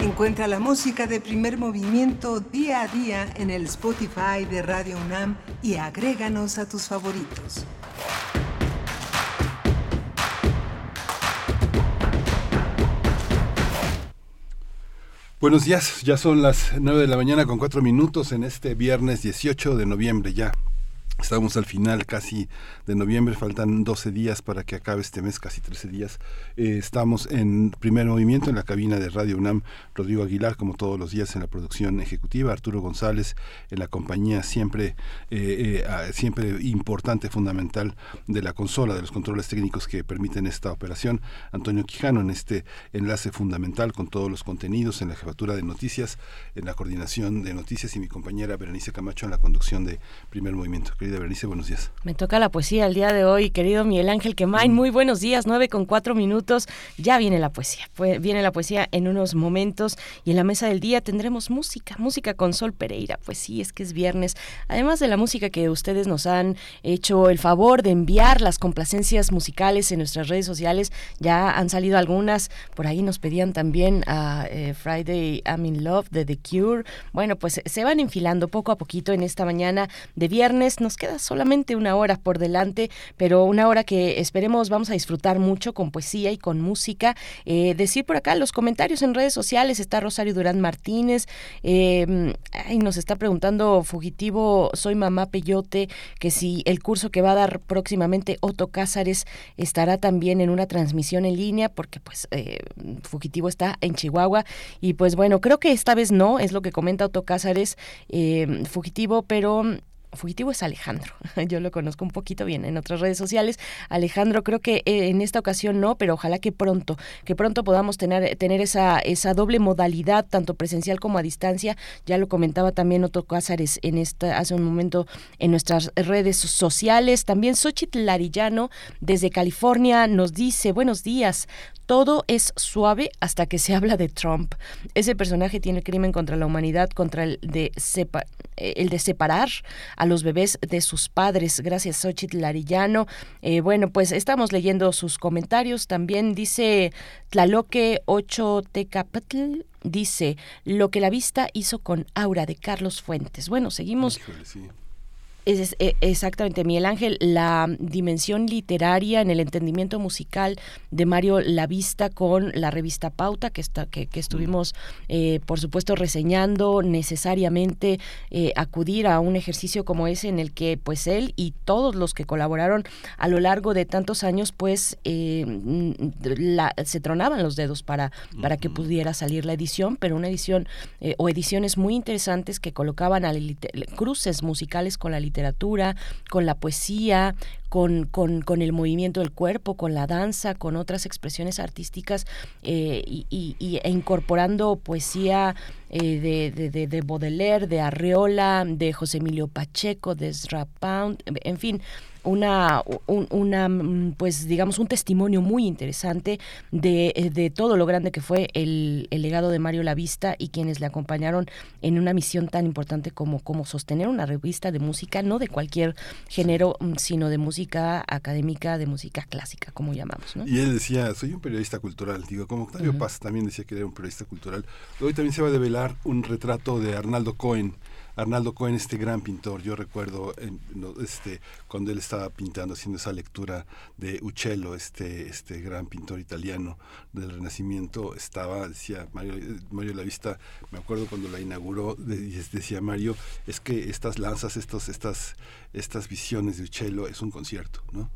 Encuentra la música de Primer Movimiento día a día en el Spotify de Radio UNAM y agréganos a tus favoritos. Buenos días, ya son las 9 de la mañana con 4 minutos en este viernes 18 de noviembre ya. Estamos al final casi de noviembre, faltan 12 días para que acabe este mes, casi 13 días. Estamos en Primer Movimiento, en la cabina de Radio UNAM, Rodrigo Aguilar, como todos los días en la producción ejecutiva, Arturo González, en la compañía siempre importante, fundamental, de la consola, de los controles técnicos que permiten esta operación. Antonio Quijano en este enlace fundamental con todos los contenidos, en la jefatura de noticias, en la coordinación de noticias, y mi compañera Berenice Camacho en la conducción de Primer Movimiento. Querida Berenice, buenos días. Me toca la poesía el día de hoy, querido Miguel Ángel Quemain. Muy buenos días, 9:04. Ya viene la poesía. Viene la poesía en unos momentos y en la mesa del día tendremos música con Sol Pereira. Pues sí, es que es viernes. Además de la música que ustedes nos han hecho el favor de enviar, las complacencias musicales en nuestras redes sociales, ya han salido algunas. Por ahí nos pedían también a Friday I'm in Love de The Cure. Bueno, pues se van enfilando poco a poquito en esta mañana de viernes. Nos queda solamente una hora por delante, pero una hora que esperemos vamos a disfrutar mucho con poesía y con música. Decir por acá los comentarios en redes sociales. Está Rosario Durán Martínez, nos está preguntando Fugitivo Soy Mamá Peyote que si el curso que va a dar próximamente Otto Cázares estará también en una transmisión en línea, porque pues Fugitivo está en Chihuahua y pues bueno, creo que esta vez no, es lo que comenta Otto Cázares. Fugitivo, pero Fugitivo es Alejandro, yo lo conozco un poquito bien en otras redes sociales. Alejandro, creo que en esta ocasión no, pero ojalá que pronto podamos tener esa doble modalidad, tanto presencial como a distancia. Ya lo comentaba también Otto Cázares hace un momento en nuestras redes sociales. También Xochitl Larillano desde California nos dice: buenos días. Todo es suave hasta que se habla de Trump. Ese personaje tiene crimen contra la humanidad, contra el de separar a los bebés de sus padres. Gracias, Xochitl Larillano. Bueno, pues estamos leyendo sus comentarios. También dice Tlaloque 8 Tecapatl. Dice, lo que Lavista hizo con Aura, de Carlos Fuentes. Bueno, seguimos. Híjole, sí. Exactamente, Miguel Ángel, la dimensión literaria en el entendimiento musical de Mario Lavista con la revista Pauta, que estuvimos, por supuesto, reseñando. Necesariamente acudir a un ejercicio como ese en el que pues él y todos los que colaboraron a lo largo de tantos años, pues se tronaban los dedos para que pudiera salir la edición, pero una edición o ediciones muy interesantes que colocaban cruces musicales con la literatura, con la poesía, con el movimiento del cuerpo, con la danza, con otras expresiones artísticas e incorporando poesía de Baudelaire, de Arreola, de José Emilio Pacheco, de Ezra Pound, en fin, pues digamos un testimonio muy interesante de todo lo grande que fue el legado de Mario Lavista y quienes le acompañaron en una misión tan importante como sostener una revista de música, no de cualquier género, sino de música académica, de música clásica, como llamamos, ¿no? Y él decía, soy un periodista cultural, digo, como Octavio Paz también decía que era un periodista cultural. Hoy también se va a develar un retrato de Arnaldo Cohen, este gran pintor. Yo recuerdo cuando él estaba pintando, haciendo esa lectura de Uccello, este gran pintor italiano del Renacimiento, decía Mario Lavista, me acuerdo cuando la inauguró, decía Mario, es que estas lanzas, estas visiones de Uccello es un concierto, ¿no?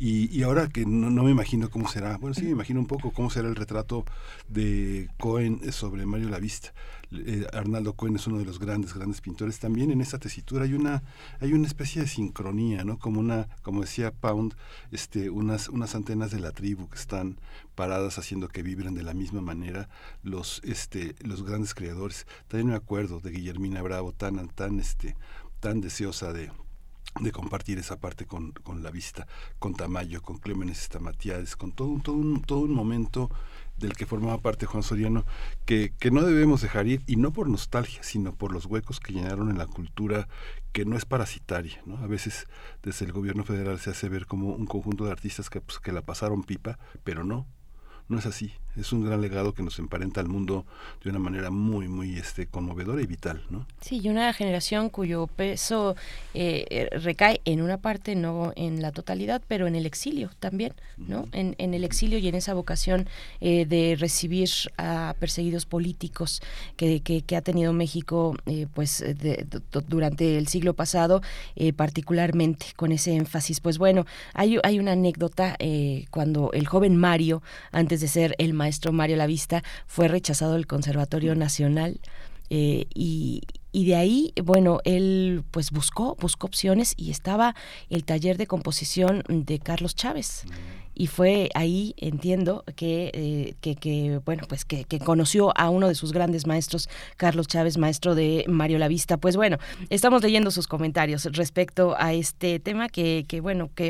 Y ahora que no me imagino cómo será, bueno, sí me imagino un poco cómo será el retrato de Cohen sobre Mario Lavista. Arnaldo Cohen es uno de los grandes pintores. También en esta tesitura hay una especie de sincronía, ¿no? Como decía Pound, unas antenas de la tribu que están paradas haciendo que vibren de la misma manera los grandes creadores. También me acuerdo de Guillermina Bravo, tan deseosa de compartir esa parte con Lavista, con Tamayo, con Clemenes Estamatiades, con todo un momento del que formaba parte Juan Soriano, que no debemos dejar ir, y no por nostalgia, sino por los huecos que llenaron en la cultura, que no es parasitaria, ¿no? A veces desde el gobierno federal se hace ver como un conjunto de artistas que la pasaron pipa, pero no es así. Es un gran legado que nos emparenta al mundo de una manera muy, muy conmovedora y vital, ¿no? Sí, y una generación cuyo peso recae en una parte, no en la totalidad, pero en el exilio también, ¿no? En el exilio y en esa vocación de recibir a perseguidos políticos que ha tenido México durante el siglo pasado, particularmente con ese énfasis. Pues bueno, hay una anécdota cuando el joven Mario, antes de ser el maestro Mario Lavista, fue rechazado del Conservatorio Nacional y de ahí, bueno, él pues buscó opciones y estaba el taller de composición de Carlos Chávez. y fue ahí, entiendo, que conoció a uno de sus grandes maestros, Carlos Chávez, maestro de Mario Lavista. Pues bueno, estamos leyendo sus comentarios respecto a este tema que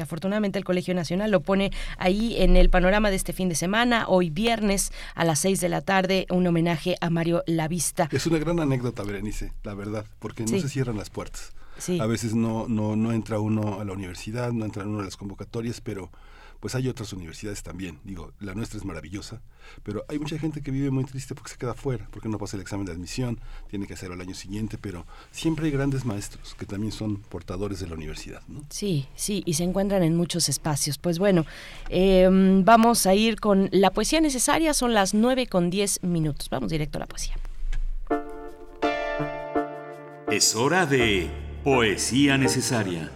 afortunadamente el Colegio Nacional lo pone ahí en el panorama de este fin de semana. Hoy viernes a las 6:00 p.m, un homenaje a Mario Lavista. Es una gran anécdota, Berenice, la verdad, porque no se cierran las puertas. Sí. A veces no entra uno a la universidad, no entra uno a las convocatorias, pero pues hay otras universidades también. Digo, la nuestra es maravillosa, pero hay mucha gente que vive muy triste porque se queda fuera, porque no pasa el examen de admisión, tiene que hacerlo al año siguiente, pero siempre hay grandes maestros que también son portadores de la universidad, ¿no? Sí, y se encuentran en muchos espacios. Pues bueno, vamos a ir con la poesía necesaria, son las 9:10 p.m. Vamos directo a la poesía. Es hora de Poesía Necesaria.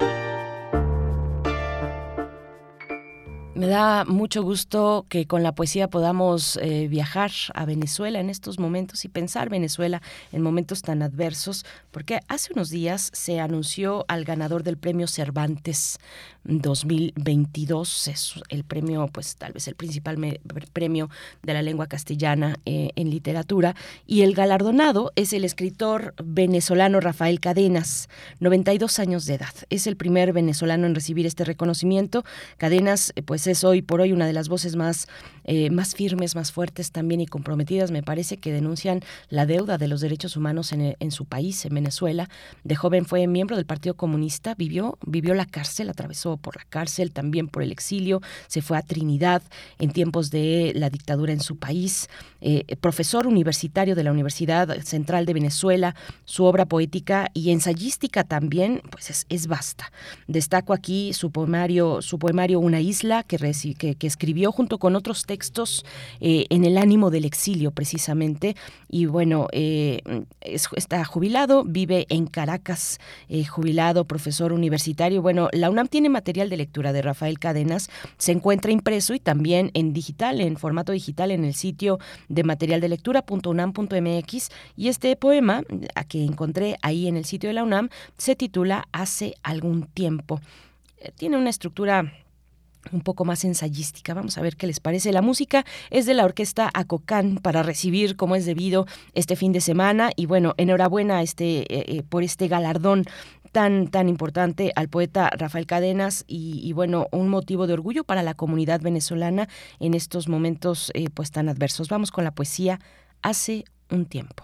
Me da mucho gusto que con la poesía podamos viajar a Venezuela en estos momentos y pensar Venezuela en momentos tan adversos, porque hace unos días se anunció al ganador del Premio Cervantes 2022. Es el premio, pues tal vez el principal premio de la lengua castellana en literatura, y el galardonado es el escritor venezolano Rafael Cadenas, 92 años de edad. Es el primer venezolano en recibir este reconocimiento. Cadenas, pues es hoy por hoy una de las voces más firmes, más fuertes también y comprometidas, me parece, que denuncian la deuda de los derechos humanos en su país, en Venezuela. De joven fue miembro del Partido Comunista, vivió la cárcel, atravesó por la cárcel, también por el exilio, se fue a Trinidad en tiempos de la dictadura en su país. Profesor universitario de la Universidad Central de Venezuela, su obra poética y ensayística también pues es vasta. Destaco aquí su poemario Una Isla, que escribió junto con otros textos en el ánimo del exilio, precisamente. Y bueno, está jubilado, vive en Caracas, jubilado, profesor universitario. Bueno, la UNAM tiene material de lectura de Rafael Cadenas, se encuentra impreso y también en digital, en formato digital, en el sitio de material de lectura.unam.mx, y este poema que encontré ahí en el sitio de la UNAM se titula Hace algún tiempo. Tiene una estructura un poco más ensayística. Vamos a ver qué les parece. La música es de la orquesta Acocán, para recibir como es debido este fin de semana. Y bueno, enhorabuena por este galardón tan importante al poeta Rafael Cadenas, y bueno, un motivo de orgullo para la comunidad venezolana en estos momentos pues tan adversos. Vamos con la poesía Hace un tiempo.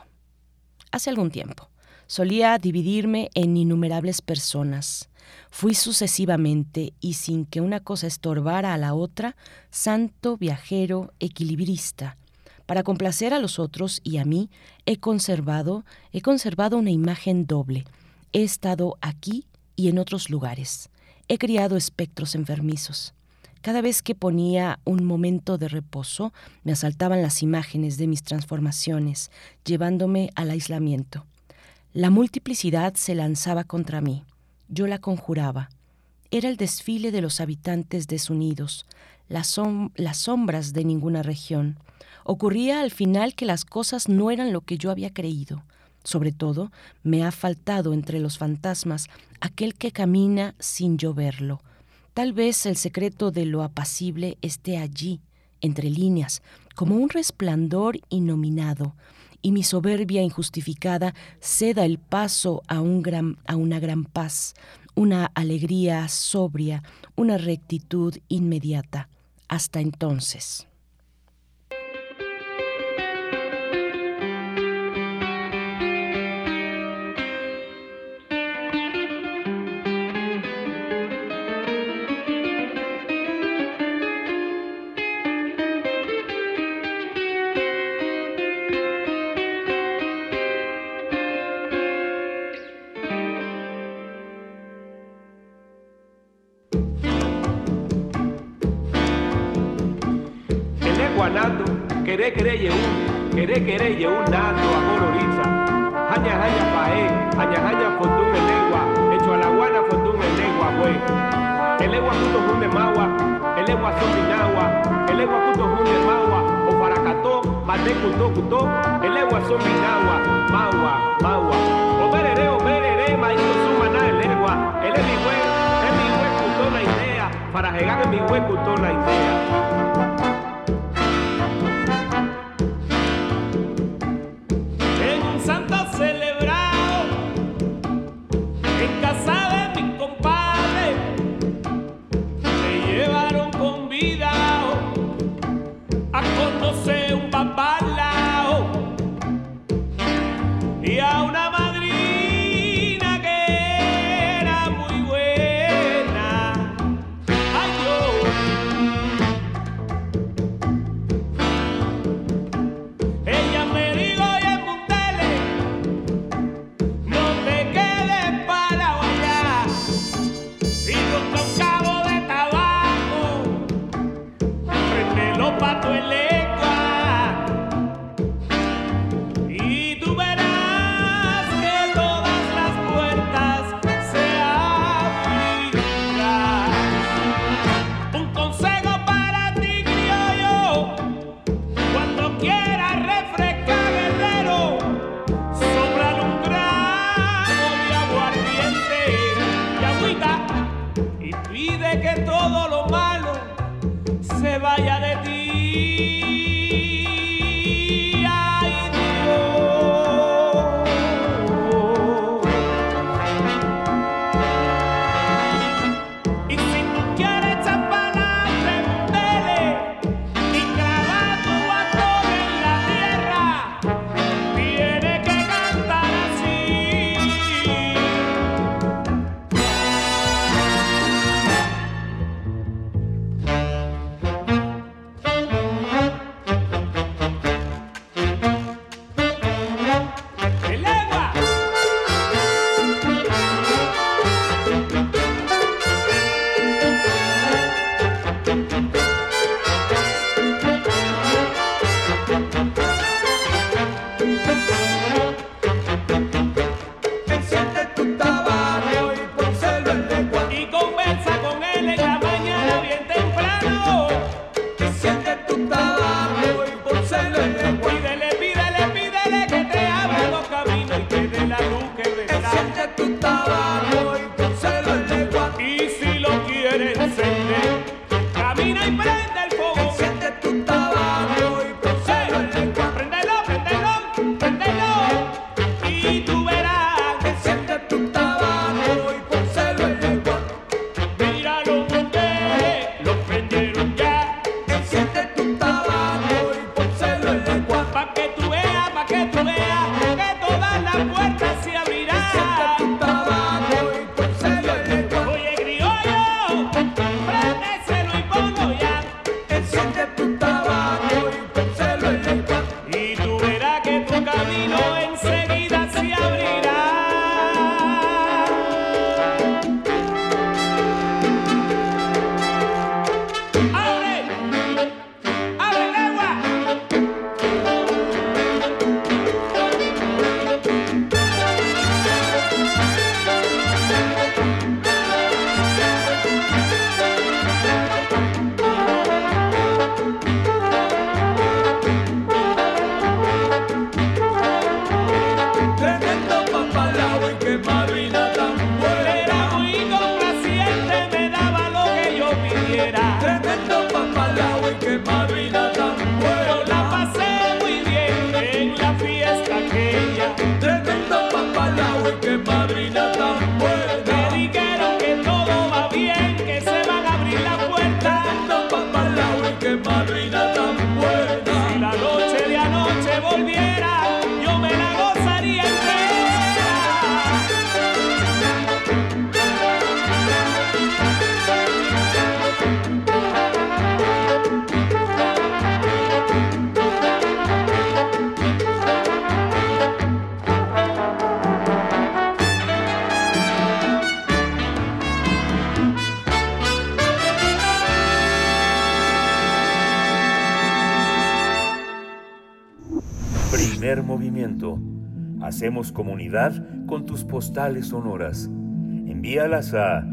Hace algún tiempo solía dividirme en innumerables personas. Fui sucesivamente, y sin que una cosa estorbara a la otra, santo, viajero, equilibrista. Para complacer a los otros y a mí, he conservado una imagen doble. He estado aquí y en otros lugares. He criado espectros enfermizos. Cada vez que ponía un momento de reposo, me asaltaban las imágenes de mis transformaciones, llevándome al aislamiento. La multiplicidad se lanzaba contra mí. Yo la conjuraba. Era el desfile de los habitantes desunidos, las sombras de ninguna región. Ocurría al final que las cosas no eran lo que yo había creído. Sobre todo, me ha faltado entre los fantasmas aquel que camina sin yo verlo. Tal vez el secreto de lo apacible esté allí, entre líneas, como un resplandor innominado, y mi soberbia injustificada ceda el paso a una gran paz, una alegría sobria, una rectitud inmediata. Hasta entonces. Queré llevar un dato a coloriza, aña aña pae, aña aña fotún el legua, hecho a la guana fotún el legua, güey. El legua puto junde magua, el legua son minagua, el legua puto junde magua, o para cató, mate cutó cutó, el legua son minagua, magua, magua. O vereré, maízo sumana el legua, el es mi güey cutó la idea, para llegar en mi güey cutó la idea. Hacemos comunidad con tus postales sonoras. Envíalas a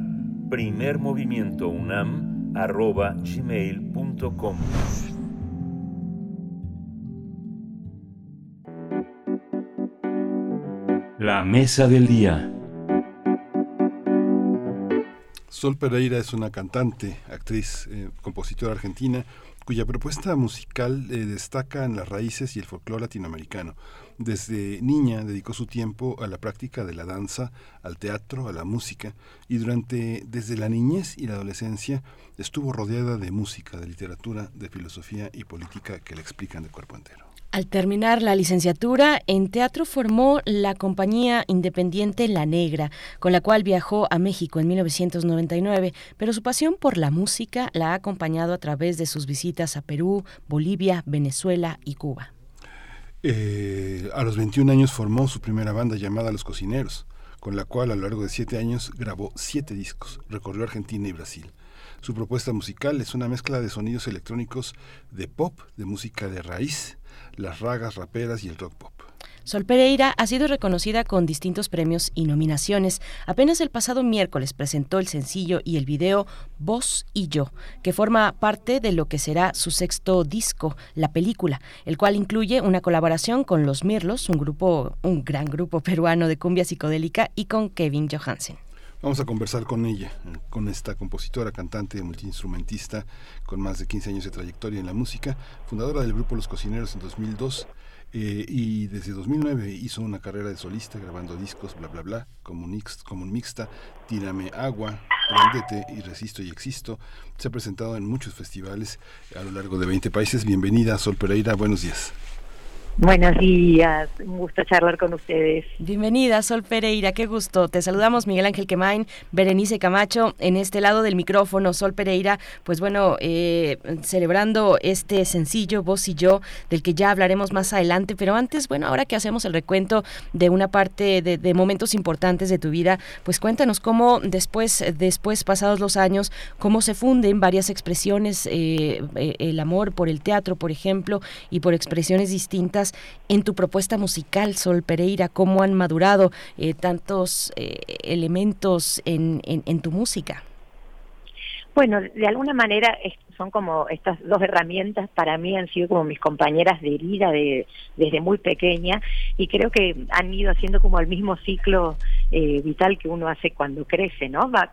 primermovimientounam@gmail.com. La mesa del día. Sol Pereira es una cantante, actriz, compositora argentina, cuya propuesta musical destaca en las raíces y el folclore latinoamericano. Desde niña dedicó su tiempo a la práctica de la danza, al teatro, a la música, y desde la niñez y la adolescencia estuvo rodeada de música, de literatura, de filosofía y política que le explican de cuerpo entero. Al terminar la licenciatura en teatro formó la compañía independiente La Negra, con la cual viajó a México en 1999, pero su pasión por la música la ha acompañado a través de sus visitas a Perú, Bolivia, Venezuela y Cuba. A los 21 años formó su primera banda llamada Los Cocineros, con la cual a lo largo de 7 años grabó 7 discos, recorrió Argentina y Brasil. Su propuesta musical es una mezcla de sonidos electrónicos, de pop, de música de raíz, las ragas raperas y el rock pop. Sol Pereira ha sido reconocida con distintos premios y nominaciones. Apenas el pasado miércoles presentó el sencillo y el video Vos y Yo, que forma parte de lo que será su sexto disco, La Película, el cual incluye una colaboración con Los Mirlos, un gran grupo peruano de cumbia psicodélica, y con Kevin Johansen. Vamos a conversar con ella, con esta compositora, cantante, multiinstrumentista, con más de 15 años de trayectoria en la música, fundadora del grupo Los Cocineros en 2002, y desde 2009 hizo una carrera de solista grabando discos, bla bla bla, como un mixta, Tírame Agua, Prendete y Resisto y Existo. Se ha presentado en muchos festivales a lo largo de 20 países. Bienvenida, Sol Pereira, buenos días. Buenos días, un gusto charlar con ustedes. Bienvenida, Sol Pereira, qué gusto. Te saludamos Miguel Ángel Quemain, Berenice Camacho, en este lado del micrófono. Sol Pereira, pues bueno, celebrando este sencillo Vos y Yo, del que ya hablaremos más adelante, pero antes, bueno, ahora que hacemos el recuento de una parte de momentos importantes de tu vida, pues cuéntanos cómo después pasados los años, cómo se funden varias expresiones, el amor por el teatro, por ejemplo, y por expresiones distintas propuestas en tu propuesta musical, Sol Pereira, cómo han madurado tantos elementos en tu música. Bueno, de alguna manera son como estas dos herramientas, para mí han sido como mis compañeras de vida desde muy pequeña, y creo que han ido haciendo como el mismo ciclo vital que uno hace cuando crece, ¿no? Va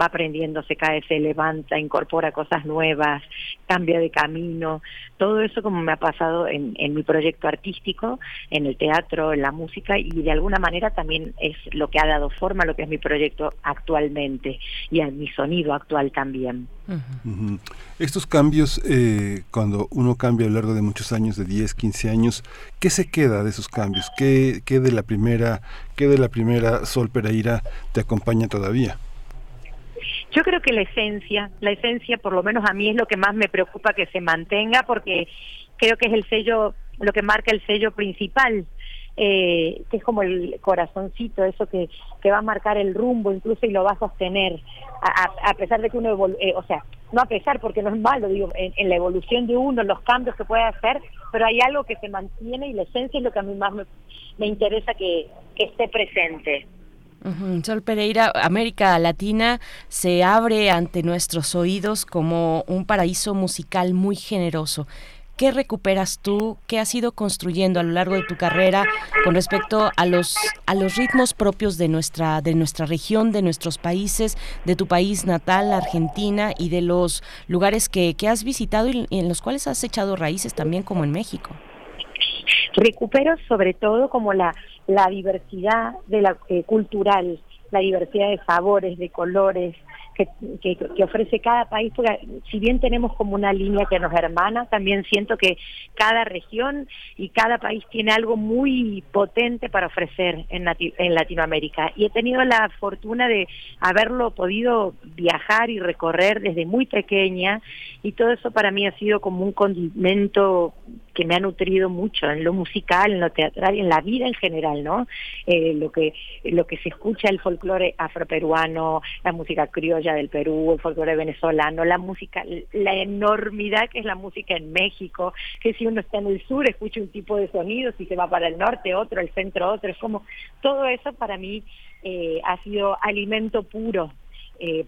aprendiendo, se cae, se levanta, incorpora cosas nuevas, cambia de camino. Todo eso como me ha pasado en mi proyecto artístico, en el teatro, en la música, y de alguna manera también es lo que ha dado forma a lo que es mi proyecto actualmente y a mi sonido actual también. Uh-huh. Estos cambios, cuando uno cambia a lo largo de muchos años, de 10, 15 años, ¿qué se queda de esos cambios? ¿Qué de la primera Sol Pereira te acompaña todavía? Yo creo que la esencia, por lo menos a mí, es lo que más me preocupa que se mantenga, porque creo que es el sello, lo que marca el sello principal. Que es como el corazoncito, eso que va a marcar el rumbo incluso y lo va a sostener a pesar de que uno no a pesar, porque no es malo, digo, en la evolución de uno, los cambios que puede hacer, pero hay algo que se mantiene y la esencia es lo que a mí más me interesa que esté presente. Uh-huh. Sol Pereira, América Latina se abre ante nuestros oídos como un paraíso musical muy generoso. ¿Qué recuperas tú? ¿Qué has ido construyendo a lo largo de tu carrera con respecto a los ritmos propios de nuestra región, de nuestros países, de tu país natal, Argentina, y de los lugares que has visitado y en los cuales has echado raíces también, como en México? Recupero sobre todo como la diversidad de la cultural, la diversidad de sabores, de colores, que ofrece cada país, porque si bien tenemos como una línea que nos hermana, también siento que cada región y cada país tiene algo muy potente para ofrecer en Latinoamérica, y he tenido la fortuna de haberlo podido viajar y recorrer desde muy pequeña, y todo eso para mí ha sido como un condimento que me ha nutrido mucho en lo musical, en lo teatral, en la vida en general, ¿no? Lo que se escucha, el folclore afroperuano, la música criolla del Perú, el folclore venezolano, la música, la enormidad que es la música en México, que si uno está en el sur escucha un tipo de sonido, si se va para el norte otro, el centro otro, es como todo eso para mí ha sido alimento puro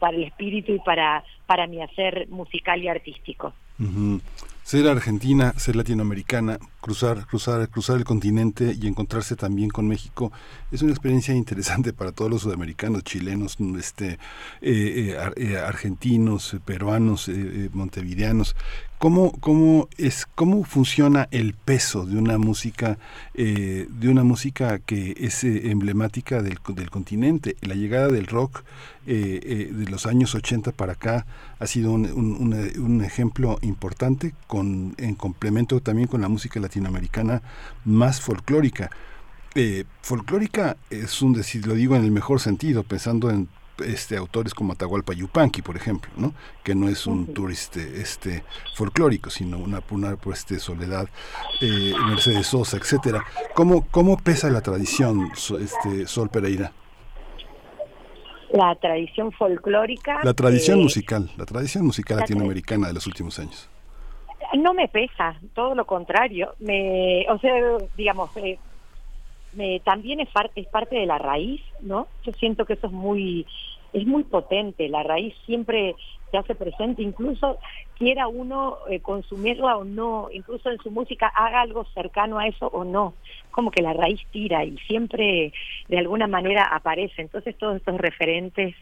para el espíritu y para mi hacer musical y artístico. Uh-huh. Ser argentina, ser latinoamericana, cruzar el continente y encontrarse también con México es una experiencia interesante para todos los sudamericanos, chilenos, argentinos, peruanos, montevideanos. ¿Cómo funciona el peso de una música que es emblemática del continente? La llegada del rock de los años 80 para acá ha sido un ejemplo importante, en complemento también con la música latinoamericana más folclórica. Folclórica es un decir, lo digo en el mejor sentido, pensando en autores como Atahualpa Yupanqui, por ejemplo, ¿no? Que no es un tour folclórico, sino una Soledad, Mercedes Sosa, etcétera. ¿Cómo pesa la tradición, Sol Pereira? La tradición folclórica. La tradición musical, latinoamericana de los últimos años. No me pesa, todo lo contrario. También es parte de la raíz, ¿no? Yo siento que eso es muy potente, la raíz siempre se hace presente, incluso quiera uno consumirla o no, incluso en su música haga algo cercano a eso o no, como que la raíz tira y siempre de alguna manera aparece. Entonces todos estos referentes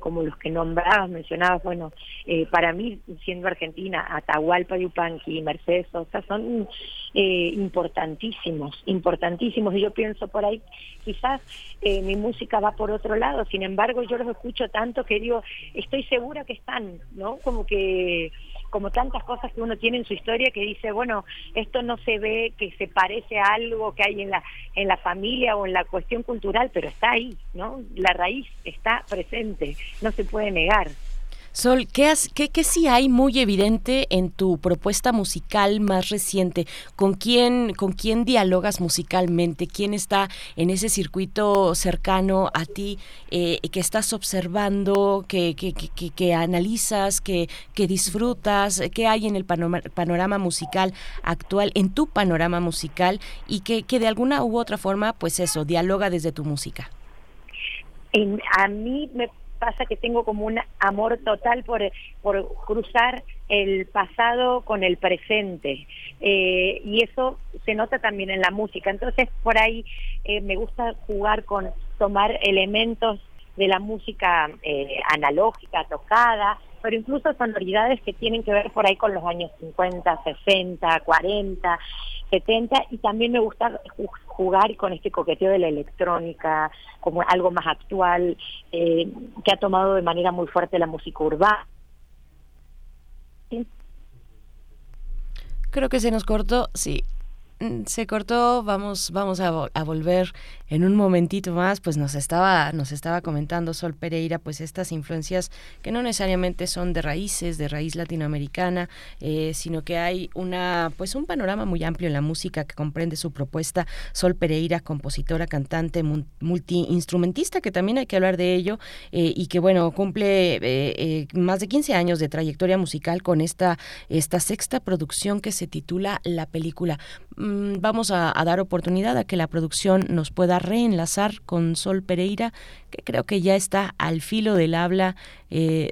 como los que mencionabas, para mí, siendo argentina, Atahualpa Yupanqui, Mercedes Sosa son importantísimos, y yo pienso por ahí quizás mi música va por otro lado, sin embargo yo los escucho tanto que digo, estoy segura que están, ¿no? Como tantas cosas que uno tiene en su historia que dice, bueno, esto no se ve que se parece a algo que hay en la familia o en la cuestión cultural, pero está ahí, ¿no? La raíz está presente, no se puede negar. Sol, ¿qué sí hay muy evidente en tu propuesta musical más reciente? ¿Con quién dialogas musicalmente? ¿Quién está en ese circuito cercano a ti que estás observando, que analizas, que disfrutas? ¿Qué hay en el panorama musical actual, en tu panorama musical, y que de alguna u otra forma, pues eso, dialoga desde tu música? A mí me pasa que tengo como un amor total por cruzar el pasado con el presente, y eso se nota también en la música. Entonces por ahí me gusta jugar con tomar elementos de la música analógica, tocada, pero incluso sonoridades que tienen que ver por ahí con los años 50, 60, 40, 70, y también me gusta jugar con este coqueteo de la electrónica como algo más actual, que ha tomado de manera muy fuerte la música urbana. ¿Sí? Creo que se nos cortó, sí. Se cortó, vamos a volver en un momentito más. Pues nos estaba comentando Sol Pereira, pues estas influencias que no necesariamente son de raíz latinoamericana, sino que hay un panorama muy amplio en la música que comprende su propuesta. Sol Pereira, compositora, cantante, multiinstrumentista, que también hay que hablar de ello, y que bueno, cumple más de 15 años de trayectoria musical con esta sexta producción que se titula La Película. Vamos a dar oportunidad a que la producción nos pueda reenlazar con Sol Pereira, que creo que ya está al filo del habla.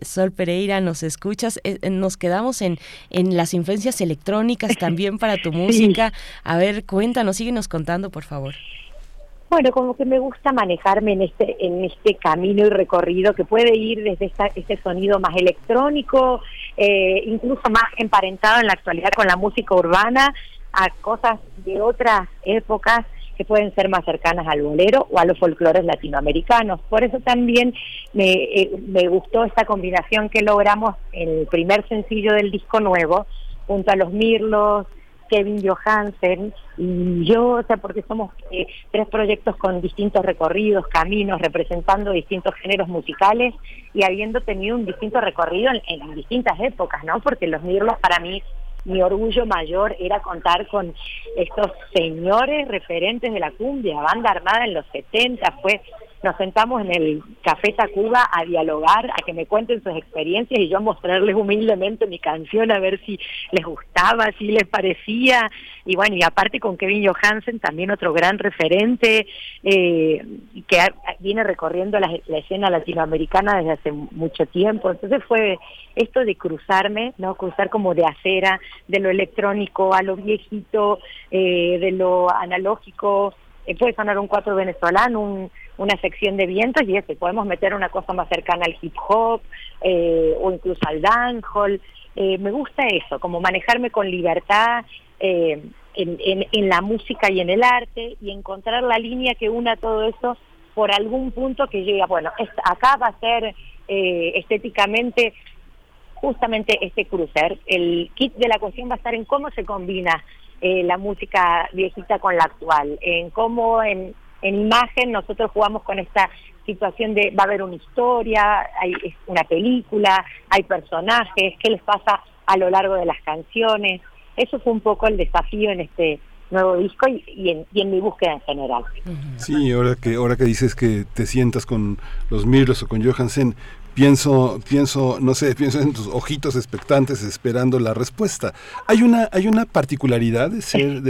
Sol Pereira, ¿nos escuchas? Nos quedamos en las influencias electrónicas también para tu música. A ver, cuéntanos, síguenos contando, por favor. Bueno, como que me gusta manejarme en este camino y recorrido que puede ir desde este sonido más electrónico, incluso más emparentado en la actualidad con la música urbana, a cosas de otras épocas que pueden ser más cercanas al bolero o a los folclores latinoamericanos. Por eso también me gustó esta combinación que logramos en el primer sencillo del disco nuevo, junto a Los Mirlos, Kevin Johansen y yo, porque somos tres proyectos con distintos recorridos, caminos, representando distintos géneros musicales y habiendo tenido un distinto recorrido en distintas épocas, ¿no? Porque Los Mirlos, para mí, mi orgullo mayor era contar con estos señores referentes de la cumbia, banda armada en los 70, pues nos sentamos en el Café Tacuba a dialogar, a que me cuenten sus experiencias y yo a mostrarles humildemente mi canción, a ver si les gustaba, si les parecía. Y bueno, y aparte con Kevin Johansen, también otro gran referente, que viene recorriendo la escena latinoamericana desde hace mucho tiempo. Entonces fue esto de cruzarme, ¿no? Cruzar como de acera, de lo electrónico a lo viejito, de lo analógico. Puede sonar un cuatro venezolano, una sección de vientos, y podemos meter una cosa más cercana al hip hop, o incluso al dancehall. Me gusta eso, como manejarme con libertad en la música y en el arte, y encontrar la línea que una todo eso por algún punto que llega, bueno, acá va a ser estéticamente justamente este crucer. El kit de la cuestión va a estar en cómo se combina la música viejita con la actual, en cómo en imagen nosotros jugamos con esta situación de va a haber una historia, hay una película, hay personajes, qué les pasa a lo largo de las canciones. Eso fue un poco el desafío en este nuevo disco y en mi búsqueda en general. Sí, ahora que dices que te sientas con Los Mirlos o con Johansen, Pienso en tus ojitos expectantes esperando la respuesta. Hay una particularidad de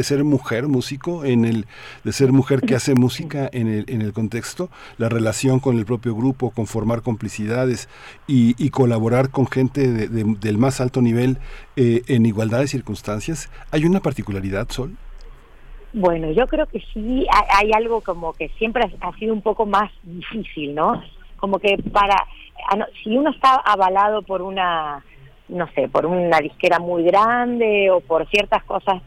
ser mujer músico, de ser mujer que hace música en el contexto, la relación con el propio grupo, con formar complicidades y colaborar con gente del más alto nivel en igualdad de circunstancias. ¿Hay una particularidad, Sol? Bueno, yo creo que sí, hay algo como que siempre ha sido un poco más difícil, ¿no? Como que si uno está avalado por una disquera muy grande o por ciertas cosas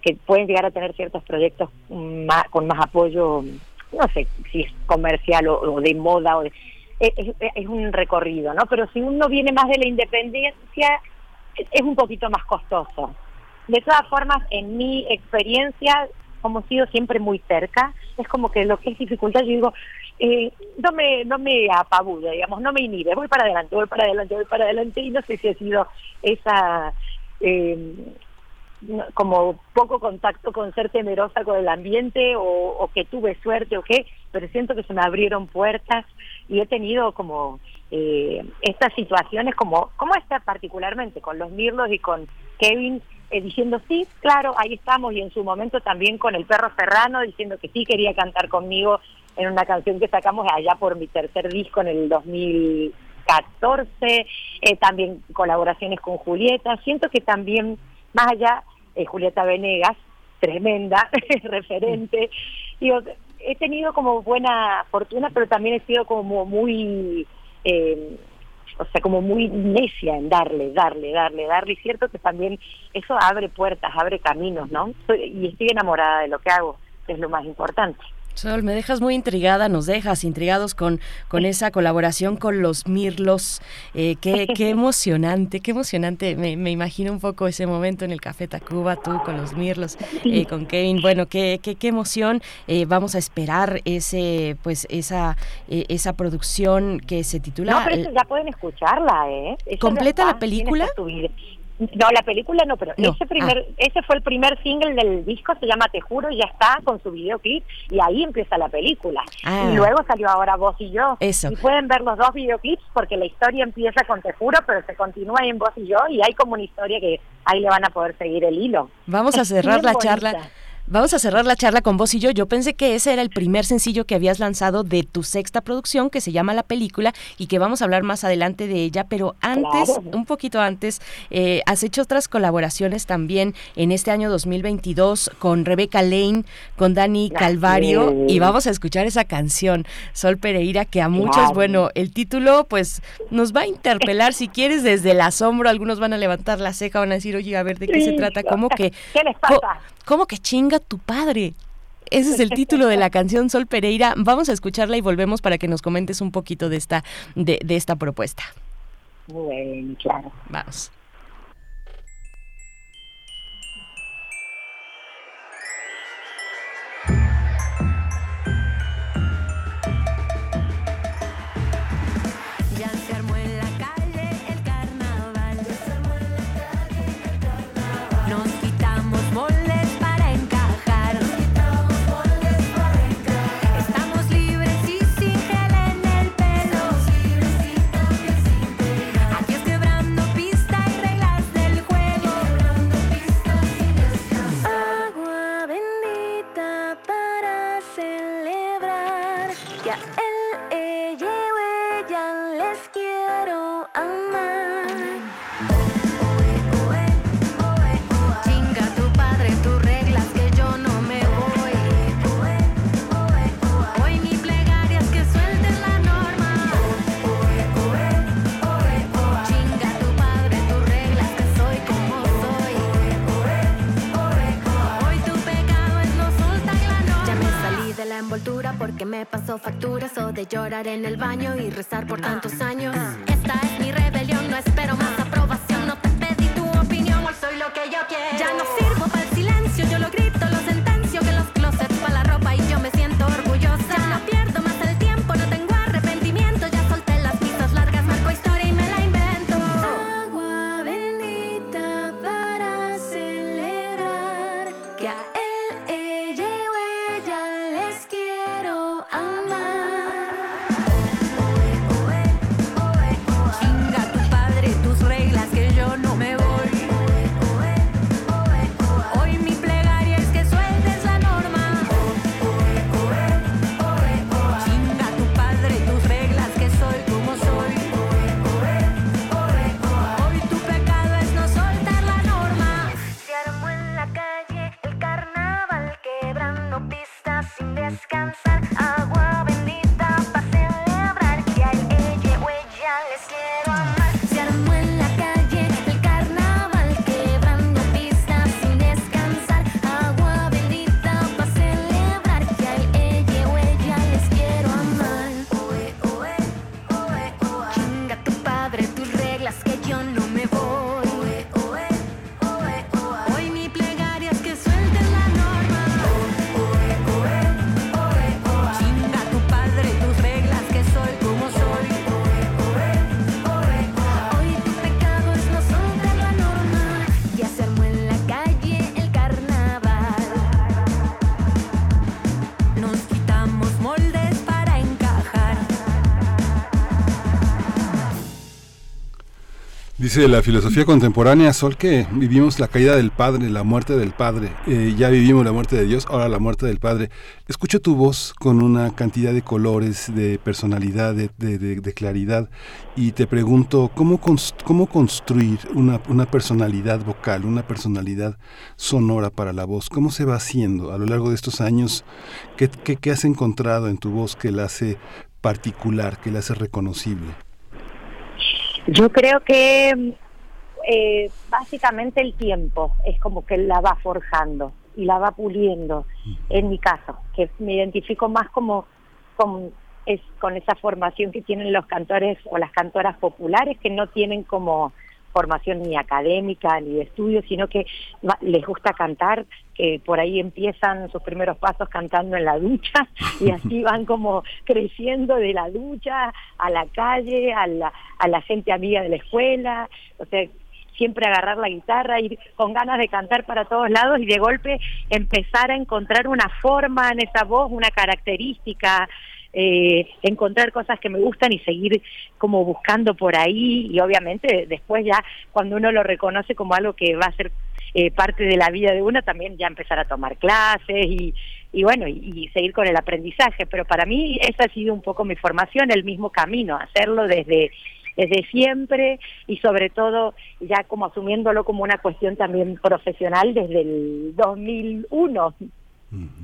que pueden llegar a tener ciertos proyectos con más apoyo, no sé si es comercial o de moda, es un recorrido, ¿no? Pero si uno viene más de la independencia, es un poquito más costoso. De todas formas, en mi experiencia, como he sido siempre muy cerca, es como que lo que es dificultad, yo digo, no me apabulla, digamos, no me inhibe, voy para adelante, y no sé si ha sido esa como poco contacto con ser temerosa con el ambiente o que tuve suerte o qué, pero siento que se me abrieron puertas y he tenido como estas situaciones como esta particularmente con Los Mirlos y con Kevin, diciendo sí, claro, ahí estamos, y en su momento también con el Perro Serrano diciendo que sí quería cantar conmigo en una canción que sacamos allá por mi tercer disco en el 2014, también colaboraciones con Julieta, siento que también más allá, Julieta Venegas, tremenda, referente, digo, he tenido como buena fortuna, pero también he sido como muy... o sea, como muy necia en darle, y cierto que también eso abre puertas, abre caminos, ¿no? Y estoy enamorada de lo que hago, que es lo más importante. Sol, me dejas muy intrigada, nos dejas intrigados con esa colaboración con Los Mirlos, qué emocionante, me imagino un poco ese momento en el Café Tacuba, tú con Los Mirlos, con Kevin, bueno, qué emoción, vamos a esperar esa producción que se titula... No, pero eso ya pueden escucharla, ¿eh? Eso ¿completa la película? No, la película no, pero no. Ese fue el primer single del disco, se llama Te Juro, y ya está con su videoclip, y ahí empieza la película. Ah. Y luego salió ahora Vos y Yo. Eso. Y pueden ver los dos videoclips porque la historia empieza con Te Juro, pero se continúa en Vos y Yo, y hay como una historia que ahí le van a poder seguir el hilo. Vamos a cerrar la charla. Vamos a cerrar la charla con Vos y Yo. Yo pensé que ese era el primer sencillo que habías lanzado de tu sexta producción, que se llama La Película, y que vamos a hablar más adelante de ella, pero antes, claro, un poquito antes, has hecho otras colaboraciones también en este año 2022 con Rebeca Lane, con Dani Calvario, y vamos a escuchar esa canción, Sol Pereira, que a muchos, bueno, el título pues nos va a interpelar, si quieres, desde el asombro, algunos van a levantar la ceja, van a decir, oye, a ver, ¿de qué se trata? ¿Cómo que, ¿qué les pasa? ¿Cómo que chinga tu padre? Ese es el título de la canción, Sol Pereira. Vamos a escucharla y volvemos para que nos comentes un poquito de esta propuesta. Bueno, claro. Vamos. Porque me pasó facturas o de llorar en el baño y rezar por tantos años. Esta es mi rebelión, no espero más aprobación. No te pedí tu opinión, hoy soy lo que yo quiero. Ya no sirvo para el silencio, yo lo grito, lo sentencio. Que los closets para la ropa y yo me siento orgullosa. Ya no pierdo más el tiempo, no tengo arrepentimiento. Ya solté las pistas largas, marco historia y me la invento. Agua bendita para celebrar que a él, ella o ella les quiere. Amar. Chinga tu padre, tus reyes. Dice la filosofía contemporánea, Sol, que vivimos la caída del Padre, la muerte del Padre. Ya vivimos la muerte de Dios, ahora la muerte del Padre. Escucho tu voz con una cantidad de colores, de personalidad, de claridad, y te pregunto, ¿cómo construir una personalidad vocal, una personalidad sonora para la voz? ¿Cómo se va haciendo a lo largo de estos años? ¿Qué has encontrado en tu voz que la hace particular, que la hace reconocible? Yo creo que básicamente el tiempo es como que la va forjando y la va puliendo. En mi caso, que me identifico más como con esa formación que tienen los cantores o las cantoras populares, que no tienen como formación ni académica ni de estudio, sino que les gusta cantar, que por ahí empiezan sus primeros pasos cantando en la ducha y así van como creciendo de la ducha a la calle, a la gente amiga de la escuela. O sea, siempre agarrar la guitarra, ir con ganas de cantar para todos lados y de golpe empezar a encontrar una forma en esa voz, una característica, encontrar cosas que me gustan y seguir como buscando por ahí. Y obviamente después, ya cuando uno lo reconoce como algo que va a ser parte de la vida de uno, también ya empezar a tomar clases y bueno, y seguir con el aprendizaje. Pero para mí esa ha sido un poco mi formación, el mismo camino, hacerlo desde siempre, y sobre todo ya como asumiéndolo como una cuestión también profesional desde el 2001.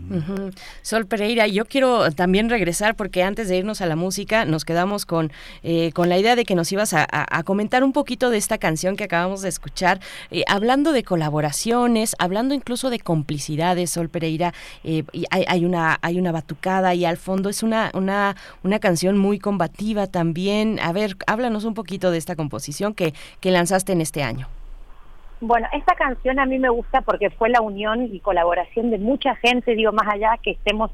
Uh-huh. Sol Pereira, yo quiero también regresar, porque antes de irnos a la música nos quedamos con la idea de que nos ibas a comentar un poquito de esta canción que acabamos de escuchar, hablando de colaboraciones, hablando incluso de complicidades. Sol Pereira, y hay una batucada y al fondo es una canción muy combativa también. A ver, háblanos un poquito de esta composición que lanzaste en este año. Bueno, esta canción a mí me gusta porque fue la unión y colaboración de mucha gente, digo, más allá que estemos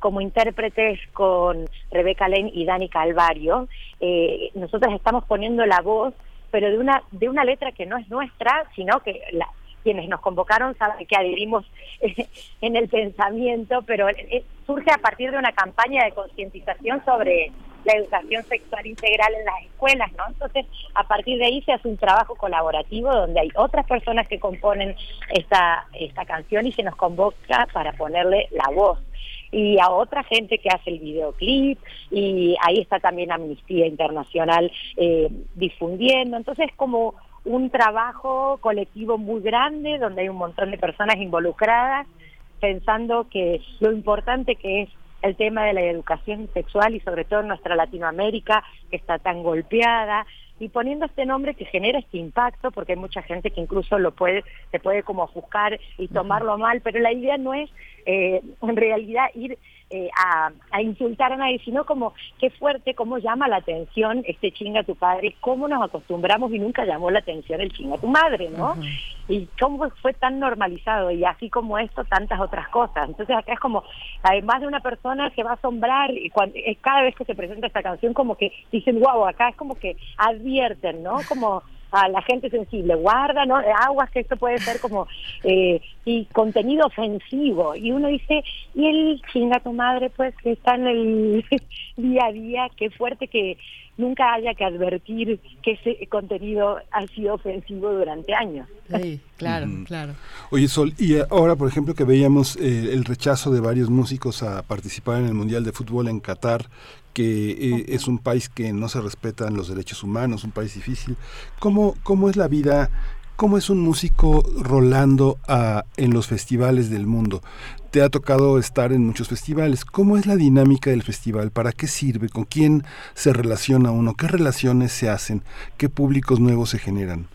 como intérpretes con Rebeca Lane y Dani Calvario, nosotras estamos poniendo la voz, pero de una letra que no es nuestra, sino que quienes nos convocaron saben que adherimos en el pensamiento, pero surge a partir de una campaña de concientización sobre la educación sexual integral en las escuelas, ¿no? Entonces, a partir de ahí se hace un trabajo colaborativo donde hay otras personas que componen esta canción y se nos convoca para ponerle la voz. Y a otra gente que hace el videoclip, y ahí está también Amnistía Internacional difundiendo. Entonces, como un trabajo colectivo muy grande donde hay un montón de personas involucradas, pensando que lo importante que es el tema de la educación sexual, y sobre todo en nuestra Latinoamérica, que está tan golpeada, y poniendo este nombre que genera este impacto, porque hay mucha gente que incluso se puede como ofuscar y tomarlo mal, pero la idea no es en realidad ir a insultar a nadie, sino como qué fuerte, cómo llama la atención este chinga tu padre, cómo nos acostumbramos y nunca llamó la atención el chinga tu madre, ¿no? Uh-huh. Y cómo fue tan normalizado, y así como esto, tantas otras cosas. Entonces acá es como, además de una persona que va a asombrar, y cada vez que se presenta esta canción como que dicen, wow, acá es como que advierten, ¿no? Como a la gente sensible, guarda, ¿no? Aguas, que esto puede ser como y contenido ofensivo. Y uno dice, y el chinga tu madre, pues, que está en el día a día, qué fuerte que nunca haya que advertir que ese contenido ha sido ofensivo durante años. Sí, claro, claro. Oye, Sol, y ahora, por ejemplo, que veíamos el rechazo de varios músicos a participar en el Mundial de Fútbol en Qatar, que es un país que no se respetan los derechos humanos, un país difícil. ¿Cómo es la vida? ¿Cómo es un músico rolando en los festivales del mundo? Te ha tocado estar en muchos festivales. ¿Cómo es la dinámica del festival? ¿Para qué sirve? ¿Con quién se relaciona uno? ¿Qué relaciones se hacen? ¿Qué públicos nuevos se generan?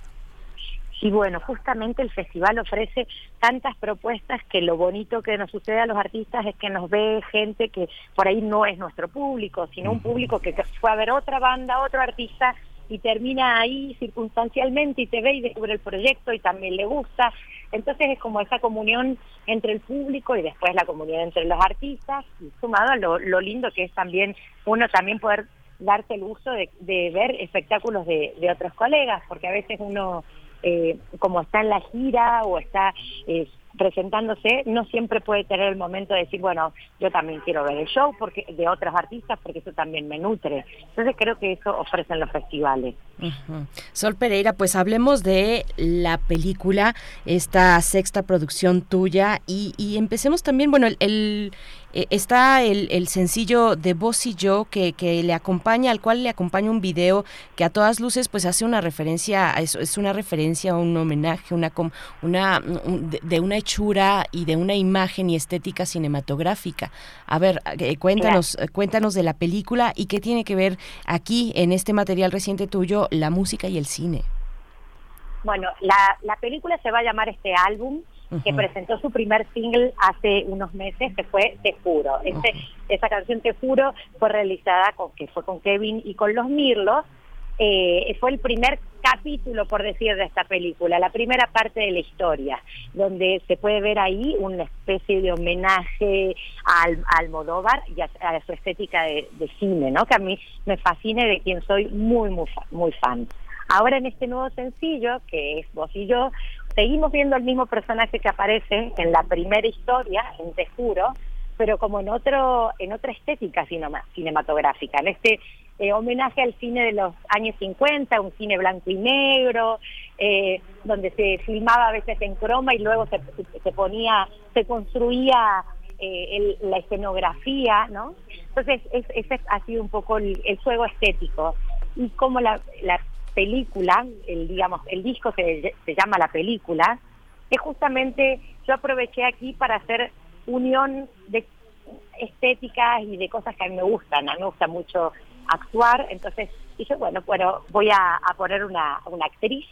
Y bueno, justamente el festival ofrece tantas propuestas que lo bonito que nos sucede a los artistas es que nos ve gente que por ahí no es nuestro público, sino un público que fue a ver otra banda, otro artista, y termina ahí circunstancialmente y te ve y descubre el proyecto y también le gusta. Entonces es como esa comunión entre el público y después la comunión entre los artistas, y sumado a lo lindo que es también uno también poder darte el uso de ver espectáculos de otros colegas, porque a veces uno como está en la gira o está presentándose, no siempre puede tener el momento de decir, bueno, yo también quiero ver el show porque de otros artistas, porque eso también me nutre. Entonces creo que eso ofrecen los festivales. Uh-huh. Sol Pereira, pues hablemos de la película, esta sexta producción tuya, y empecemos también, bueno, está el sencillo de Vos y Yo, que le acompaña, al cual le acompaña un video que a todas luces pues hace una referencia, es una referencia, un homenaje, de una hechura y de una imagen y estética cinematográfica. A ver, cuéntanos de la película y qué tiene que ver aquí en este material reciente tuyo, la música y el cine. Bueno, la película se va a llamar este álbum, que presentó su primer single hace unos meses, que fue Te Juro. Esa canción Te Juro fue realizada con Kevin y con Los Mirlos. Fue el primer capítulo, por decir, de esta película, la primera parte de la historia, donde se puede ver ahí una especie de homenaje a Almodóvar y a su estética de cine, ¿no? Que a mí me fascina y de quien soy muy, muy, muy fan. Ahora en este nuevo sencillo, que es Vos y Yo, seguimos viendo al mismo personaje que aparece en la primera historia, en Te Juro, pero como en otra estética cinematográfica, en este homenaje al cine de los años 50, un cine blanco y negro, donde se filmaba a veces en croma y luego se construía la escenografía, ¿no? Entonces ese ha sido un poco el juego estético, y como la película, el disco se llama La Película, que justamente yo aproveché aquí para hacer unión de estéticas y de cosas que a mí me gustan. A mí me gusta mucho actuar, entonces dije, bueno, voy a poner una actriz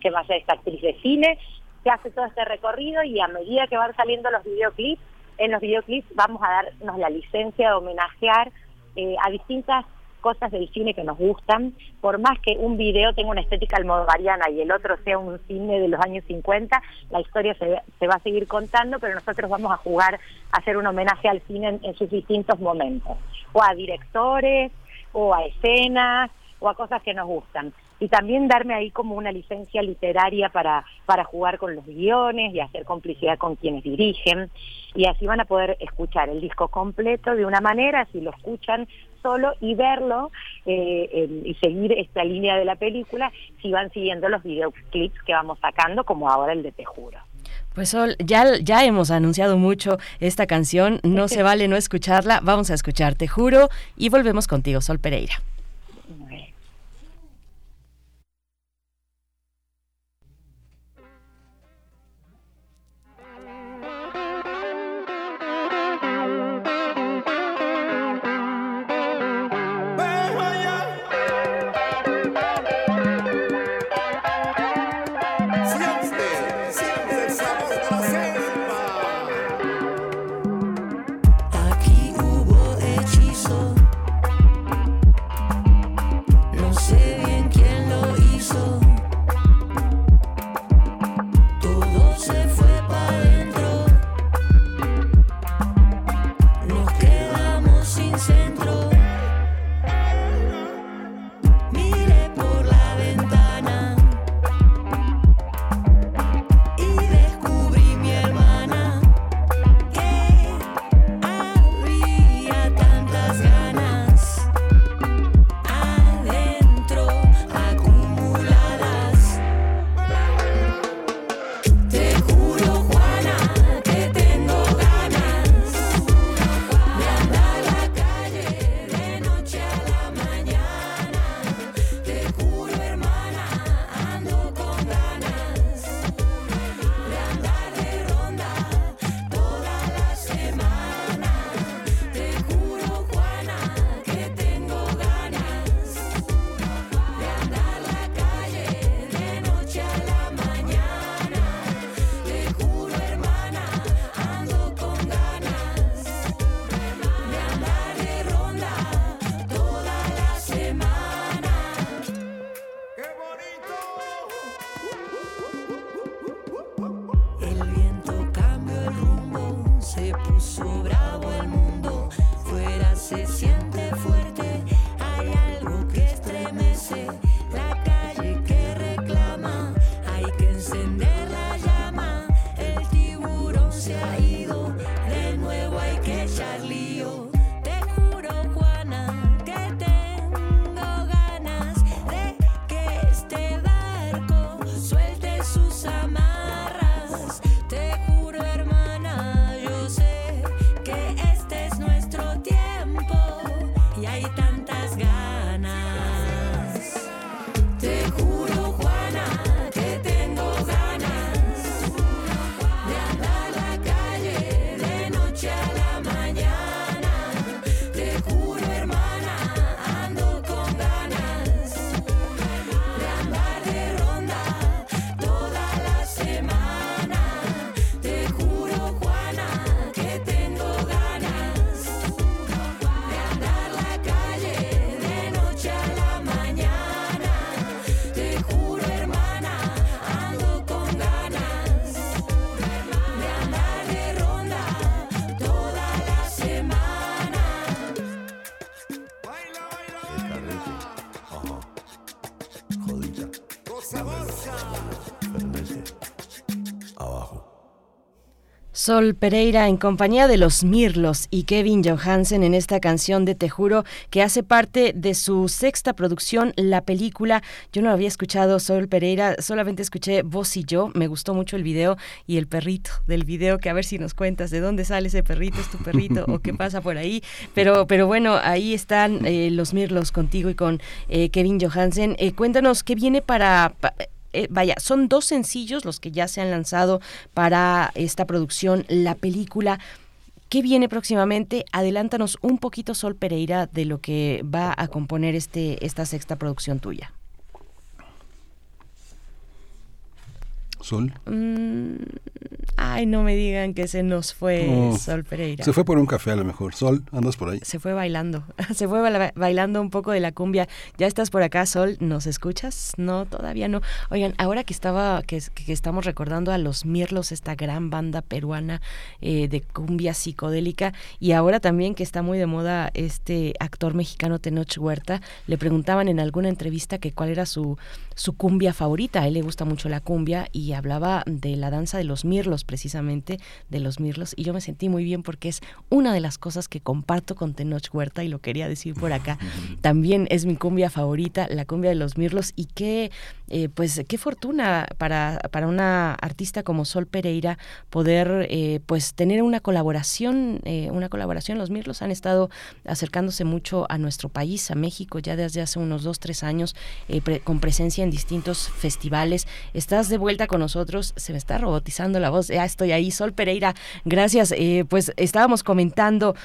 que va a ser esta actriz de cine, que hace todo este recorrido, y a medida que van saliendo los videoclips, en los videoclips vamos a darnos la licencia de homenajear a distintas cosas del cine que nos gustan, por más que un video tenga una estética almodovariana y el otro sea un cine de los años 50, la historia se va a seguir contando, pero nosotros vamos a jugar a hacer un homenaje al cine en sus distintos momentos, o a directores, o a escenas, o a cosas que nos gustan. Y también darme ahí como una licencia literaria para jugar con los guiones y hacer complicidad con quienes dirigen. Y así van a poder escuchar el disco completo de una manera, si lo escuchan solo, y verlo y seguir esta línea de la película, si van siguiendo los videoclips que vamos sacando, como ahora el de Te Juro. Pues Sol, ya hemos anunciado mucho esta canción, no se vale no escucharla, vamos a escuchar Te Juro y volvemos contigo, Sol Pereira. bolsa, bolsa. Permanece abajo. Sol Pereira en compañía de Los Mirlos y Kevin Johansen en esta canción de Te Juro, que hace parte de su sexta producción, La Película. Yo no había escuchado Sol Pereira, solamente escuché Vos y Yo. Me gustó mucho el video y el perrito del video, que a ver si nos cuentas de dónde sale ese perrito, es tu perrito o qué pasa por ahí. Pero bueno, ahí están Los Mirlos contigo y con Kevin Johansen. Cuéntanos qué viene para... son dos sencillos los que ya se han lanzado para esta producción, La Película. ¿Qué viene próximamente? Adelántanos un poquito, Sol Pereira, de lo que va a componer esta sexta producción tuya. ¿Sol? Ay, no me digan que se nos fue Sol Pereira. Se fue por un café a lo mejor. Sol, andas por ahí. Se fue bailando un poco de la cumbia. ¿Ya estás por acá, Sol? ¿Nos escuchas? No, todavía no. Oigan, ahora que estamos recordando a Los Mirlos, esta gran banda peruana de cumbia psicodélica, y ahora también que está muy de moda este actor mexicano Tenoch Huerta, le preguntaban en alguna entrevista que cuál era su cumbia favorita. A él le gusta mucho la cumbia y hablaba de la danza de Los Mirlos, precisamente de Los Mirlos, y yo me sentí muy bien porque es una de las cosas que comparto con Tenoch Huerta y lo quería decir por acá. También es mi cumbia favorita, la cumbia de Los Mirlos, y qué fortuna para una artista como Sol Pereira poder tener una colaboración. Los Mirlos han estado acercándose mucho a nuestro país, a México, ya desde hace unos 2-3 años, con presencia en distintos festivales. Estás de vuelta con nosotros, se me está robotizando la voz, ya estoy ahí, Sol Pereira, gracias. Estábamos comentando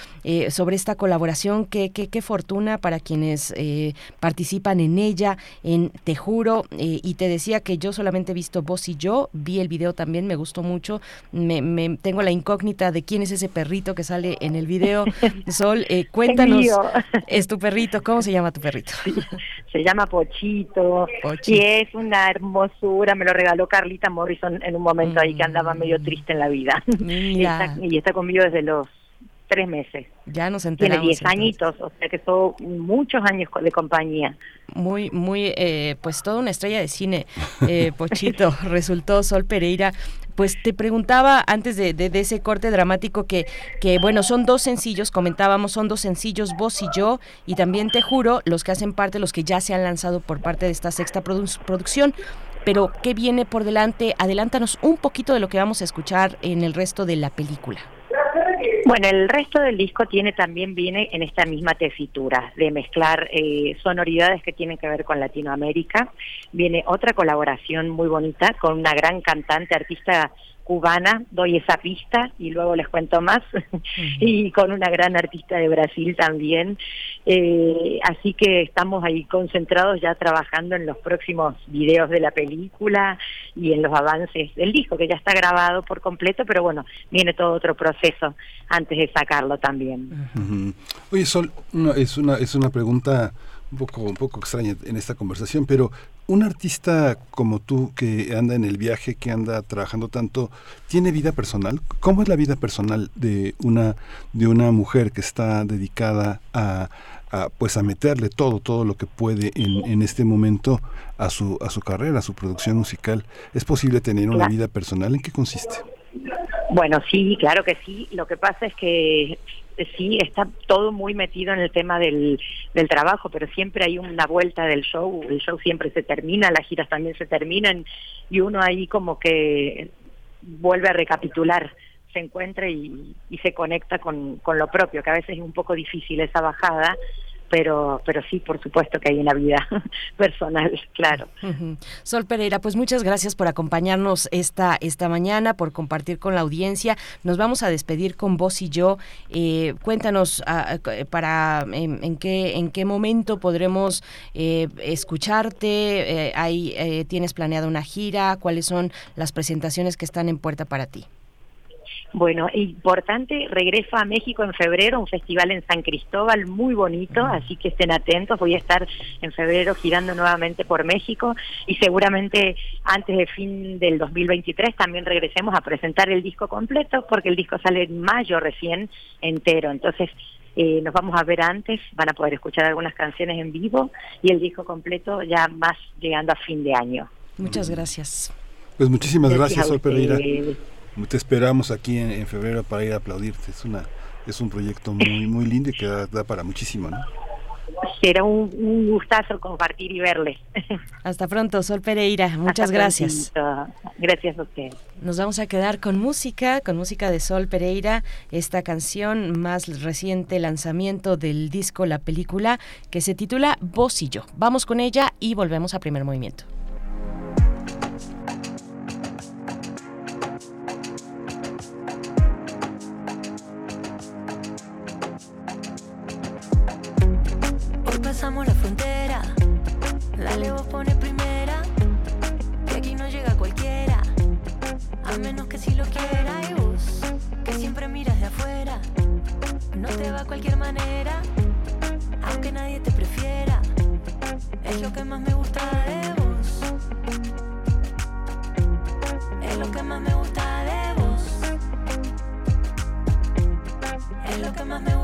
sobre esta colaboración, qué fortuna para quienes participan en ella, en Te Juro, y te decía que yo solamente he visto Vos y Yo, vi el video también, me gustó mucho, me tengo la incógnita de quién es ese perrito que sale en el video. Sol, cuéntanos, es tu perrito, ¿cómo se llama tu perrito? Se llama Pochito. Y es una hermosura, me lo regaló Carlita Morrison en un momento ahí que andaba medio triste en la vida. Y está conmigo desde los 3 meses. Ya nos enteramos. Tiene 10 añitos, o sea que son muchos años de compañía. Muy, muy, toda una estrella de cine, Pochito, resultó Sol Pereira. Pues te preguntaba antes de ese corte dramático que son dos sencillos, comentábamos, son dos sencillos, Vos y Yo, y también Te Juro, los que hacen parte, los que ya se han lanzado por parte de esta sexta producción. Pero ¿qué viene por delante? Adelántanos un poquito de lo que vamos a escuchar en el resto de La Película. Bueno, el resto del disco viene en esta misma tesitura de mezclar sonoridades que tienen que ver con Latinoamérica. Viene otra colaboración muy bonita con una gran cantante, artista cubana, doy esa pista y luego les cuento más, y con una gran artista de Brasil también, así que estamos ahí concentrados ya trabajando en los próximos videos de La Película y en los avances del disco, que ya está grabado por completo, pero bueno, viene todo otro proceso antes de sacarlo también. Uh-huh. Oye, Sol, es una pregunta un poco extraña en esta conversación, pero un artista como tú que anda en el viaje, que anda trabajando tanto, ¿tiene vida personal? ¿Cómo es la vida personal de una mujer que está dedicada a meterle todo lo que puede en este momento a su carrera, a su producción musical? ¿Es posible tener una vida personal? ¿En qué consiste? Bueno, sí, claro que sí. Lo que pasa es que sí, está todo muy metido en el tema del trabajo, pero siempre hay una vuelta del show, el show siempre se termina, las giras también se terminan, y uno ahí como que vuelve a recapitular, se encuentra y se conecta con lo propio, que a veces es un poco difícil esa bajada, pero sí, por supuesto que hay una vida personal, claro. Uh-huh. Sol Pereira, pues muchas gracias por acompañarnos esta mañana, por compartir con la audiencia. Nos vamos a despedir con Vos y Yo. Cuéntanos en qué momento podremos escucharte. ¿Tienes planeada una gira? ¿Cuáles son las presentaciones que están en puerta para ti? Bueno, importante, regreso a México en febrero, un festival en San Cristóbal muy bonito, así que estén atentos, voy a estar en febrero girando nuevamente por México, y seguramente antes de fin del 2023 también regresemos a presentar el disco completo, porque el disco sale en mayo recién entero, entonces nos vamos a ver antes, van a poder escuchar algunas canciones en vivo, y el disco completo ya más llegando a fin de año. Muchas gracias. Pues muchísimas gracias, Sol Pereira. Te esperamos aquí en febrero para ir a aplaudirte. Es un proyecto muy muy lindo y que da para muchísimo, ¿no? Será un gustazo compartir y verle. Hasta pronto, Sol Pereira. Muchas gracias. Gracias a usted. Nos vamos a quedar con música de Sol Pereira, esta canción, más reciente lanzamiento del disco La Película, que se titula Vos y Yo. Vamos con ella y volvemos a Primer Movimiento. Pasamos la frontera, la leo pone primera, que aquí no llega cualquiera, a menos que si lo quiera. Y vos, que siempre miras de afuera, no te va a cualquier manera, aunque nadie te prefiera, es lo que más me gusta de vos, es lo que más me gusta de vos, es lo que más me gusta de vos.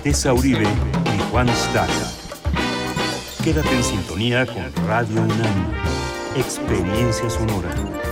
Tessa Uribe y Juan Staca. Quédate en sintonía con Radio UNAM. Experiencia sonora.